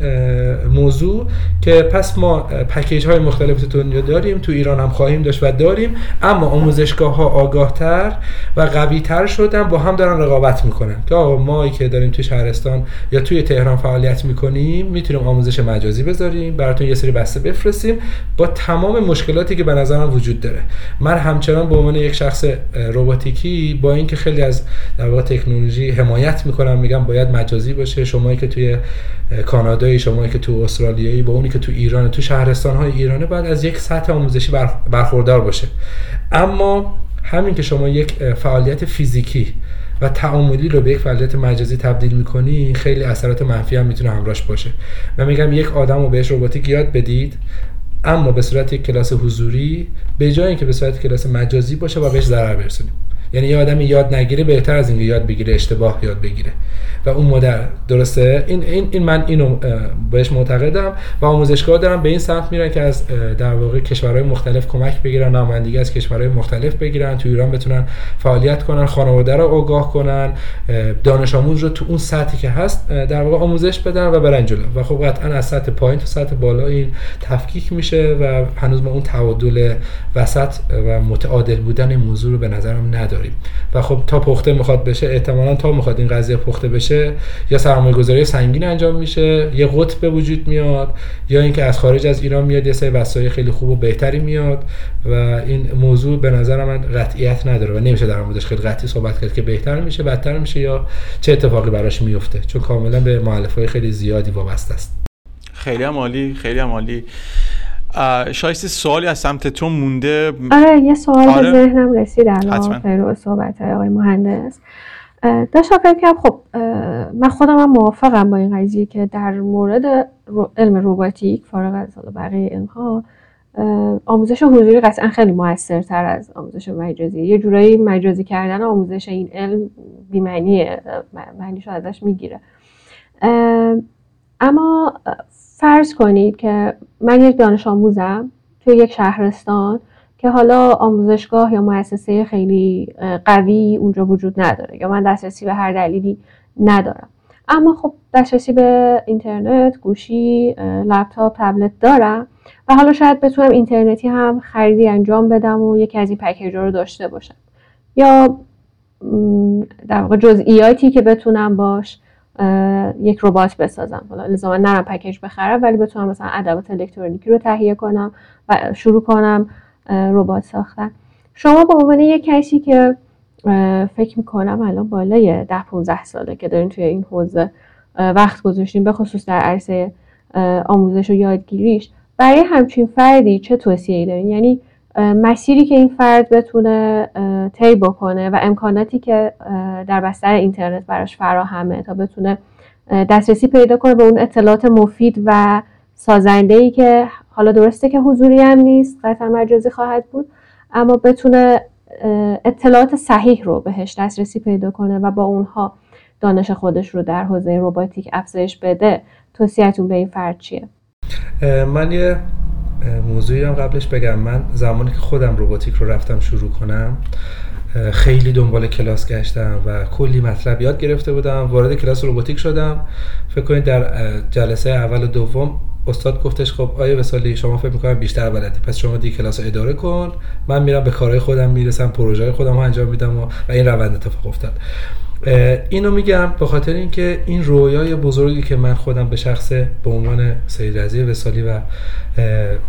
موضوع که پس ما پکیج‌های مختلف تو دنیا داریم، تو ایران هم خواهیم داشت و داریم، اما آموزشگاه‌ها آگاه‌تر و قوی‌تر شدن با هم دارن رقابت می‌کنن که آقا ما که داریم توی شهرستان یا توی تهران فعالیت می‌کنیم می‌تونیم آموزش مجازی بذاریم، براتون یه سری بسته بفرستیم با تمام مشکلاتی که به نظرم وجود داره. من همچنان به عنوان یک شخص رباتیکی با اینکه خیلی از در واقع تکنولوژی حمایت می‌کنم، میگم باید مجازی باشه، شمایی که توی کانادایی، شمایی که تو استرالیایی، با اونی که تو ایران، تو شهرستان‌های ایرانه، باید از یک سطح آموزشی برخوردار باشه. اما همین که شما یک فعالیت فیزیکی و تعاملی رو به یک فعالیت مجازی تبدیل می‌کنی، خیلی اثرات منفی هم میتونه همراهش باشه. من میگم یک آدم رو بهش رباتیک یاد بدید، اما به صورت یک کلاس حضوری به جای اینکه به صورت کلاس مجازی باشه و بهش ضرر برسونیم. یعنی یه آدمی یاد نگیره بهتر از اینکه یاد بگیره، اشتباه یاد بگیره و اون مدل درسته. این من اینو بهش معتقدم و آموزشگاه دارم به این سمت میرن که از در واقع کشورهای مختلف کمک بگیرن، نمایندگی از کشورهای مختلف بگیرن، تو ایران بتونن فعالیت کنن، خانواده رو آگاه کنن، دانش آموز رو تو اون سطحی که هست در واقع آموزش بدن و برن جلو. و خب قطعا از سطح پایین تا سطح بالا این تفکیک میشه و هنوز ما اون تعادل وسط و متعادل بودن این موضوع رو به نظرم نداریم. و خب تا پخته میخواد بشه، احتمالاً تا میخواد این قضیه پخته بشه یا سرمایه‌گذاری سنگین انجام میشه، یه قطب به وجود میاد، یا اینکه از خارج از ایران میاد یه سری وسایل خیلی خوب و بهتری میاد و این موضوع به نظر من قطعیت نداره و نمیشه در موردش خیلی قطعی صحبت کرد که بهتر میشه، بدتر میشه یا چه اتفاقی براش میفته، چون کاملا به مؤلفه‌های خیلی زیادی وابسته است. خیلی عالی. شایسته سوالی از سمت تو مونده؟ آره یه سوال به ذهنم رسید الان در مورد صحبت‌های آقای مهندس. داشتم فکر می‌کردم خب من خودم هم موافقم با این قضیه که در مورد علم رباتیک فارغ از حالا بقیه علم‌ها آموزش حضوری قطعا خیلی موثرتر از آموزش مجازی. یه جورایی مجازی کردن آموزش این علم بی‌معنیه، معنیشو ازش میگیره. اما فرض کنید که من یک دانش آموزم توی یک شهرستان که حالا آموزشگاه یا مؤسسه خیلی قوی اونجا وجود نداره یا من دسترسی به هر دلیلی ندارم، اما خب دسترسی به اینترنت، گوشی، لپتاپ، تبلت دارم و حالا شاید بتونم اینترنتی هم خریدی انجام بدم و یکی از این پکیج‌ها رو داشته باشم یا در واقع جزئیاتی که بتونم باش یک ربات بسازم. حالا لزوما نرم پکیج بخرم، ولی بتونم مثلا ادوات الکترونیکی رو تهیه کنم و شروع کنم ربات ساختن. شما به عنوان یک کسی که فکر می‌کنم الان بالای 10-15 ساله که دارین توی این حوزه وقت گذاشتین، به خصوص در عرصه آموزش و یادگیریش، برای همچین فردی چه توصیه‌ای دارین؟ یعنی مسیری که این فرد بتونه طی بکنه و امکاناتی که در بستر اینترنت براش فراهمه تا بتونه دسترسی پیدا کنه به اون اطلاعات مفید و سازنده‌ای که حالا درسته که حضوری هم نیست، قطعا مجازی خواهد بود، اما بتونه اطلاعات صحیح رو بهش دسترسی پیدا کنه و با اونها دانش خودش رو در حوزه رباتیک افزایش بده. توصیه‌تون به این فرد چیه؟ من یه موضوعی هم قبلش بگم. من زمانی که خودم رباتیک رو رفتم شروع کنم خیلی دنبال کلاس گشتم و کلی مطلب یاد گرفته بودم. وارد کلاس رباتیک شدم، فکر کنید در جلسه اول و دوم استاد گفتش خب آیا وصالی شما فکر می‌کنید بیشتر بلدی، پس شما دیگه کلاس رو اداره کن، من میرم به کارهای خودم میرسم، پروژه‌های خودم رو انجام میدم و این روند اتفاق افتاد. اینو میگم به خاطر اینکه این رویای بزرگی که من خودم به شخص به عنوان سید رضی وصالی و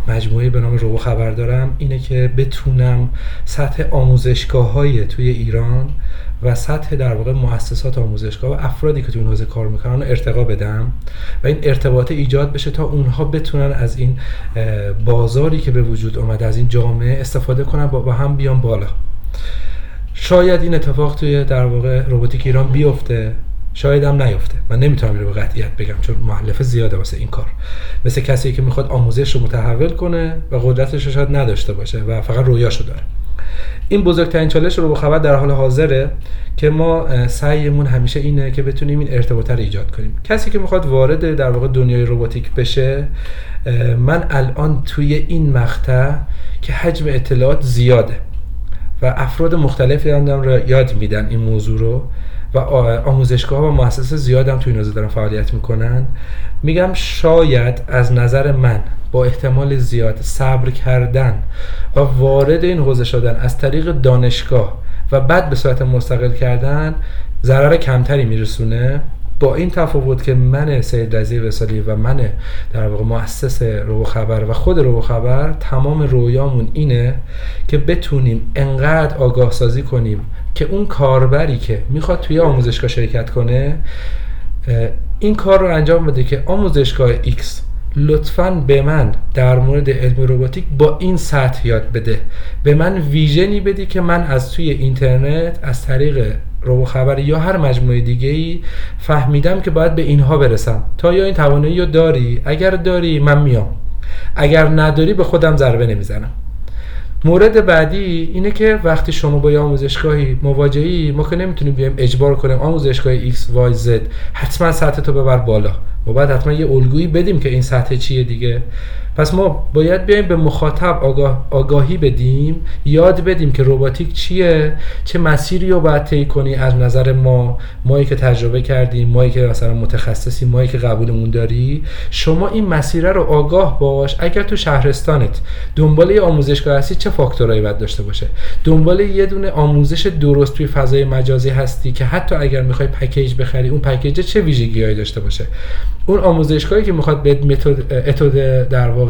مجموعه به نام روبوخبر دارم اینه که بتونم سطح آموزشگاه‌های توی ایران و سطح در واقع مؤسسات آموزشگاه و افرادی که توی این حوزه کار میکنن ارتقا بدم و این ارتباط ایجاد بشه تا اونها بتونن از این بازاری که به وجود اومده از این جامعه استفاده کنن و هم بیان بالا. شاید این اتفاق توی در واقع رباتیک ایران بیفته، شاید هم نیفته. من نمیتونم اینو به قطعیت بگم چون مؤلفه زیاده واسه این کار، مثل کسی که میخواد آموزش رو متحول کنه و قدرتش رو شاید نداشته باشه و فقط رویاشو داره. این بزرگترین چالش روبوخبر در حال حاضره که ما سعیمون همیشه اینه که بتونیم این ارتباط رو ایجاد کنیم. کسی که میخواد وارد در واقع دنیای رباتیک بشه، من الان توی این مقطع که حجم اطلاعات زیاده و افراد مختلفی هم دارن یاد میدن این موضوع رو و آموزشگاه و مؤسسه زیاد هم توی این حوزه دارن فعالیت میکنن، میگم شاید از نظر من با احتمال زیاد صبر کردن و وارد این حوزه شدن از طریق دانشگاه و بعد به صورت مستقل کردن ضرر کمتری میرسونه، با این تفاوت که من سید رضی وصالی و من در واقع مؤسس روبوخبر و خود روبوخبر تمام رویامون اینه که بتونیم انقدر آگاه سازی کنیم که اون کاربری که میخواد توی آموزشگاه شرکت کنه این کار رو انجام بده که آموزشگاه X لطفاً به من در مورد علم رباتیک با این سطح یاد بده، به من ویژنی بده که من از توی اینترنت از طریق روبوخبر یا هر مجموعه دیگه‌ای فهمیدم که باید به اینها برسم. تا یا این توانایی رو داری؟ اگر داری من میام، اگر نداری به خودم ضربه نمیزنم. مورد بعدی اینه که وقتی شما با یه آموزشگاهی مواجهی، ما که نمیتونیم بیایم اجبار کنیم آموزشگاه XYZ حتما سطح تو ببر بالا، ما باید حتما یه الگویی بدیم که این سطح چیه دیگه. پس ما باید بیایم به مخاطب آگاهی بدیم، یاد بدیم که رباتیک چیه، چه مسیری رو باید طی کنی از نظر مایی که تجربه کردیم، مایی که مثلا متخصصی، مایی که قبولمون داری. شما این مسیر رو آگاه باش. اگر تو شهرستانت دنبال یه آموزشگاه هستی چه فاکتورایی باید داشته باشه، دنبال یه دونه آموزش درست توی فضای مجازی هستی که حتی اگر میخوای پکیج بخری اون پکیج چه ویژگی‌هایی داشته باشه، اون آموزشگاهی که میخواد بهت متد در واقع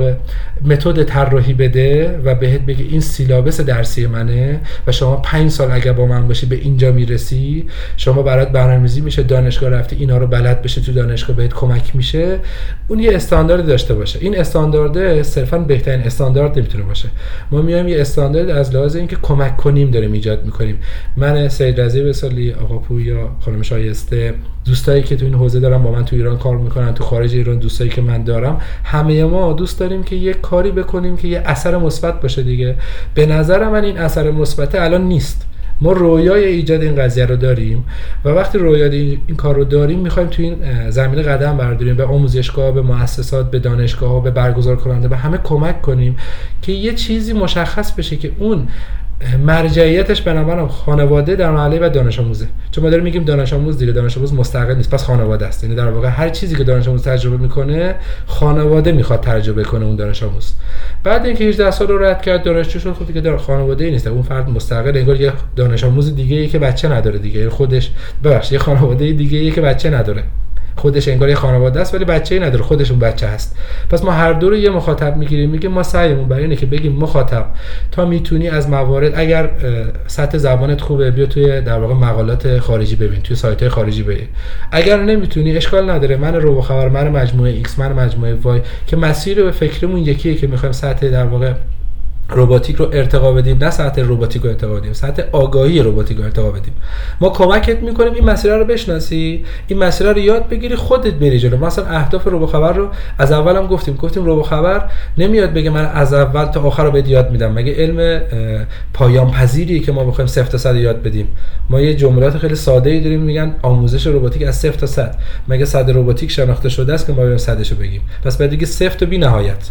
متد طراحی بده و بهت بگه این سیلابس درسی منه و شما 5 سال اگر با من باشی به اینجا میرسی، شما برات برنامه‌ریزی میشه، دانشگاه رفتی اینا رو بلد بشی، تو دانشگاه بهت کمک میشه، اون یه استاندارد داشته باشه. این استاندارد صرفاً بهترین استاندارد نمیتونه باشه، ما میایم یه استاندارد از لحاظ اینکه کمک کنیم داریم ایجاد میکنیم. من سید رضی وصالی، آقا پویا، خانم شایسته، دوستایی که تو این حوزه دارن با من تو ایران کار میکنن، تو خارج ایران دوستایی که من دارم، همه ما دوست داریم که یه کاری بکنیم که یه اثر مثبت باشه دیگه. به نظر من این اثر مثبت الان نیست، ما رویای ایجاد این قضیه رو داریم و وقتی رویای این کار رو داریم میخوایم تو این زمینه قدم برداریم، به آموزشگاه، به مؤسسات، به دانشگاه، به برگزار کننده، به همه کمک کنیم که یه چیزی مشخص بشه که اون مرجعیتش بنابراین خانواده در معلی و دانش آموزه. چون ما داریم میگیم دانش آموز دیگه، دانش آموز مستقل نیست، پس خانواده است. یعنی در واقع هر چیزی که دانش آموز تجربه میکنه خانواده میخواد تجربه کنه اون دانش آموز. بعد اینکه 18 سال رو رد کرد دانشجو شد، خودی که داره خانواده نیست، اون فرد مستقل، انگار یه دانش آموز دیگه ای که بچه نداره دیگه، خودش ببخشید یه خانواده دیگه ای که بچه نداره، خودش انگار یه خانواده است ولی بچه‌ای نداره، خودشون بچه هست. پس ما هر دو رو یه مخاطب میگیریم، میگه ما سعیمون برای اینه که بگیم مخاطب تا میتونی از موارد، اگر سطح زبانت خوبه بیا توی در واقع مقالات خارجی ببین، توی سایت‌های خارجی ببین، اگر نمیتونی اشکال نداره، من روبوخبر، من مجموعه X، من مجموعه Y که مسیر به فکرمون یکیه که میخوایم سطح در واقع روباتیک رو ارتقا بدیم، نه سطح روباتیک رو ارتقا بدیم، سطح آگاهی روباتیک رو ارتقا بدیم. ما کمکت میکنیم این مسیرها رو بشناسی، این مسیرها رو یاد بگیری، خودت بری جلو. مثلا اهداف روبوخبر رو از اول هم گفتیم روبوخبر نمیاد بگه من از اول تا آخر رو بهت یاد میدم، مگه علم پایان پذیری که ما بخوایم 0 تا 100 یاد بدیم؟ ما یه جملات خیلی ساده ای داریم میگن آموزش روباتیک از 0 تا 100، مگه 100 روباتیک شناخته شده است که ما بریم 100شو بگیم؟ پس بعد دیگه 0 تا بی‌نهایت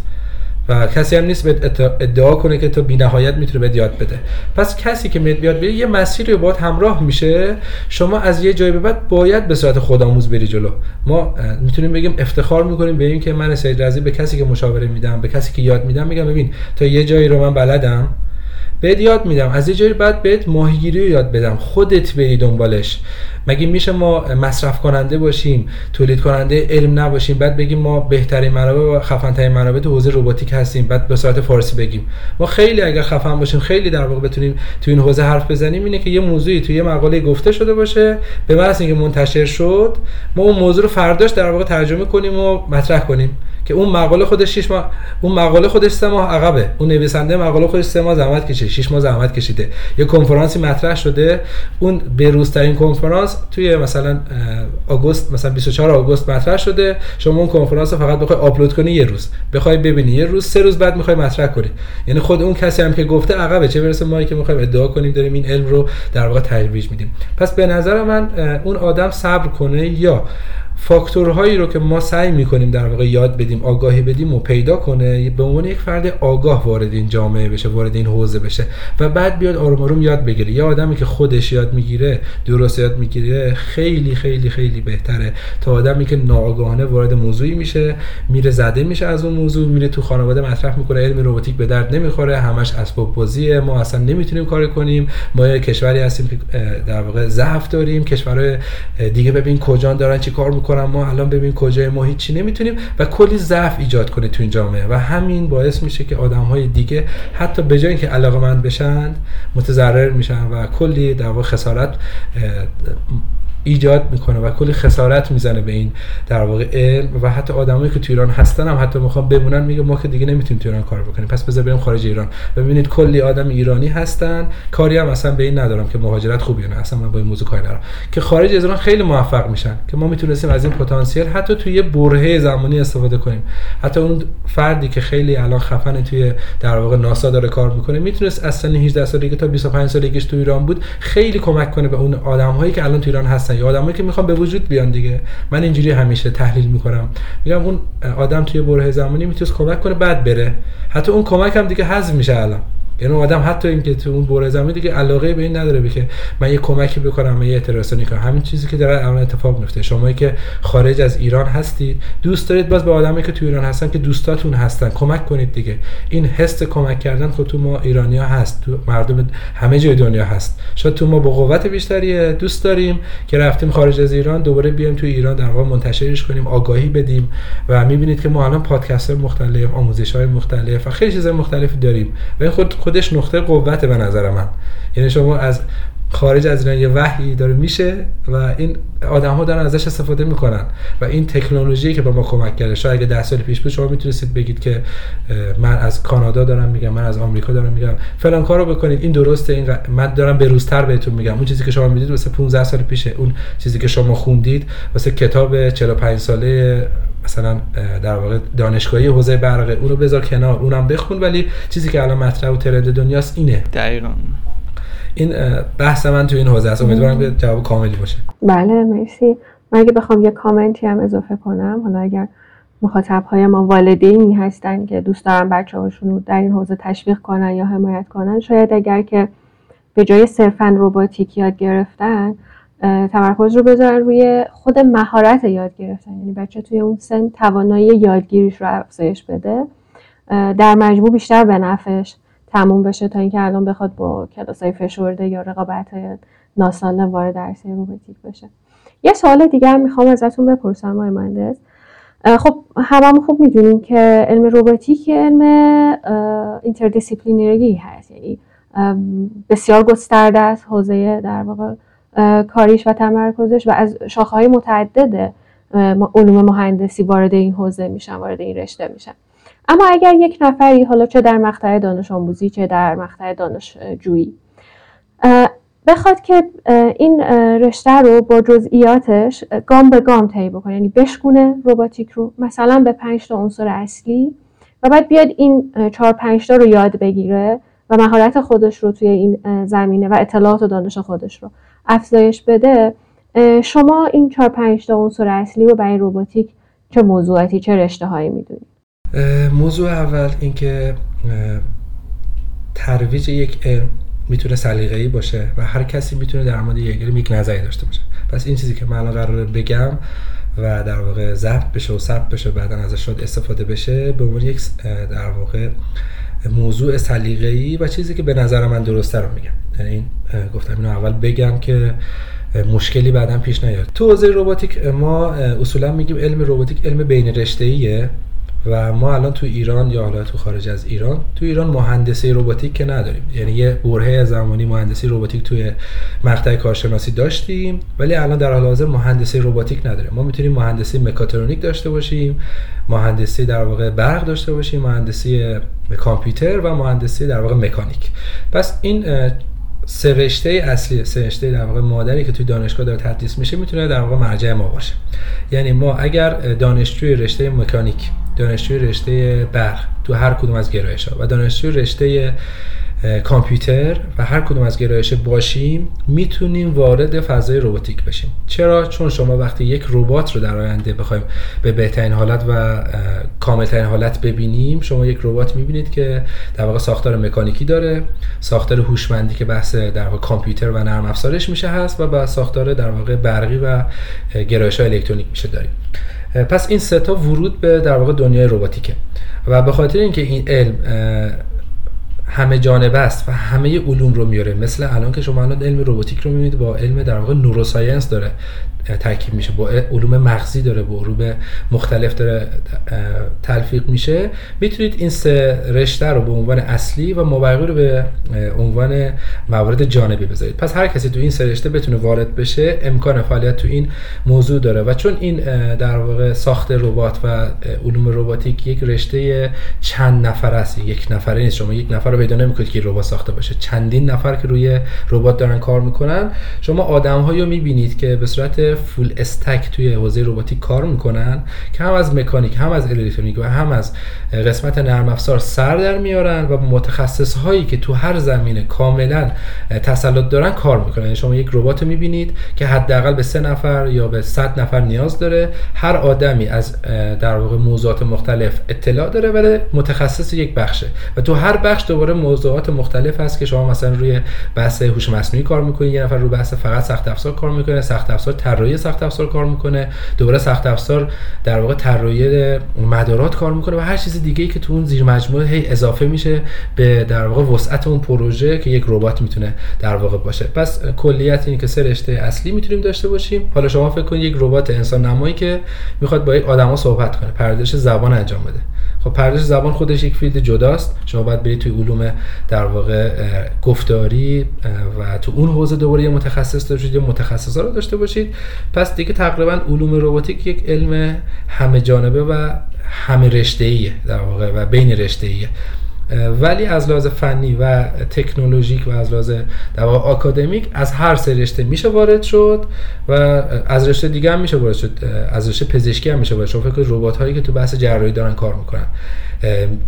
و کسی هم نیست بهت ادعا کنه که تو بی نهایت میتونه بهت یاد بده. پس کسی که میاد بیاد یه مسیری رو باید همراه میشه، شما از یه جای به بعد باید به صورت خودآموز بری جلو. ما میتونیم بگیم افتخار میکنیم به این که من سید رضی به کسی که مشاوره میدم، به کسی که یاد میدم میگم ببین تا یه جایی رو من بلدم بهت یاد میدم، از یه جایی بعد بهت ماهیگیری رو یاد بدم، خودت بری دنبالش. مگه میشه ما مصرف کننده باشیم، تولید کننده علم نباشیم، بعد بگیم ما بهترین منابع و خفن ترین منابع تو حوزه روباتیک هستیم، بعد به صورت فارسی بگیم؟ ما خیلی اگر خفن باشیم، خیلی در واقع بتونیم تو این حوزه حرف بزنیم، اینه که یه موضوعی تو یه مقاله گفته شده باشه، به واسه اینکه منتشر شد، ما اون موضوع رو فرداش در واقع ترجمه کنیم و مطرح کنیم که اون مقاله خودش 6 ماه، اون مقاله خودش 3 ماه عقبه، اون نویسنده مقاله خودش 3 ماه زحمت کشیده، 6 ماه زحمت کشیده. یه کنفرانسی مطرح شده، اون به‌روزترین کنفرانس توی مثلا آگوست، مثلا 24 آگوست مطرح شده، شما اون کنفرانس رو فقط بخوای آپلود کنی یه روز، بخوای ببینی یه روز، 3 روز بعد میخوای مطرح کنی. یعنی خود اون کسی هم که گفته عقبه، چه برسه ما که میخوایم ادعا کنیم داریم این علم رو در واقع ترویج میدیم. پس به نظر من اون آدم صبر کنه یا فاکتورهایی رو که ما سعی میکنیم در واقع یاد بدیم، آگاهی بدیم و پیدا کنه، به عنوان یک فرد آگاه وارد این جامعه بشه، وارد این حوزه بشه و بعد بیاد آروم آروم یاد بگیره. یه آدمی که خودش یاد میگیره، درست یاد میگیره، خیلی خیلی خیلی بهتره تا آدمی که ناآگاهانه وارد موضوعی میشه، میره زده میشه از اون موضوع، میره تو خانواده مطرح میکنه علم روباتیک به درد نمیخوره، همش اسباب بازیه، ما اصلا نمیتونیم کار کنیم، ما یه کشوری هستیم که در واقع ضعف داریم، کشورهای دیگه ببین کجا دارن چیکار کنم، ما الان ببین کجای ما هیچی نمیتونیم و کلی ضعف ایجاد کنه تو این جامعه و همین باعث میشه که آدم‌های دیگه حتی به جای اینکه علاقه‌مند بشن متضرر میشن و کلی در واقع خسارت ایجاد میکنه و کلی خسارت میزنه به این در واقع علم و حتی آدمایی که تو ایران هستن هم حتی میخوان بمونن، میگه ما که دیگه نمیتونیم تو ایران کار بکنیم، پس بذار بریم خارج ایران. و ببینید کلی آدم ایرانی هستن، کاری هم اصلا به این ندارم که مهاجرت خوبیه، نه اصلا من با این موضوع کاری ندارم، که خارج از ایران خیلی موفق میشن، که ما میتونستیم از این پتانسیل حتی توی یه برهه زمانی استفاده کنیم. حتی اون فردی که خیلی الان خفنه توی در واقع ناسا داره کار میکنه، میتونست اصلا 18 سالگی تا 25 سالگیش تو ایران بود خیلی کمک کنه به اون آدمایی که الان تو ایران هستن، یا آدمایی که میخوان به وجود بیان دیگه. من اینجوری همیشه تحلیل میکنم، میگم اون آدم توی بره زمانی میتونه کمک کنه بعد بره، حتی اون کمک هم دیگه حذف میشه الان. یعنی اون آدم حتی این که تو اون بره زمانی دیگه علاقه به این نداره که من یه کمکی بکنم، یه اعتراضی کنم. همین چیزی که داره الان اتفاق میفته، شمایی که خارج از ایران هستید دوست دارید باز به آدمایی که تو ایران هستن که دوستاتون هستن کمک کنید دیگه. این حس کمک کردن خود تو ما ایرانی‌ها هست، تو مردم همه جای دنیا هست، شاید تو ما با قوت بیشتری دوست داریم که رفتیم خارج از ایران دوباره بیایم تو ایران در واقع منتشرش کنیم، آگاهی بدیم. و می‌بینید که ما الان پادکست‌های مختلف، آموزش‌های مختلف و خیلی چیزای مختلفی داریم و خودش نقطه قوته به نظر من. یعنی شما از خارج از ایران یه وحی داره میشه و این آدم‌ها دارن ازش استفاده میکنن و این تکنولوژی که به ما کمک کرده. شاید اگه 10 سال پیش بود شما میتونستید بگید که من از کانادا دارم میگم، من از آمریکا دارم میگم، فلان کارو بکنید، این درسته، این من دارم به‌روزتر بهتون میگم. اون چیزی که شما میدید واسه 15 سال پیشه، اون چیزی که شما خوندید واسه کتاب 45 ساله مثلا در واقع دانشگاهی حوزه برقه، اونو بذار کنار، اونم بخون، ولی چیزی که الان مطرح و ترند دنیاست اینه. دقیقاً این بحث من تو این حوزه است. امیدوارم که جواب کاملی باشه. بله مرسی. من اگه بخوام یه کامنتی هم اضافه کنم، حالا اگر مخاطب‌های ما والدینی هستن که دوست دارن بچه‌هاشون رو در این حوزه تشویق کنن یا حمایت کنن، شاید اگر که به جای صرفاً رباتیک یاد گرفتن تمرکز رو بذارن روی خود مهارت یاد گرفتن، یعنی بچه توی اون سن توانایی یادگیریش رو افزایش بده، در مجموع بیشتر به نفعش تموم بشه تا اینکه الان بخواد با کلاسای فشرده یا رقابت‌های ناسالم وارد عرصه روباتیک بشه. یه سوال دیگه هم می‌خوام ازتون بپرسم آقای مهندس. خب هممون خوب می‌دونیم که علم روباتیک علم اینتردیسیپلینری هست، یعنی بسیار گسترده است حوزه در واقع کاریش و تمرکزش و از شاخه‌های متعدد علوم مهندسی وارد این حوزه میشن، وارد این رشته میشن. اما اگر یک نفری، حالا چه در مقطع دانش آموزی چه در مقطع دانشجویی، بخواد که این رشته رو با جزئیاتش گام به گام طی بکنه، یعنی بشکونه رباتیک رو مثلا به 5 تا عنصر اصلی و بعد بیاد این 4-5 تا رو یاد بگیره و مهارت خودش رو توی این زمینه و اطلاعات و دانش خودش رو افزایش بده، شما این 4-5 تا عنصر اصلی رو برای رباتیک چه موضوعاتی، چه رشته‌هایی میدونید؟ موضوع اول اینکه ترویج یک علم میتونه سلیقه‌ای باشه و هر کسی میتونه در مورد یک علم یک نظری داشته باشه. پس این چیزی که من الان قراره بگم و در واقع ضبط بشه و ثبت بشه، بعداً ازش استفاده بشه، به عنوان یک در واقع موضوع سلیقه‌ای و چیزی که به نظر من درسته رو میگم. یعنی این گفتم اینو اول بگم که مشکلی بعداً پیش نیاد. تو حوزه رباتیک ما اصولاً میگیم علم رباتیک علم بین رشته‌ایه و ما الان تو ایران یا حالا تو خارج از ایران، تو ایران مهندسی رباتیک که نداریم. یعنی یه برهه زمانی مهندسی رباتیک توی مقطع کارشناسی داشتیم، ولی الان در حال حاضر مهندسی رباتیک نداریم. ما میتونیم مهندسی مکاترونیک داشته باشیم، مهندسی در واقع برق داشته باشیم، مهندسی کامپیوتر و مهندسی در واقع مکانیک. پس این سه رشته اصلی، سه رشته در واقع مادری که توی دانشگاه داره تدریس میشه، میتونه در واقع مرجع ما باشه. یعنی ما اگر دانشجوی رشته مکانیک، دانشجوی رشته برق تو هر کدوم از گرایش‌ها و دانشجوی رشته کامپیوتر و هر کدوم از گرایش باشیم، میتونیم وارد فضای رباتیک بشیم. چرا؟ چون شما وقتی یک ربات رو در آینده بخوایم به بهترین حالت و کاملترین حالت ببینیم، شما یک ربات میبینید که در واقع ساختار مکانیکی داره، ساختار هوشمندی که بحث در واقع کامپیوتر و نرم افزارش میشه هست و با ساختار در واقع برقی و گرایش‌های الکترونیک میشه داریم. پس این سه تا ورود به در واقع دنیای رباتیکه و به خاطر اینکه این علم همه جانبه است و همه علوم رو میاره، مثل الان که شما الان علم رباتیک رو میبینید با علم در واقع نوروساینس داره ترکیب میشه، با علوم مغزی داره، با علوم مختلف داره تلفیق میشه، میتونید این سه رشته رو به عنوان اصلی و مابقی رو به عنوان موارد جانبی بذارید. پس هر کسی تو این سه رشته بتونه وارد بشه، امکان فعالیت تو این موضوع داره و چون این در واقع ساخت ربات و علوم رباتیک یک رشته چند نفر است، یک نفره نیست، شما یک نفر رو پیدا نمی‌کنید که ربات ساخته باشه، چندین نفر که روی ربات دارن کار میکنن. شما آدم‌هایی رو می‌بینید که به صورت فول استک توی حوزه رباتیک کار میکنن که هم از مکانیک، هم از الکترونیک و هم از قسمت نرم افزار سر در میارن و متخصص هایی که تو هر زمینه کاملا تسلط دارن کار میکنن. شما یک ربات رو میبینید که حداقل به 3 نفر یا به 100 نفر نیاز داره، هر آدمی از در واقع موضوعات مختلف اطلاع داره ولی متخصص یک بخشه و تو هر بخش دوباره موضوعات مختلف هست که شما مثلا روی بحث هوش مصنوعی کار میکنید، یه نفر روی بحث فقط سخت افزار کار میکنه، سخت افزار طراحی سخت افزار کار میکنه، دوباره سخت افزار در واقع طراحی مدارات کار میکنه و هر چیز دیگه ای که تو اون زیر مجموعه هی اضافه میشه به در واقع وسعت اون پروژه که یک ربات میتونه در واقع باشه. پس کلیت اینه که سه رشته اصلی میتونیم داشته باشیم. حالا شما فکر کنید یک ربات انسان نمایی که میخواد با یک آدما صحبت کنه، پردازش زبان انجام بده. خب پردازش زبان خودش یک فیلد جداست، شما باید برید توی علوم در واقع گفتاری و تو اون حوزه دوباره متخصص بشید یا متخصصا رو داشته باشید. پس دیگه تقریبا علوم رباتیک یک علم همه جانبه و همه رشته‌ایه در واقع و بین رشته‌ایه، ولی از لحاظ فنی و تکنولوژیک و از لحاظ در واقع آکادمیک از هر سه رشته میشه وارد شد و از رشته دیگه هم میشه وارد شد، از رشته پزشکی هم میشه وارد شد. فکر کنید ربات هایی که تو بحث جراحی دارن کار میکنن،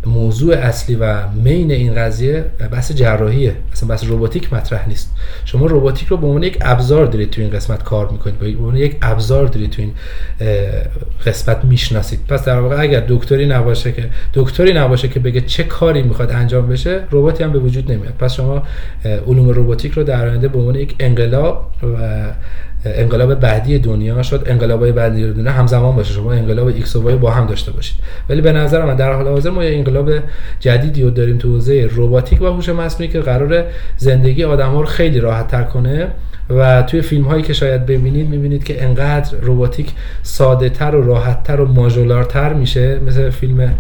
موضوع اصلی و مین این قضیه بحث جراحیه، اصلا بحث رباتیک مطرح نیست. شما رباتیک رو به عنوان یک ابزار دارید تو این قسمت کار میکنید، به عنوان یک ابزار دارید تو این قسمت میشناسید. پس در واقع اگر دکتری نباشه که بگه چه کاری میخواد انجام بشه، رباتی هم به وجود نمیاد. پس شما علوم رباتیک رو در آینده به عنوان یک انقلاب و انقلاب بعدی دنیا، شد انقلاب‌های بعدی دنیا همزمان باشه، شما انقلاب ایکس و وای با هم داشته باشید. ولی به نظر من در حال حاضر ما یه انقلاب جدیدی رو داریم تو حوزه رباتیک و هوش مصنوعی که قراره زندگی آدم‌ها رو خیلی راحت‌تر کنه و توی فیلم‌هایی که شاید ببینید می‌بینید که انقدر رباتیک ساده‌تر و راحت‌تر و ماژولارتر میشه، مثل فیلم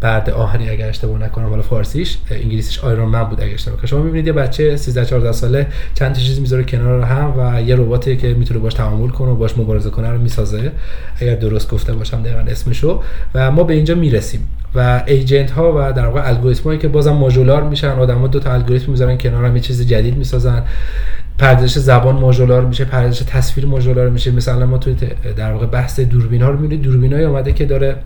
بعد آهنی اگر اشتباه نکنم، والا فارسیش انگلیسیش آیرون من بود اگر اشتباه نکنم، شما می‌بینید یه بچه 13-14 ساله چند تا چیز می‌ذاره کنار هم و یه رباتی که میتونه باش تعامل کنه و باش مبارزه کنه رو میسازه، اگر درست گفته باشم دقیقاً اسمشو. و ما به اینجا میرسیم و ایجنت ها و در واقع الگوریتم هایی که بازم ماژولار میشن، آدما دو تا الگوریتم میذارن کنار هم یه چیز جدید میسازن، پردازش زبان ماژولار میشه، پردازش تصویر ماژولار میشه. مثلا ما تو در واقع بحث دوربین ها رو میبینید، دوربینای اومده که داره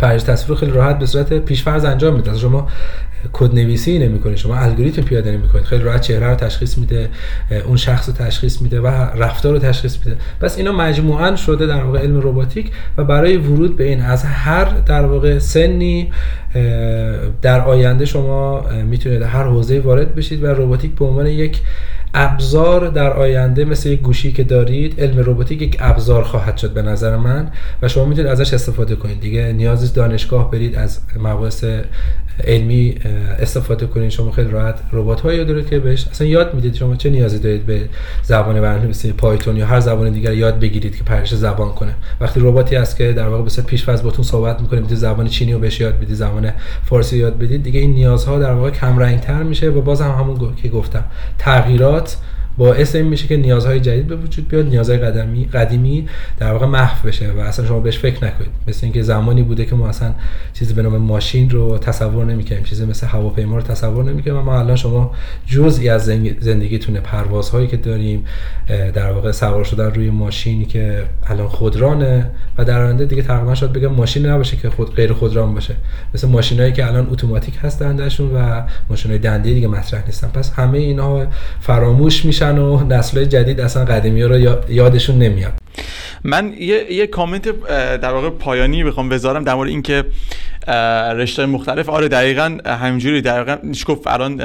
پردازش تصویر خیلی راحت به صورت پیشفرض انجام میده. شما کد نویسی نمیکنید، شما الگوریتم پیاده نمیکنید، خیلی راحت چهره رو تشخیص میده، اون شخص رو تشخیص میده و رفتار رو تشخیص میده. پس اینا مجموعاً شده در واقع علم رباتیک و برای ورود به این از هر در واقع سنی در آینده شما میتونید هر حوزه‌ای وارد بشید و رباتیک به عنوان یک ابزار در آینده، مثل یک گوشی که دارید، علم رباتیک یک ابزار خواهد شد به نظر من و شما میتونید ازش استفاده کنید. دیگه نیازی دانشگاه برید از مباحث علمی استفاده کنید، شما خیلی راحت ربات‌هایی داره که بهش اصلا یاد میدید. شما چه نیازی دارید به زبان برنامه‌نویسی پایتون یا هر زبان دیگه یاد بگیرید که پرش زبان کنه؟ وقتی رباتی هست که در واقع بس پیش‌فرض باتون صحبت می‌کنه، میتونید زبان چینی رو بهش یاد بدید، زبان فارسی یاد بدید، دیگه این نیازها در واقع کم رنگ‌تر میشه و باز هم همون که گفتم تغییرات باعث این میشه که نیازهای جدید به وجود بیاد، نیازهای قدیمی در واقع محو بشه و اصلا شما بهش فکر نکنید. مثل اینکه زمانی بوده که ما اصلا چیزی به نام ماشین رو تصور نمی‌کردیم، چیزی مثل هواپیما رو تصور نمی‌کردیم. ما الان شما جزئی از زندگیتونه، پروازهایی که داریم، در واقع سوار شدن روی ماشینی که الان خودرانه و در آینده دیگه تقریبا شاید بگم ماشین نباشه که خود غیر خودران باشه، مثل ماشینایی که الان اتوماتیک هستن داشون و ماشینای دنده دیگه مطرح نیستن. پس همه اینا فراموش میشه و نسل‌های جدید اصلا قدیمی‌ها رو یادشون نمیاد. من یه کامنت در واقع پایانی بخوام بذارم در مورد اینکه رشته‌های مختلف، آره دقیقاً همینجوری، دقیقاً میشه گفت الان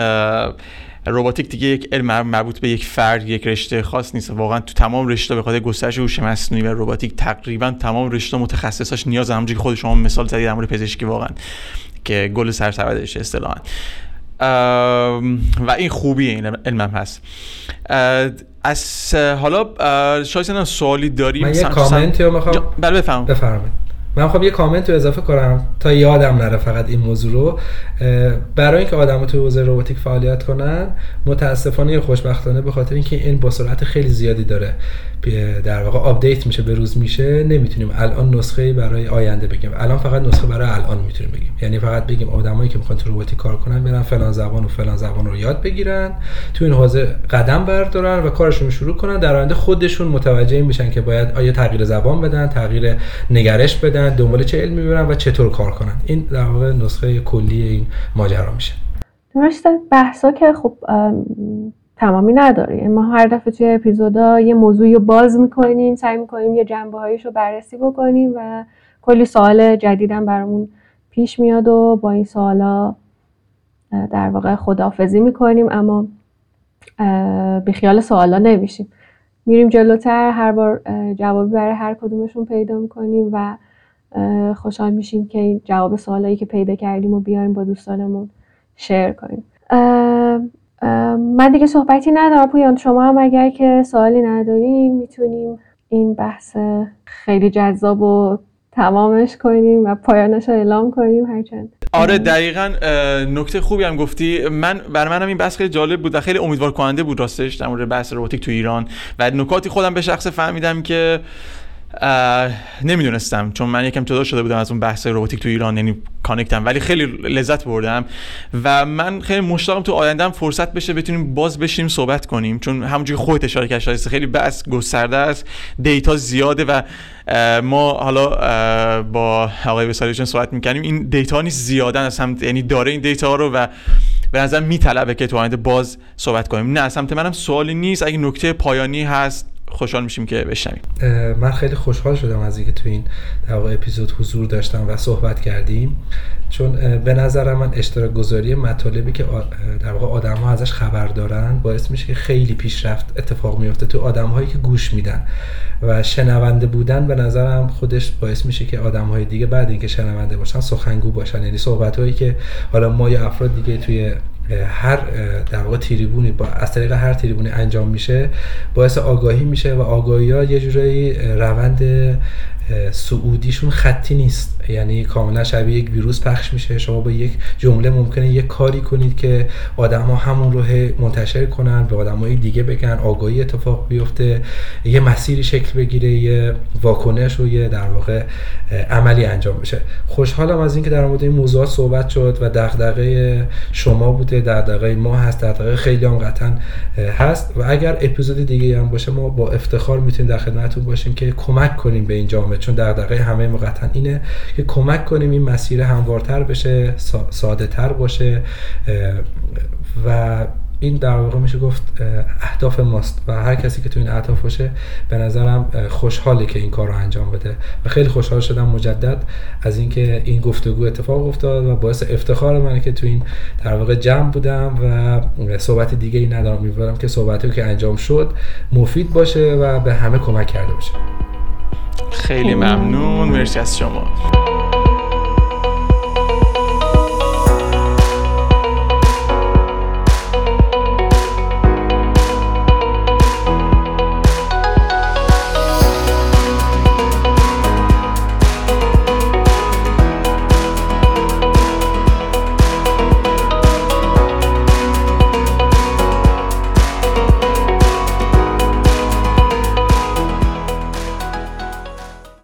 رباتیک دیگه یک علم مربوط به یک فرد، یک رشته خاص نیست. واقعا تو تمام رشته به خاطر گسترش هوش مصنوعی و رباتیک تقریبا تمام رشته متخصصاش نیاز همونجوری که خود شما مثال زدید در مورد پزشکی، واقعا که گل سر سرش اصطلاحاً، و این خوبیه، این علمم هست. از حالا شایسته سوالی داریم؟ من یه کامنت رو می‌خوام بله بفرمایید. من خب یه کامنت رو اضافه کنم تا یادم نره فقط این موضوع رو. برای اینکه آدم‌ها تو حوزه رباتیک فعالیت کنن، متاسفانه یا خوشبختانه به خاطر اینکه این با سرعت خیلی زیادی داره در واقع آپدیت میشه، به روز میشه، نمیتونیم الان نسخه برای آینده بگیم. الان فقط نسخه برای الان میتونیم بگیم، یعنی فقط بگیم آدمایی که میخوان تو رباتیک کار کنن برن فلان زبان و فلان زبان رو یاد بگیرن، تو این حوزه قدم بردارن و کارشون شروع کنن. در آینده خودشون متوجه میشن که باید آیا تغییر زبان بدن، تغییر نگرش بدن، دنبال چه علمی برن و چطور کار کنن. این در واقع نسخه کلی این ماجرا میشه. درسته. بحثا که خب تمامی نداره. ما هر دفعه توی اپیزودا یه موضوعی رو باز میکنیم، سعی میکنیم یه جنبه‌هایش رو بررسی بکنیم و کلی سوال جدیدم برامون پیش میاد و با این سوالا در واقع خداحافظی میکنیم، اما بیخیال سوالا نمیشیم، میریم جلوتر، هر بار جوابی برای هر کدومشون پیدا میکنیم و خوشحال میشیم که جواب سوالایی که پیدا کردیم رو بیاریم با دوستانمون شیر کنیم. من دیگه صحبتی ندارم. پویان شما هم اگر که سوالی نداریم میتونیم این بحث خیلی جذاب و تمامش کنیم و پایانش رو اعلام کنیم. هرچند آره دقیقاً نکته خوبی هم گفتی. برای منم این بحث خیلی جالب بود و خیلی امیدوار کننده بود راستش در مورد بحث رباتیک تو ایران و نکاتی خودم به شخص فهمیدم که نمیدونستم، چون من یکم جدا شده بودم از اون بحث رباتیک تو ایران، یعنی کانکتم، ولی خیلی لذت بردم و من خیلی مشتاقم تو آیندهم فرصت بشه بتونیم باز بشیم صحبت کنیم، چون همونجوری خودت اشاره کردی خیلی بحث گسترده است، دیتا زیاده و ما حالا با آقای وصالی چون صحبت می‌کنیم این دیتا نیست زیادن از هم، یعنی داره این دیتا رو و به نظر میطلبه که تو آینده باز صحبت کنیم. نه از سمت منم سوالی نیست، اگه نکته پایانی هست خوشحال میشیم که بشنویم. من خیلی خوشحال شدم از اینکه تو این در واقع اپیزود حضور داشتم و صحبت کردیم، چون به نظر من اشتراک گذاری مطالبی که در واقع آدم‌ها ازش خبر دارن باعث میشه که خیلی پیشرفت اتفاق میفته تو آدم‌هایی که گوش میدن و شنونده بودن به نظرم خودش باعث میشه که آدم‌های دیگه بعد اینکه شنونده باشن سخنگو باشن، یعنی صحبتایی که حالا ما یا افراد دیگه توی هر در واقع تریبونی از طریق هر تریبونی انجام میشه باعث آگاهی میشه و آگاهی‌ها یه جورایی روند سعودیشون خطی نیست، یعنی کاملا شبیه یک ویروس پخش میشه. شما با یک جمله ممکنه یک کاری کنید که آدما همون رو منتشر کنن، به آدمای دیگه بگن، آگاهی اتفاق بیفته، یه مسیری شکل بگیره، یه واکنش و یه در واقع عملی انجام بشه. خوشحالم از اینکه در مورد این موضوع صحبت شد و دغدغه شما بوده، دغدغه ما هست، دغدغه خیلی هم قطعا هست و اگر اپیزود دیگه هم باشه ما با افتخار میتونیم در خدمتتون باشیم که کمک کنیم به این جامعه، چون دغدغه همه ما قطعا اینه که کمک کنیم این مسیر هموارتر بشه، ساده تر باشه و این در واقع میشه گفت اهداف ماست و هر کسی که تو این اهداف باشه به نظرم خوشحاله که این کار رو انجام بده و خیلی خوشحال شدم مجدد از اینکه این گفتگو اتفاق افتاد و باعث افتخار منه که تو این در واقع جمع بودم و صحبت دیگه ای ندارم. می‌برم که صحبتی که انجام شد مفید باشه و به همه کمک کرده باشه. خیلی ممنون، مرسی از شما.